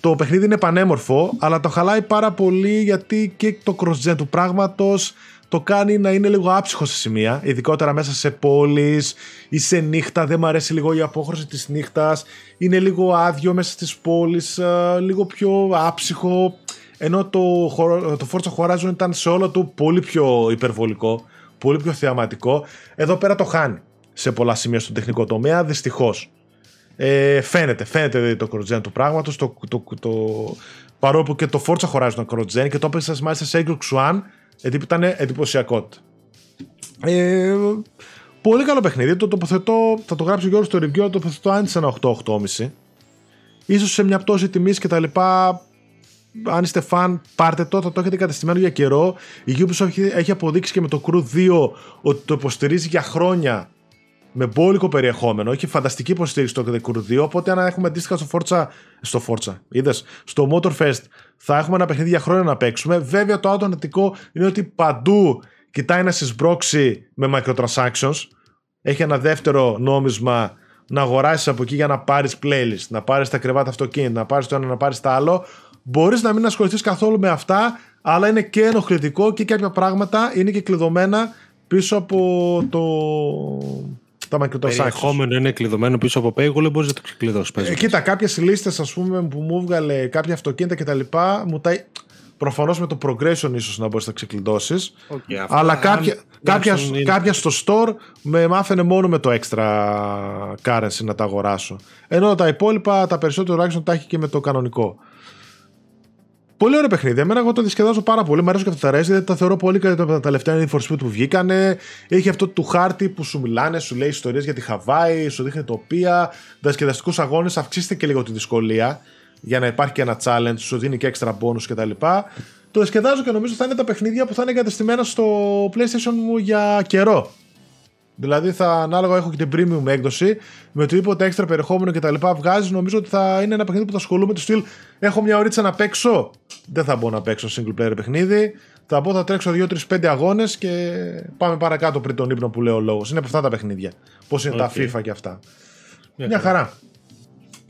Το παιχνίδι είναι πανέμορφο, αλλά το χαλάει πάρα πολύ γιατί και το cross-gen του πράγματος το κάνει να είναι λίγο άψυχο σε σημεία, ειδικότερα μέσα σε πόλεις ή σε νύχτα. Δεν μου αρέσει λίγο η απόχρωση της νύχτας, είναι λίγο άδειο μέσα στις πόλεις, λίγο πιο άψυχο, ενώ το, το Forza Horizon ήταν σε όλο του πολύ πιο υπερβολικό, πολύ πιο θεαματικό. Εδώ πέρα το χάνει σε πολλά σημεία στον τεχνικό τομέα, δυστυχώς. Ε, φαίνεται, φαίνεται το cross-gen του πράγματος, το, το, το, παρόλο που και το Forza Horizon cross-gen, και το έπαιξα μάλιστα σε Xbox One, ήταν εντυπωσιακό. Ε, πολύ καλό παιχνίδι, το τοποθετώ, θα το γράψει ο Γιώργος στο review, το τοποθετώ αν είσαι ένα οκτώ οκτώ κόμμα πέντε. Ίσως σε μια πτώση τιμής και τα λοιπά, αν είστε fan πάρτε το, θα το έχετε κατεστημένο για καιρό. Η Ubisoft έχει αποδείξει και με το Crew δύο ότι το υποστηρίζει για χρόνια με μπόλικο περιεχόμενο, έχει φανταστική υποστήριξη στο Crew δύο, οπότε αν έχουμε αντίστοιχα στο Forza, στο Forza, είδες, στο Motorfest θα έχουμε ένα παιχνίδι για χρόνια να παίξουμε. Βέβαια το άλλο αρνητικό είναι ότι παντού κοιτάει να συσπρώξει με microtransactions, έχει ένα δεύτερο νόμισμα να αγοράσεις από εκεί για να πάρεις playlist, να πάρεις τα κρεβάτα αυτοκίνητα, να πάρεις το ένα, να πάρεις τα άλλο. Μπορείς να μην ασχοληθείς καθόλου με αυτά, αλλά είναι και ενοχλητικό και κάποια πράγματα είναι και κλειδωμένα πίσω από το... Το περιεχόμενο είναι κλειδωμένο πίσω από paywall, μπορείς να το ξεκλειδώσεις. Ε, κοίτα, κάποιες λίστες, ας πούμε, που μου έβγαλε κάποια αυτοκίνητα κτλ. Μου τα... Προφανώς με το progression ίσως να μπορείς να ξεκλειδώσεις. Okay, αλλά κάποια, κάποια, είναι... κάποια στο store με μάθαινε μόνο με το extra currency να τα αγοράσω. Ενώ τα υπόλοιπα, τα περισσότερα τουλάχιστον τα έχει και με το κανονικό. Πολύ ωραίο παιχνίδι. Εμένα εγώ το δισκεδάζω πάρα πολύ. Μ' αρέσουν και αυτά τα Resident, τα θεωρώ πολύ καλύτερα από τα τελευταία Need for Speed που βγήκανε. Έχει αυτό του χάρτη που σου μιλάνε, σου λέει ιστορίες για τη Χαβάη, σου δείχνει τοπία, διασκεδαστικούς αγώνες. Αυξήστε και λίγο τη δυσκολία για να υπάρχει και ένα challenge, σου δίνει και extra bonus κτλ. Το δισκεδάζω και νομίζω θα είναι τα παιχνίδια που θα είναι εγκατεστημένα στο PlayStation μου για καιρό. Δηλαδή θα ανάλογα έχω και την premium έκδοση, με οτιδήποτε έξτρα περιεχόμενο και τα λοιπά βγάζει, νομίζω ότι θα είναι ένα παιχνίδι που θα ασχολούμαι του στυλ. Έχω μια ωρίτσα να παίξω, δεν θα μπω να παίξω single player παιχνίδι. Θα μπω, θα τρέξω δύο τρία πέντε αγώνες και πάμε παρακάτω πριν τον ύπνο που λέω ο λόγος. Είναι από αυτά τα παιχνίδια. Πώς είναι okay. τα FIFA και αυτά. Yeah. Μια χαρά.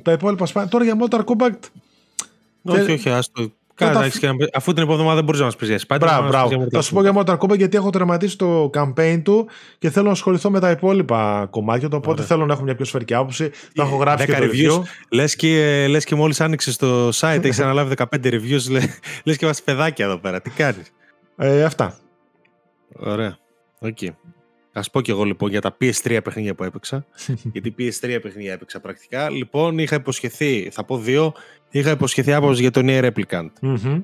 Τα υπόλοιπα σπάνια. Τώρα για Mortal Kombat. Όχι, και... όχι, άστο. Κάνε, τα... να... Αφού την επόμενη εβδομάδα δεν μπορείς να μας πεις για Spider-Man. Μπράβο, θα σου πω για Mortal Kombat γιατί έχω τερματίσει το campaign του και θέλω να ασχοληθώ με τα υπόλοιπα κομμάτια του. Οπότε Ωραία. Θέλω να έχω μια πιο σφαιρική άποψη. Το έχω γράψει και το review. Λες και, λες και μόλις άνοιξες το site, έχεις αναλάβει δεκαπέντε reviews. Λες, λες και βάζεις παιδάκια εδώ πέρα. Τι κάνεις. Ε, αυτά. Ωραία. Okay. Ας πω και εγώ λοιπόν για τα πι ες θρι παιχνίδια που έπαιξα. Γιατί πι ες θρι παιχνίδια έπαιξα πρακτικά. Λοιπόν, είχα υποσχεθεί, θα πω δύο, είχα υποσχεθεί άποψη για τον Nier Replicant. Mm-hmm.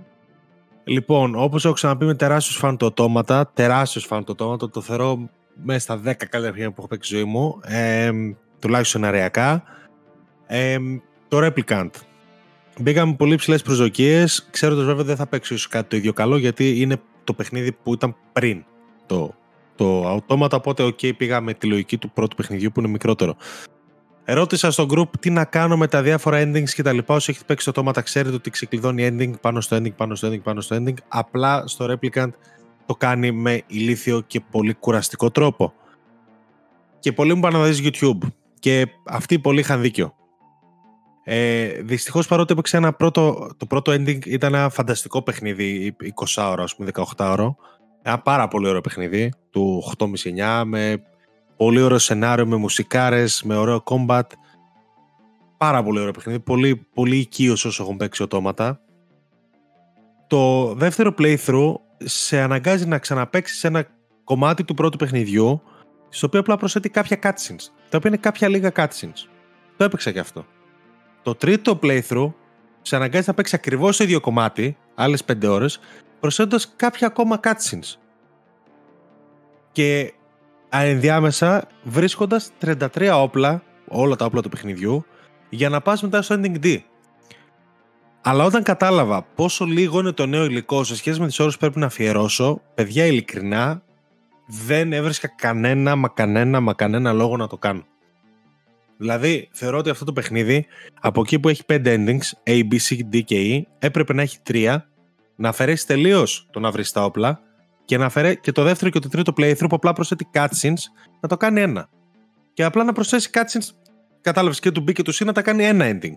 Λοιπόν, όπως έχω ξαναπεί, με τεράστιους φαν του Automata, τεράστιους φαν του Automata, το θεωρώ μέσα στα δέκα καλύτερα παιχνίδια που έχω παίξει στη ζωή μου, ε, τουλάχιστον αριακά. Ε, το Replicant. Μπήκαμε με πολύ ψηλές προσδοκίες, ξέροντας βέβαια δεν θα παίξει ίσως κάτι το ίδιο καλό, γιατί είναι το παιχνίδι που ήταν πριν το. Το Automata, οπότε okay, πήγα με τη λογική του πρώτου παιχνιδιού που είναι μικρότερο. Ερώτησα στο group τι να κάνω με τα διάφορα endings και τα λοιπά. Όσοι έχετε παίξει το Automata ξέρετε ότι ξεκλειδώνει ending πάνω στο ending, πάνω στο ending, πάνω στο ending. Απλά στο Replicant το κάνει με ηλίθιο και πολύ κουραστικό τρόπο. Και πολλοί μου πάνε να δεις YouTube. Και αυτοί πολλοί είχαν δίκιο. Ε, δυστυχώς παρότι έπαιξε ένα πρώτο, το πρώτο ending ήταν ένα φανταστικό παιχνίδι, είκοσι ώρο, ας πούμε, δεκαοκτώ ώρο. Ένα πάρα πολύ ωραίο παιχνίδι του οκτώ κόμμα πέντε εννιά με πολύ ωραίο σενάριο, με μουσικάρες, με ωραίο combat. Πάρα πολύ ωραίο παιχνίδι, πολύ, πολύ οικείος όσο έχουν παίξει Automata. Το δεύτερο playthrough σε αναγκάζει να ξαναπαίξεις ένα κομμάτι του πρώτου παιχνιδιού, στο οποίο απλά προσθέτει κάποια cutscenes, τα οποία είναι κάποια λίγα cutscenes. Το έπαιξα και αυτό. Το τρίτο playthrough σε αναγκάζει να παίξεις ακριβώς το ίδιο κομμάτι, άλλες πέντε ώρες, προσθέτοντας κάποια ακόμα cutscenes. Και ενδιάμεσα βρίσκοντας τριάντα τρία όπλα, όλα τα όπλα του παιχνιδιού, για να πας μετά στο Ending D. Αλλά όταν κατάλαβα πόσο λίγο είναι το νέο υλικό σε σχέση με τις ώρες που πρέπει να αφιερώσω, παιδιά, ειλικρινά, δεν έβρισκα κανένα μα κανένα μα κανένα λόγο να το κάνω. Δηλαδή, θεωρώ ότι αυτό το παιχνίδι, από εκεί που έχει πέντε endings, A, B, C, D και E, έπρεπε να έχει τρία, να αφαιρέσει τελείως το να βρεις τα όπλα και να αφαιρέσει και το δεύτερο και το τρίτο playthrough που απλά προσθέτει cutscenes, να το κάνει ένα. Και απλά να προσθέσει cutscenes, κατάλαβες, και του B και του C, να τα κάνει ένα ending.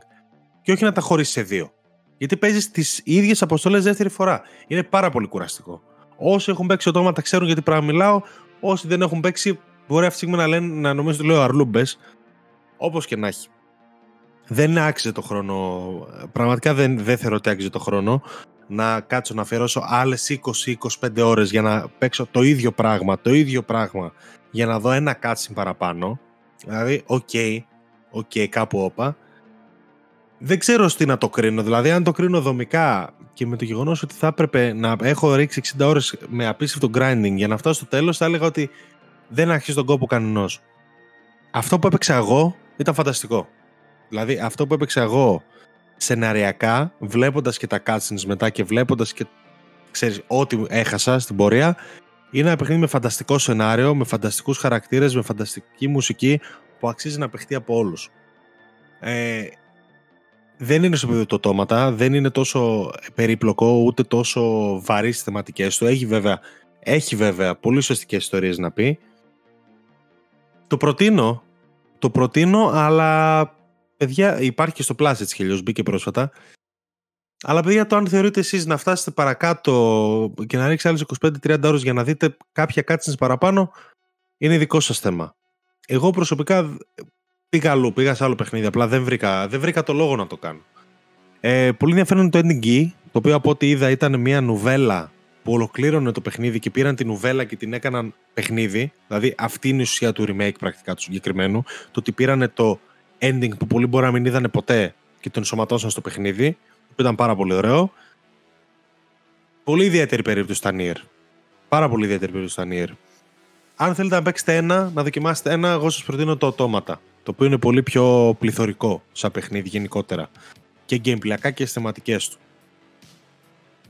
Και όχι να τα χωρίσει σε δύο. Γιατί παίζεις τις ίδιες αποστολές δεύτερη φορά. Είναι πάρα πολύ κουραστικό. Όσοι έχουν παίξει οτόματα ξέρουν γιατί πράγμα μιλάω. Όσοι δεν έχουν παίξει, μπορεί αυτή τη στιγμή να λένε, να νομίζω ότι λέω αρλούμπες. Όπως και να έχει. Δεν άξιζε το χρόνο. Πραγματικά δεν, δεν θεωρώ ότι άξιζε το χρόνο να κάτσω να αφιερώσω άλλες είκοσι με είκοσι πέντε ώρες για να παίξω το ίδιο πράγμα, το ίδιο πράγμα για να δω ένα cutscene παραπάνω. Δηλαδή, οκ, okay, οκ, okay, κάπου όπα. Δεν ξέρω τι να το κρίνω. Δηλαδή, αν το κρίνω δομικά και με το γεγονός ότι θα έπρεπε να έχω ρίξει εξήντα ώρες με απίστευτο grinding για να φτάσω στο τέλος, θα έλεγα ότι δεν αρχίζει τον κόπο κανενός. Αυτό που έπαιξα εγώ ήταν φανταστικό. Δηλαδή, αυτό που έπαιξα εγώ σεναριακά, βλέποντας και τα cutscenes μετά και βλέποντας και ξέρεις, ό,τι έχασα στην πορεία, είναι ένα παιχνίδι με φανταστικό σενάριο, με φανταστικούς χαρακτήρες, με φανταστική μουσική που αξίζει να παιχτεί από όλους. Ε, δεν είναι στο επίπεδο του Automata, δεν είναι τόσο περίπλοκο, ούτε τόσο βαρύ στις θεματικές του. Έχει βέβαια, έχει βέβαια πολύ σωστικές ιστορίες να πει. Το προτείνω, το προτείνω, αλλά παιδιά, υπάρχει και στο Plus έτσι χελιώς, μπήκε πρόσφατα. Αλλά παιδιά, το αν θεωρείτε εσείς να φτάσετε παρακάτω και να ρίξετε άλλες είκοσι πέντε με τριάντα ώρες για να δείτε κάποια cutscenes παραπάνω, είναι δικό σας θέμα. Εγώ προσωπικά πήγα αλλού, πήγα σε άλλο παιχνίδι, απλά δεν βρήκα, δεν βρήκα το λόγο να το κάνω. Ε, πολύ ενδιαφέρον είναι το Ending Key, το οποίο από ό,τι είδα ήταν μια νουβέλα που ολοκλήρωνε το παιχνίδι και πήραν την νουβέλα και την έκαναν παιχνίδι. Δηλαδή αυτή είναι η ουσία του remake πρακτικά του συγκεκριμένου, το ότι πήρανε το ending που πολλοί μπορεί να μην είδανε ποτέ και τον ενσωματώσαν στο παιχνίδι, που ήταν πάρα πολύ ωραίο. Πολύ ιδιαίτερη περίπτωση στα Nier. Πάρα πολύ ιδιαίτερη περίπτωση στα Nier. Αν θέλετε να παίξετε ένα, να δοκιμάσετε ένα, εγώ σας προτείνω το Automata, το οποίο είναι πολύ πιο πληθωρικό σαν παιχνίδι γενικότερα και gameplayακά και στις θεματικές του.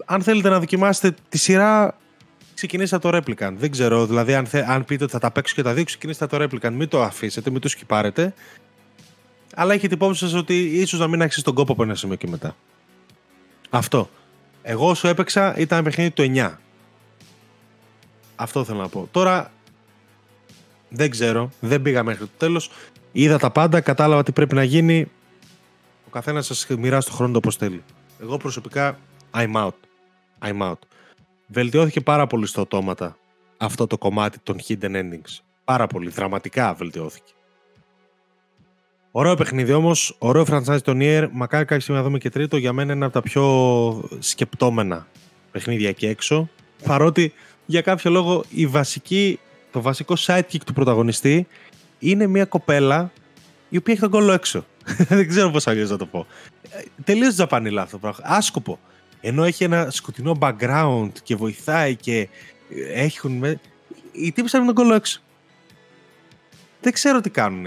Αν θέλετε να δοκιμάσετε τη σειρά, ξεκινήστε το Replicant. Δεν ξέρω, δηλαδή αν, θε, αν πείτε ότι θα τα παίξω και τα δύο, ξεκινήστε το Replicant. Μην το αφήσετε, μην το σκυπάρετε. Αλλά έχετε υπόψη σας ότι ίσως να μην αξίζει τον κόπο από ένα σημείο και μετά. Αυτό. Εγώ όσο έπαιξα ήταν ένα παιχνίδι του εννιά. Αυτό θέλω να πω. Τώρα δεν ξέρω, δεν πήγα μέχρι το τέλος. Είδα τα πάντα, κατάλαβα τι πρέπει να γίνει. Ο καθένας σας μοιράζει το χρόνο το όπως θέλει. Εγώ προσωπικά I'm out. I'm out. Βελτιώθηκε πάρα πολύ στο Automata αυτό το κομμάτι των hidden endings. Πάρα πολύ. Δραματικά βελτιώθηκε. Ωραίο παιχνίδι όμως, ωραίο franchise των Nier, μακάρι κάποια στιγμή να δούμε και τρίτο, για μένα είναι από τα πιο σκεπτόμενα παιχνίδια εκεί έξω, παρότι για κάποιο λόγο η βασική, το βασικό sidekick του πρωταγωνιστή είναι μια κοπέλα η οποία έχει τον κόλλο έξω. Δεν ξέρω πώς αλλιώς να το πω. Τελείως τζαπανίλα αυτό το πράγμα, άσκοπο. Ενώ έχει ένα σκοτεινό background και βοηθάει και έχουν... Με... Η τύπησα με τον κόλλο έξω. Δεν ξέρω τι κάνουν.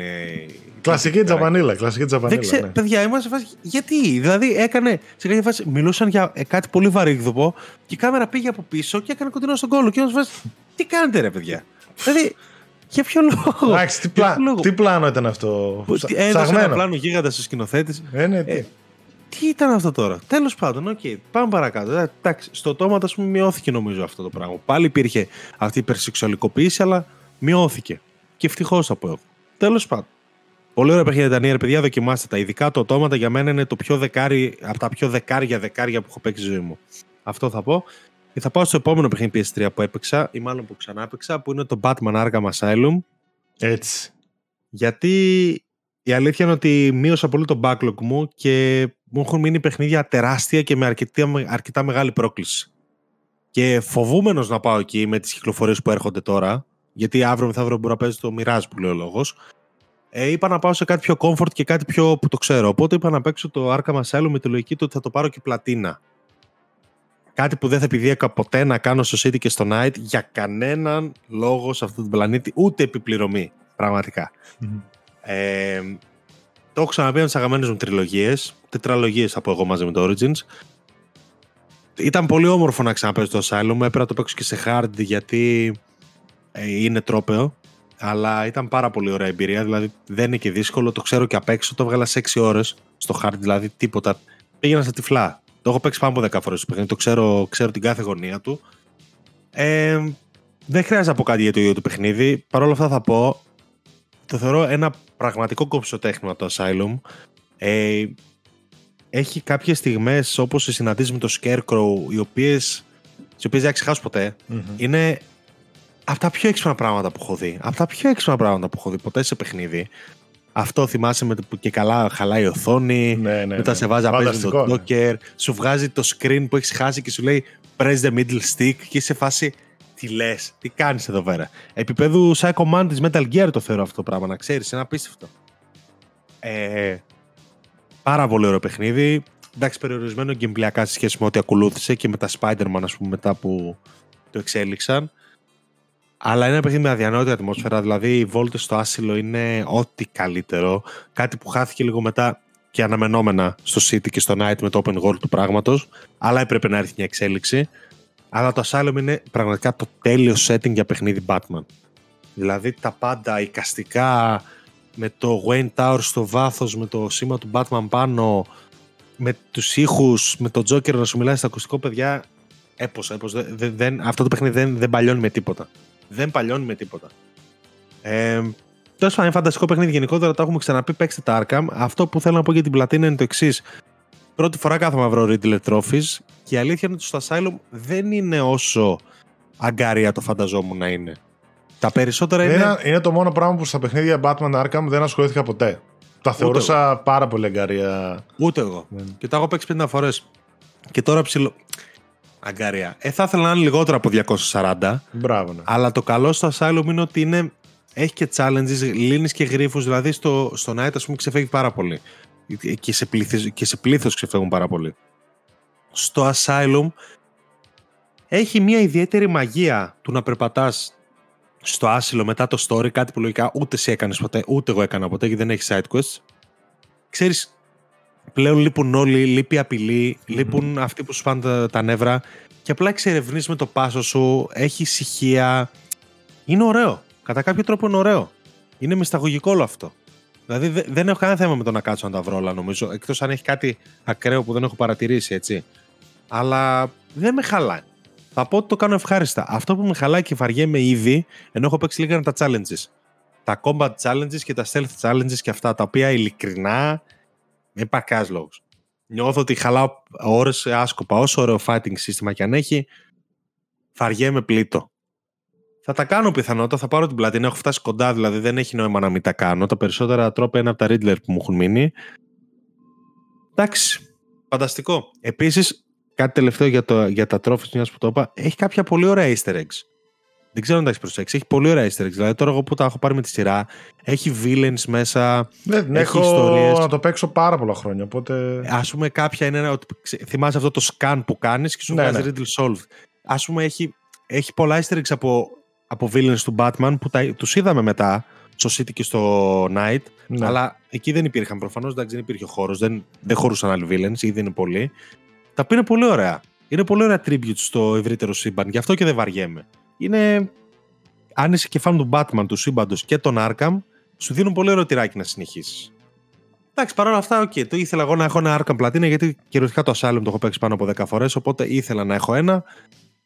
Κλασική τζαπανίλα, κλασική τζαπανίλα. Ξέ... Ναι. Παιδιά, είμαστε σε φάση. Γιατί, δηλαδή, έκανε. Σε κάποια φάση μιλούσαν για κάτι πολύ βαρύγδουπο και η κάμερα πήγε από πίσω και έκανε κοντινό στον κόλλο. Και όμω φάση. Τι κάνετε, ρε παιδιά. Δηλαδή, για ποιο λόγο. Εντάξει, τι, πλα... τι πλάνο ήταν αυτό. Ψαγμένο. Ένα πλάνο γίγαντα στο σκηνοθέτη. Ε, ναι, τι. Ε, τι ήταν αυτό τώρα. Τέλος πάντων, οκ, okay, πάμε παρακάτω. Εντάξει, στο Automata, ας πούμε, μειώθηκε νομίζω αυτό το πράγμα. Πάλι υπήρχε αυτή η υπερσεξουαλικοποίηση, αλλά μειώθηκε. Και ευτυχώς θα πω εγώ. Τέλος πάντων. Πολύ ωραία παιχνίδια τα Nier, παιδιά, δοκιμάστε τα. Ειδικά το Automata για μένα είναι το πιο δεκάρι, από τα πιο δεκάρια δεκάρια που έχω παίξει στη ζωή μου. Αυτό θα πω. Και θα πάω στο επόμενο παιχνίδι πι ες τρία που έπαιξα, ή μάλλον που ξανά έπαιξα, που είναι το Batman Arkham Asylum. Έτσι. Γιατί η αλήθεια είναι ότι μείωσα πολύ το backlog μου και μου έχουν μείνει παιχνίδια τεράστια και με αρκετά, αρκετά μεγάλη πρόκληση. Και φοβούμενος να πάω εκεί με τις κυκλοφορίες που έρχονται τώρα. Γιατί αύριο μεθαύριο μπορεί να παίζει το Mirage που λέει ο λόγος. Ε, είπα να πάω σε κάτι πιο comfort και κάτι πιο που το ξέρω. Οπότε είπα να παίξω το Arkham Asylum με τη λογική του ότι θα το πάρω και πλατίνα. Κάτι που δεν θα επιδίαικα ποτέ να κάνω στο City και στο Night για κανέναν λόγο σε αυτόν τον πλανήτη, ούτε επιπληρωμή. Πραγματικά. Mm-hmm. Ε, το έχω ξαναπεί με τις αγαπημένες μου τριλογίες. Τετραλογίες από εγώ μαζί με το Origins. Ήταν πολύ όμορφο να ξαναπέζω το Asylum. Έπρεπε να το παίξω και σε hard γιατί. Είναι τρόπαιο αλλά ήταν πάρα πολύ ωραία εμπειρία, δηλαδή δεν είναι και δύσκολο, το ξέρω και απ' έξω, το έβγαλα σε έξι ώρες στο χάρτη, δηλαδή τίποτα, πήγαινα στα τυφλά, το έχω παίξει πάνω από δέκα φορές, το ξέρω, ξέρω την κάθε γωνία του. Ε, δεν χρειάζεται να πω κάτι για το ίδιο το παιχνίδι, παρόλα αυτά θα πω, το θεωρώ ένα πραγματικό κομψοτέχνημα το Asylum. Ε, έχει κάποιες στιγμές όπως οι συναντήσεις με το Scarecrow, οι οποίες, τις οποίες δεν ξεχάσω ποτέ, mm-hmm. είναι από τα πιο έξυπνα πράγματα που έχω δει. Από τα πιο έξυπνα πράγματα που έχω δει ποτέ σε παιχνίδι. Αυτό θυμάσαι με το που και καλά χαλάει η οθόνη, ναι, ναι, μετά ναι. σε βάζει να παίζει το Joker, ναι. σου βγάζει το screen που έχεις χάσει και σου λέει press the middle stick και είσαι σε φάση τι λες, τι κάνεις εδώ πέρα. Επιπέδου Psycho Man της Metal Gear το θεωρώ αυτό το πράγμα, να ξέρεις, είναι απίστευτο. Ε, πάρα πολύ ωραίο παιχνίδι. Εντάξει, περιορισμένο γκυμπλιακά σε σχέση με ό,τι ακολούθησε και με τα Spider-Man, ας πούμε, μετά που το εξέλιξαν. Αλλά είναι ένα παιχνίδι με αδιανόητη ατμόσφαιρα, δηλαδή οι βόλτες στο άσυλο είναι ό,τι καλύτερο. Κάτι που χάθηκε λίγο μετά και αναμενόμενα στο City και στο Night με το Open World του πράγματος, αλλά έπρεπε να έρθει μια εξέλιξη. Αλλά το Asylum είναι πραγματικά το τέλειο setting για παιχνίδι Batman. Δηλαδή τα πάντα εικαστικά, με το Wayne Tower στο βάθος, με το σήμα του Batman πάνω, με τους ήχους, με τον Joker να σου μιλάει στα ακουστικό, παιδιά, έπος, έπος. Δε, δε, δε, αυτό το παιχνίδι δεν, δεν παλιώνει με τίποτα. Δεν παλιώνει με τίποτα. Ε, τόσο είναι φανταστικό παιχνίδι γενικότερα, το έχουμε ξαναπεί, παίξτε τα Arkham. Αυτό που θέλω να πω για την πλατίνα είναι το εξής. Πρώτη φορά κάθομαι να βρω Riddler Trophies και η αλήθεια είναι ότι στο Asylum δεν είναι όσο αγκάρια το φανταζόμουν να είναι. Τα περισσότερα είναι... είναι... είναι το μόνο πράγμα που στα παιχνίδια Batman Arkham δεν ασχολήθηκα ποτέ. Τα θεωρούσα ούτε πάρα πολύ αγκάρια. Ούτε εγώ. Mm. Και τα έχω παίξει πενήντα φορές. Και τώρα ψηλό... αγκάρια. Ε, θα ήθελα να είναι λιγότερα από διακόσια σαράντα. Μπράβο, ναι. Αλλά το καλό στο Asylum είναι ότι είναι... έχει και challenges, λύνεις και γρίφους. Δηλαδή στο, στο Night, ας πούμε, ξεφεύγει πάρα πολύ. Και σε, πλήθος, και σε πλήθος ξεφεύγουν πάρα πολύ. Στο Asylum έχει μια ιδιαίτερη μαγεία του να περπατάς στο άσυλο μετά το story, κάτι που λογικά ούτε εσύ έκανες ποτέ, ούτε εγώ έκανα ποτέ, γιατί δεν έχει side quests. Ξέρεις, πλέον λείπουν όλοι, λείπει η απειλή, mm-hmm. λείπουν αυτοί που σου πάνε τα, τα νεύρα και απλά εξερευνείς με το πάσο σου, έχει ησυχία. Είναι ωραίο, κατά κάποιο τρόπο είναι ωραίο. Είναι μυσταγωγικό όλο αυτό. Δηλαδή δε, δεν έχω κανένα θέμα με το να κάτσω να τα βρω όλα, νομίζω, εκτός αν έχει κάτι ακραίο που δεν έχω παρατηρήσει, έτσι. Αλλά δεν με χαλάει. Θα πω ότι το κάνω ευχάριστα. Αυτό που με χαλάει και βαριέμαι ήδη, ενώ έχω παίξει λίγα τα challenges. Τα combat challenges και τα stealth challenges και αυτά, τα οποία ειλικρινά με παρκάς λόγους. Νιώθω ότι χαλάω ώρες άσκοπα, όσο ωραίο fighting σύστημα και αν έχει, βαριέμαι πλήτο. Θα τα κάνω πιθανότατα, θα πάρω την πλατίνα, έχω φτάσει κοντά, δηλαδή δεν έχει νόημα να μην τα κάνω. Τα περισσότερα τρόπια είναι από τα Riddler που μου έχουν μείνει. Εντάξει, φανταστικό. Επίσης, κάτι τελευταίο για, το, για τα trophies, μιας που το είπα, έχει κάποια πολύ ωραία easter eggs. Δεν ξέρω αν τα έχεις προσέξει. Έχει πολύ ωραία easter eggs. Δηλαδή, τώρα εγώ που τα έχω πάρει με τη σειρά, έχει villains μέσα. Δεν έχω ιστορίες. Να το παίξω πάρα πολλά χρόνια. Οπότε... ας πούμε, κάποια είναι ότι θυμάσαι αυτό το scan που κάνεις και σου βγάζει ναι, ναι. Riddle solved. Ας πούμε, έχει, έχει πολλά easter eggs από, από villains του Batman που τα, τους είδαμε μετά στο City και στο Night. Ναι. Αλλά εκεί δεν υπήρχαν προφανώς. Δεν υπήρχε ο χώρος. Δεν, δεν χωρούσαν άλλοι villains ή δεν είναι πολλοί. Τα οποία είναι πολύ ωραία. Είναι πολύ ωραία tribute στο ευρύτερο σύμπαν. Γι' αυτό και δεν βαριέμαι. Είναι... αν είσαι και φαν του Batman, του σύμπαντος και τον Arkham, σου δίνουν πολύ ωραίο τυράκι να συνεχίσεις. Εντάξει, παρόλα αυτά, οκ. Okay, το ήθελα εγώ να έχω ένα Arkham πλατίνα, γιατί κυριολεκτικά το Asylum το έχω παίξει πάνω από δέκα φορές, οπότε ήθελα να έχω ένα.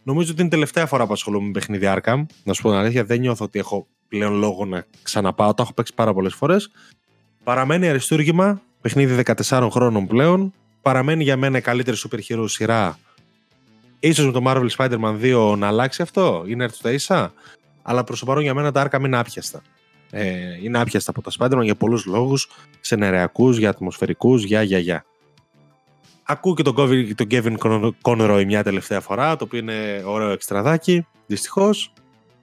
Νομίζω ότι είναι η τελευταία φορά που ασχολούμαι με παιχνίδι Arkham. Να σου πω την αλήθεια, δεν νιώθω ότι έχω πλέον λόγο να ξαναπάω. Το έχω παίξει πάρα πολλές φορές. Παραμένει αριστούργημα, παιχνίδι δεκατεσσάρων χρόνων πλέον. Παραμένει για μένα η καλύτερη super hero σειρά. Ίσως με το Marvel's Spider-Man δύο να αλλάξει αυτό ή να έρθει στα ίσα. Αλλά προς το παρόν για μένα τα Arkham είναι άπιαστα. Ε, είναι άπιαστα από τα Spider-Man για πολλούς λόγους. Ξενεριακούς, για ατμοσφαιρικούς, για για για. Ακούω και τον Kevin, τον Kevin Conroy μια τελευταία φορά, το οποίο είναι ωραίο εξτραδάκι. Δυστυχώς.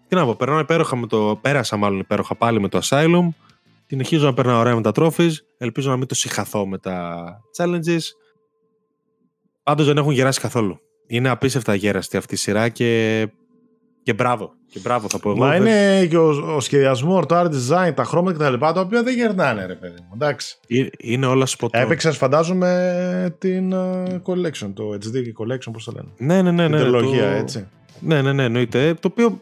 Τι να πω, περνάω υπέροχα με το, πέρασα μάλλον υπέροχα πάλι με το Asylum. Συνεχίζω να περνάω ωραία με τα trophies. Ελπίζω να μην το συχαθώ με τα challenges. Πάντως δεν έχουν γεράσει καθόλου. Είναι απίστευτα γέραστη αυτή η σειρά και, και μπράβο. Και μπράβο θα πω εγώ. Μα δεν... είναι και ο, ο σχεδιασμός, το art design, τα χρώματα και τα λοιπά, τα οποία δεν γερνάνε ρε παιδί μου. Εντάξει. Είναι, είναι όλα σποτό. Έπαιξες φαντάζομαι την uh, collection, το έιτς ντι collection, πώς το λένε. Ναι, ναι, ναι. ναι, ναι, ναι τριλογία, το... έτσι. Ναι, ναι, ναι, εννοείται. Το οποίο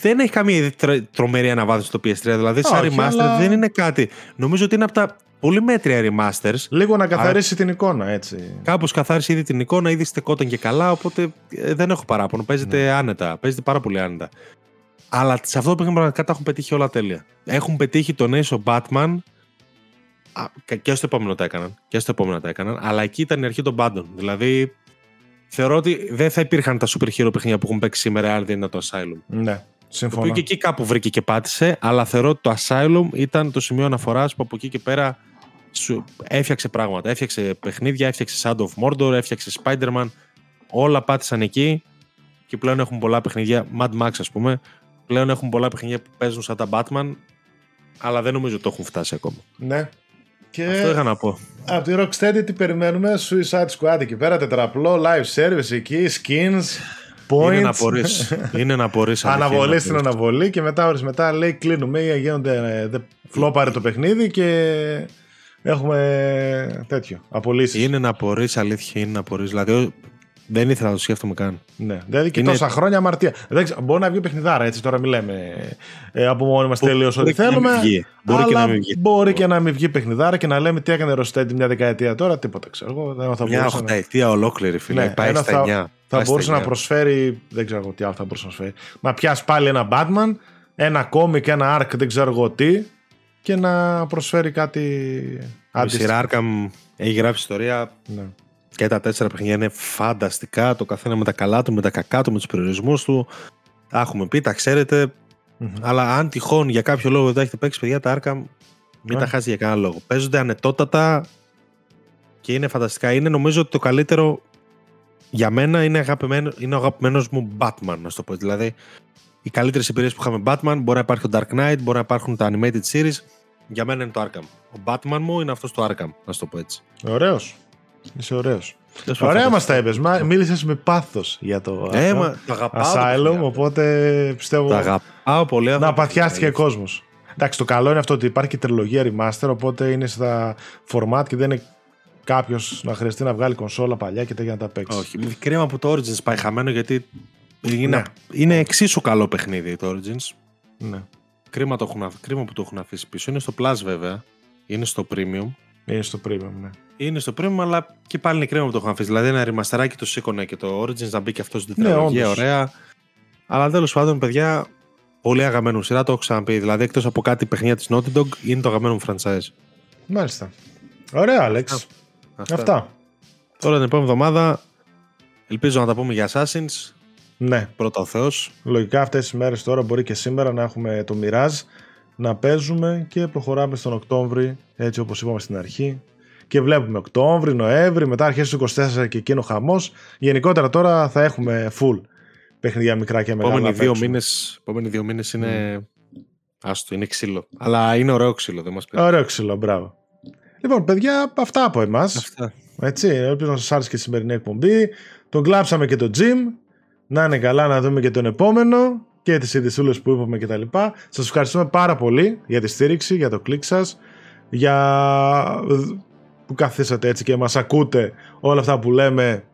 δεν έχει καμία τρομερή αναβάθμιση στο πι ες θρι, δηλαδή σαν remaster αλλά... δεν είναι κάτι. Νομίζω ότι είναι από τα πολύ μέτρια remasters. Λίγο να καθαρίσει α... την εικόνα, έτσι. Κάπως καθάρισε ήδη την εικόνα, ήδη στεκόταν και καλά, οπότε δεν έχω παράπονο. Παίζεται ναι. άνετα, παίζεται πάρα πολύ άνετα. Αλλά σε αυτό το παιχνίδι πραγματικά τα έχουν πετύχει όλα τέλεια. Έχουν πετύχει τον Ace of Batman. Α, και στο επόμενο τα έκαναν. Και στο επόμενο τα έκαναν. Αλλά εκεί ήταν η αρχή των πάντων. Δηλαδή, θεωρώ ότι δεν θα υπήρχαν τα super hero παιχνίδια που έχουν παίξει σήμερα, αν δεν είναι το Asylum. Ναι, συμφωνώ. Το οποίο και εκεί κάπου βρήκε και πάτησε. Αλλά θεωρώ ότι το Asylum ήταν το σημείο αναφοράς που από εκεί και πέρα σου έφτιαξε πράγματα. Έφτιαξε παιχνίδια, έφτιαξε Shadow of Mordor, έφτιαξε Spider-Man. Όλα πάτησαν εκεί. Και πλέον έχουν πολλά παιχνίδια. Mad Max, ας πούμε. Πλέον έχουν πολλά παιχνίδια που παίζουν σαν τα Batman, αλλά δεν νομίζω ότι το έχουν φτάσει ακόμα. Ναι. Και αυτό είχα να πω. Από τη Rocksteady τι περιμένουμε? Suicide Squad εκεί πέρα, τετραπλό, live service εκεί, skins, points. Είναι να απορρείς. Είναι να απορρείς. Αναβολή στην αναβολή και μετά ώρες μετά λέει κλείνουμε ή γίνονται δε, φλόπαρε το παιχνίδι και έχουμε τέτοιο, απολύσεις. Είναι να απορρείς, αλήθεια είναι να απορρείς. Δηλαδή... δεν ήθελα να το σκέφτομαι καν. Ναι, δηλαδή και είναι... τόσα χρόνια αμαρτία. Μπορεί να βγει παιχνιδάρα, έτσι τώρα μιλάμε. Ε, από μόνοι μας τελείως ό,τι θέλουμε. Μπορεί και να μην βγει. Μπορεί και να μην βγει παιχνιδάρα και να λέμε τι έκανε Rocksteady μια δεκαετία τώρα, τίποτα ξέρω εγώ. Θα μια οχταετία να... ολόκληρη, φίλε. Ναι, πάει στα εννιά. Θα, θα μπορούσε να προσφέρει. Δεν ξέρω εγώ τι άλλο θα μπορούσε να προσφέρει. Να πιάσει πάλι ένα Batman, ένα comic, ένα arc, δεν ξέρω εγώ τι, και να προσφέρει κάτι. Η σειρά Arkham έχει γράψει ιστορία. Ναι. Και τα τέσσερα παιχνίδια είναι φανταστικά. Το καθένα με τα καλά του, με τα κακά του, με τους περιορισμούς του. Τα έχουμε πει, τα ξέρετε. Mm-hmm. Αλλά αν τυχόν για κάποιο λόγο δεν τα έχετε παίξει, παιδιά, τα Arkham, μην yeah. τα χάσει για κανένα λόγο. Παίζονται ανετότατα και είναι φανταστικά. Είναι νομίζω ότι το καλύτερο για μένα είναι, αγαπημένο, είναι ο αγαπημένος μου Batman, να το πω. Δηλαδή, οι καλύτερες εμπειρίες που είχαμε Batman, μπορεί να υπάρχει το Dark Knight, μπορεί να υπάρχουν τα Animated Series. Για μένα είναι το Arkham. Ο Batman μου είναι αυτός το Arkham, να το πω έτσι. Ωραίος. Είσαι ωραίος. Ωραία μας τα είπες. Μίλησες με πάθος για το ε, α, Asylum, οπότε πιστεύω τα αγαπάω πολύ, να παθιάστηκε ο κόσμος. Εντάξει, το καλό είναι αυτό ότι υπάρχει και τριλογία remaster, οπότε είναι στα format και δεν είναι κάποιος να χρειαστεί να βγάλει κονσόλα παλιά και τέτοια να τα παίξει. Όχι, κρίμα που το Origins πάει χαμένο, γιατί είναι, ναι. είναι εξίσου καλό παιχνίδι το Origins. Ναι. Κρίμα, το έχουν, κρίμα που το έχουν αφήσει πίσω. Είναι στο Plus βέβαια, είναι στο Premium. Είναι στο premium, ναι. Είναι στο premium, αλλά και πάλι είναι κρίμα που το έχω αφήσει. Δηλαδή, ένα ρημαστεράκι το σήκωνα και το Origins να μπει και αυτό στην τετραγωνία. Ναι, ωραία. Αλλά τέλος πάντων, παιδιά, πολύ αγαπημένο μου σειρά, το έχω ξαναπεί. Δηλαδή, εκτός από κάτι παιχνίδια της Naughty Dog, είναι το αγαπημένο μου franchise. Μάλιστα. Ωραία, Άλεξ. Αυτά. Αυτά. Αυτά. Τώρα την επόμενη εβδομάδα ελπίζω να τα πούμε για Assassins. Ναι. Πρώτα ο Θεός. Λογικά, αυτές τις μέρες τώρα μπορεί και σήμερα να έχουμε το Mirage. Να παίζουμε και προχωράμε στον Οκτώβρη, έτσι όπως είπαμε στην αρχή. Και βλέπουμε Οκτώβρη, Νοέμβρη, μετά αρχές του είκοσι τέσσερα και εκείνο χαμός. Γενικότερα τώρα θα έχουμε full παιχνιδιά μικρά και μεγάλα. Επόμενοι δύο μήνες, επόμενοι δύο μήνες είναι... Mm. Άστο, είναι ξύλο. Αλλά είναι ωραίο ξύλο, δεν μας πει. Ωραίο ξύλο, μπράβο. Λοιπόν, παιδιά, αυτά από εμάς. Αυτά. Έτσι, ελπίζω να σας άρεσε και η σημερινή εκπομπή. Τον κλάψαμε και τον Jim. Να είναι καλά, να δούμε και τον επόμενο. Και τις ειδησούλες που είπαμε και τα λοιπά. Σας ευχαριστούμε πάρα πολύ για τη στήριξη, για το κλικ σας, για που καθίσατε έτσι και μας ακούτε. Όλα αυτά που λέμε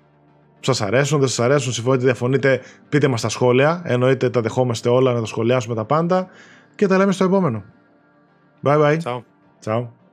σας αρέσουν, δεν σας αρέσουν, συμφωνείτε, διαφωνείτε, πείτε μας τα σχόλια. Εννοείται τα δεχόμαστε όλα, να τα σχολιάσουμε τα πάντα. Και τα λέμε στο επόμενο. Bye bye. Ciao. Ciao.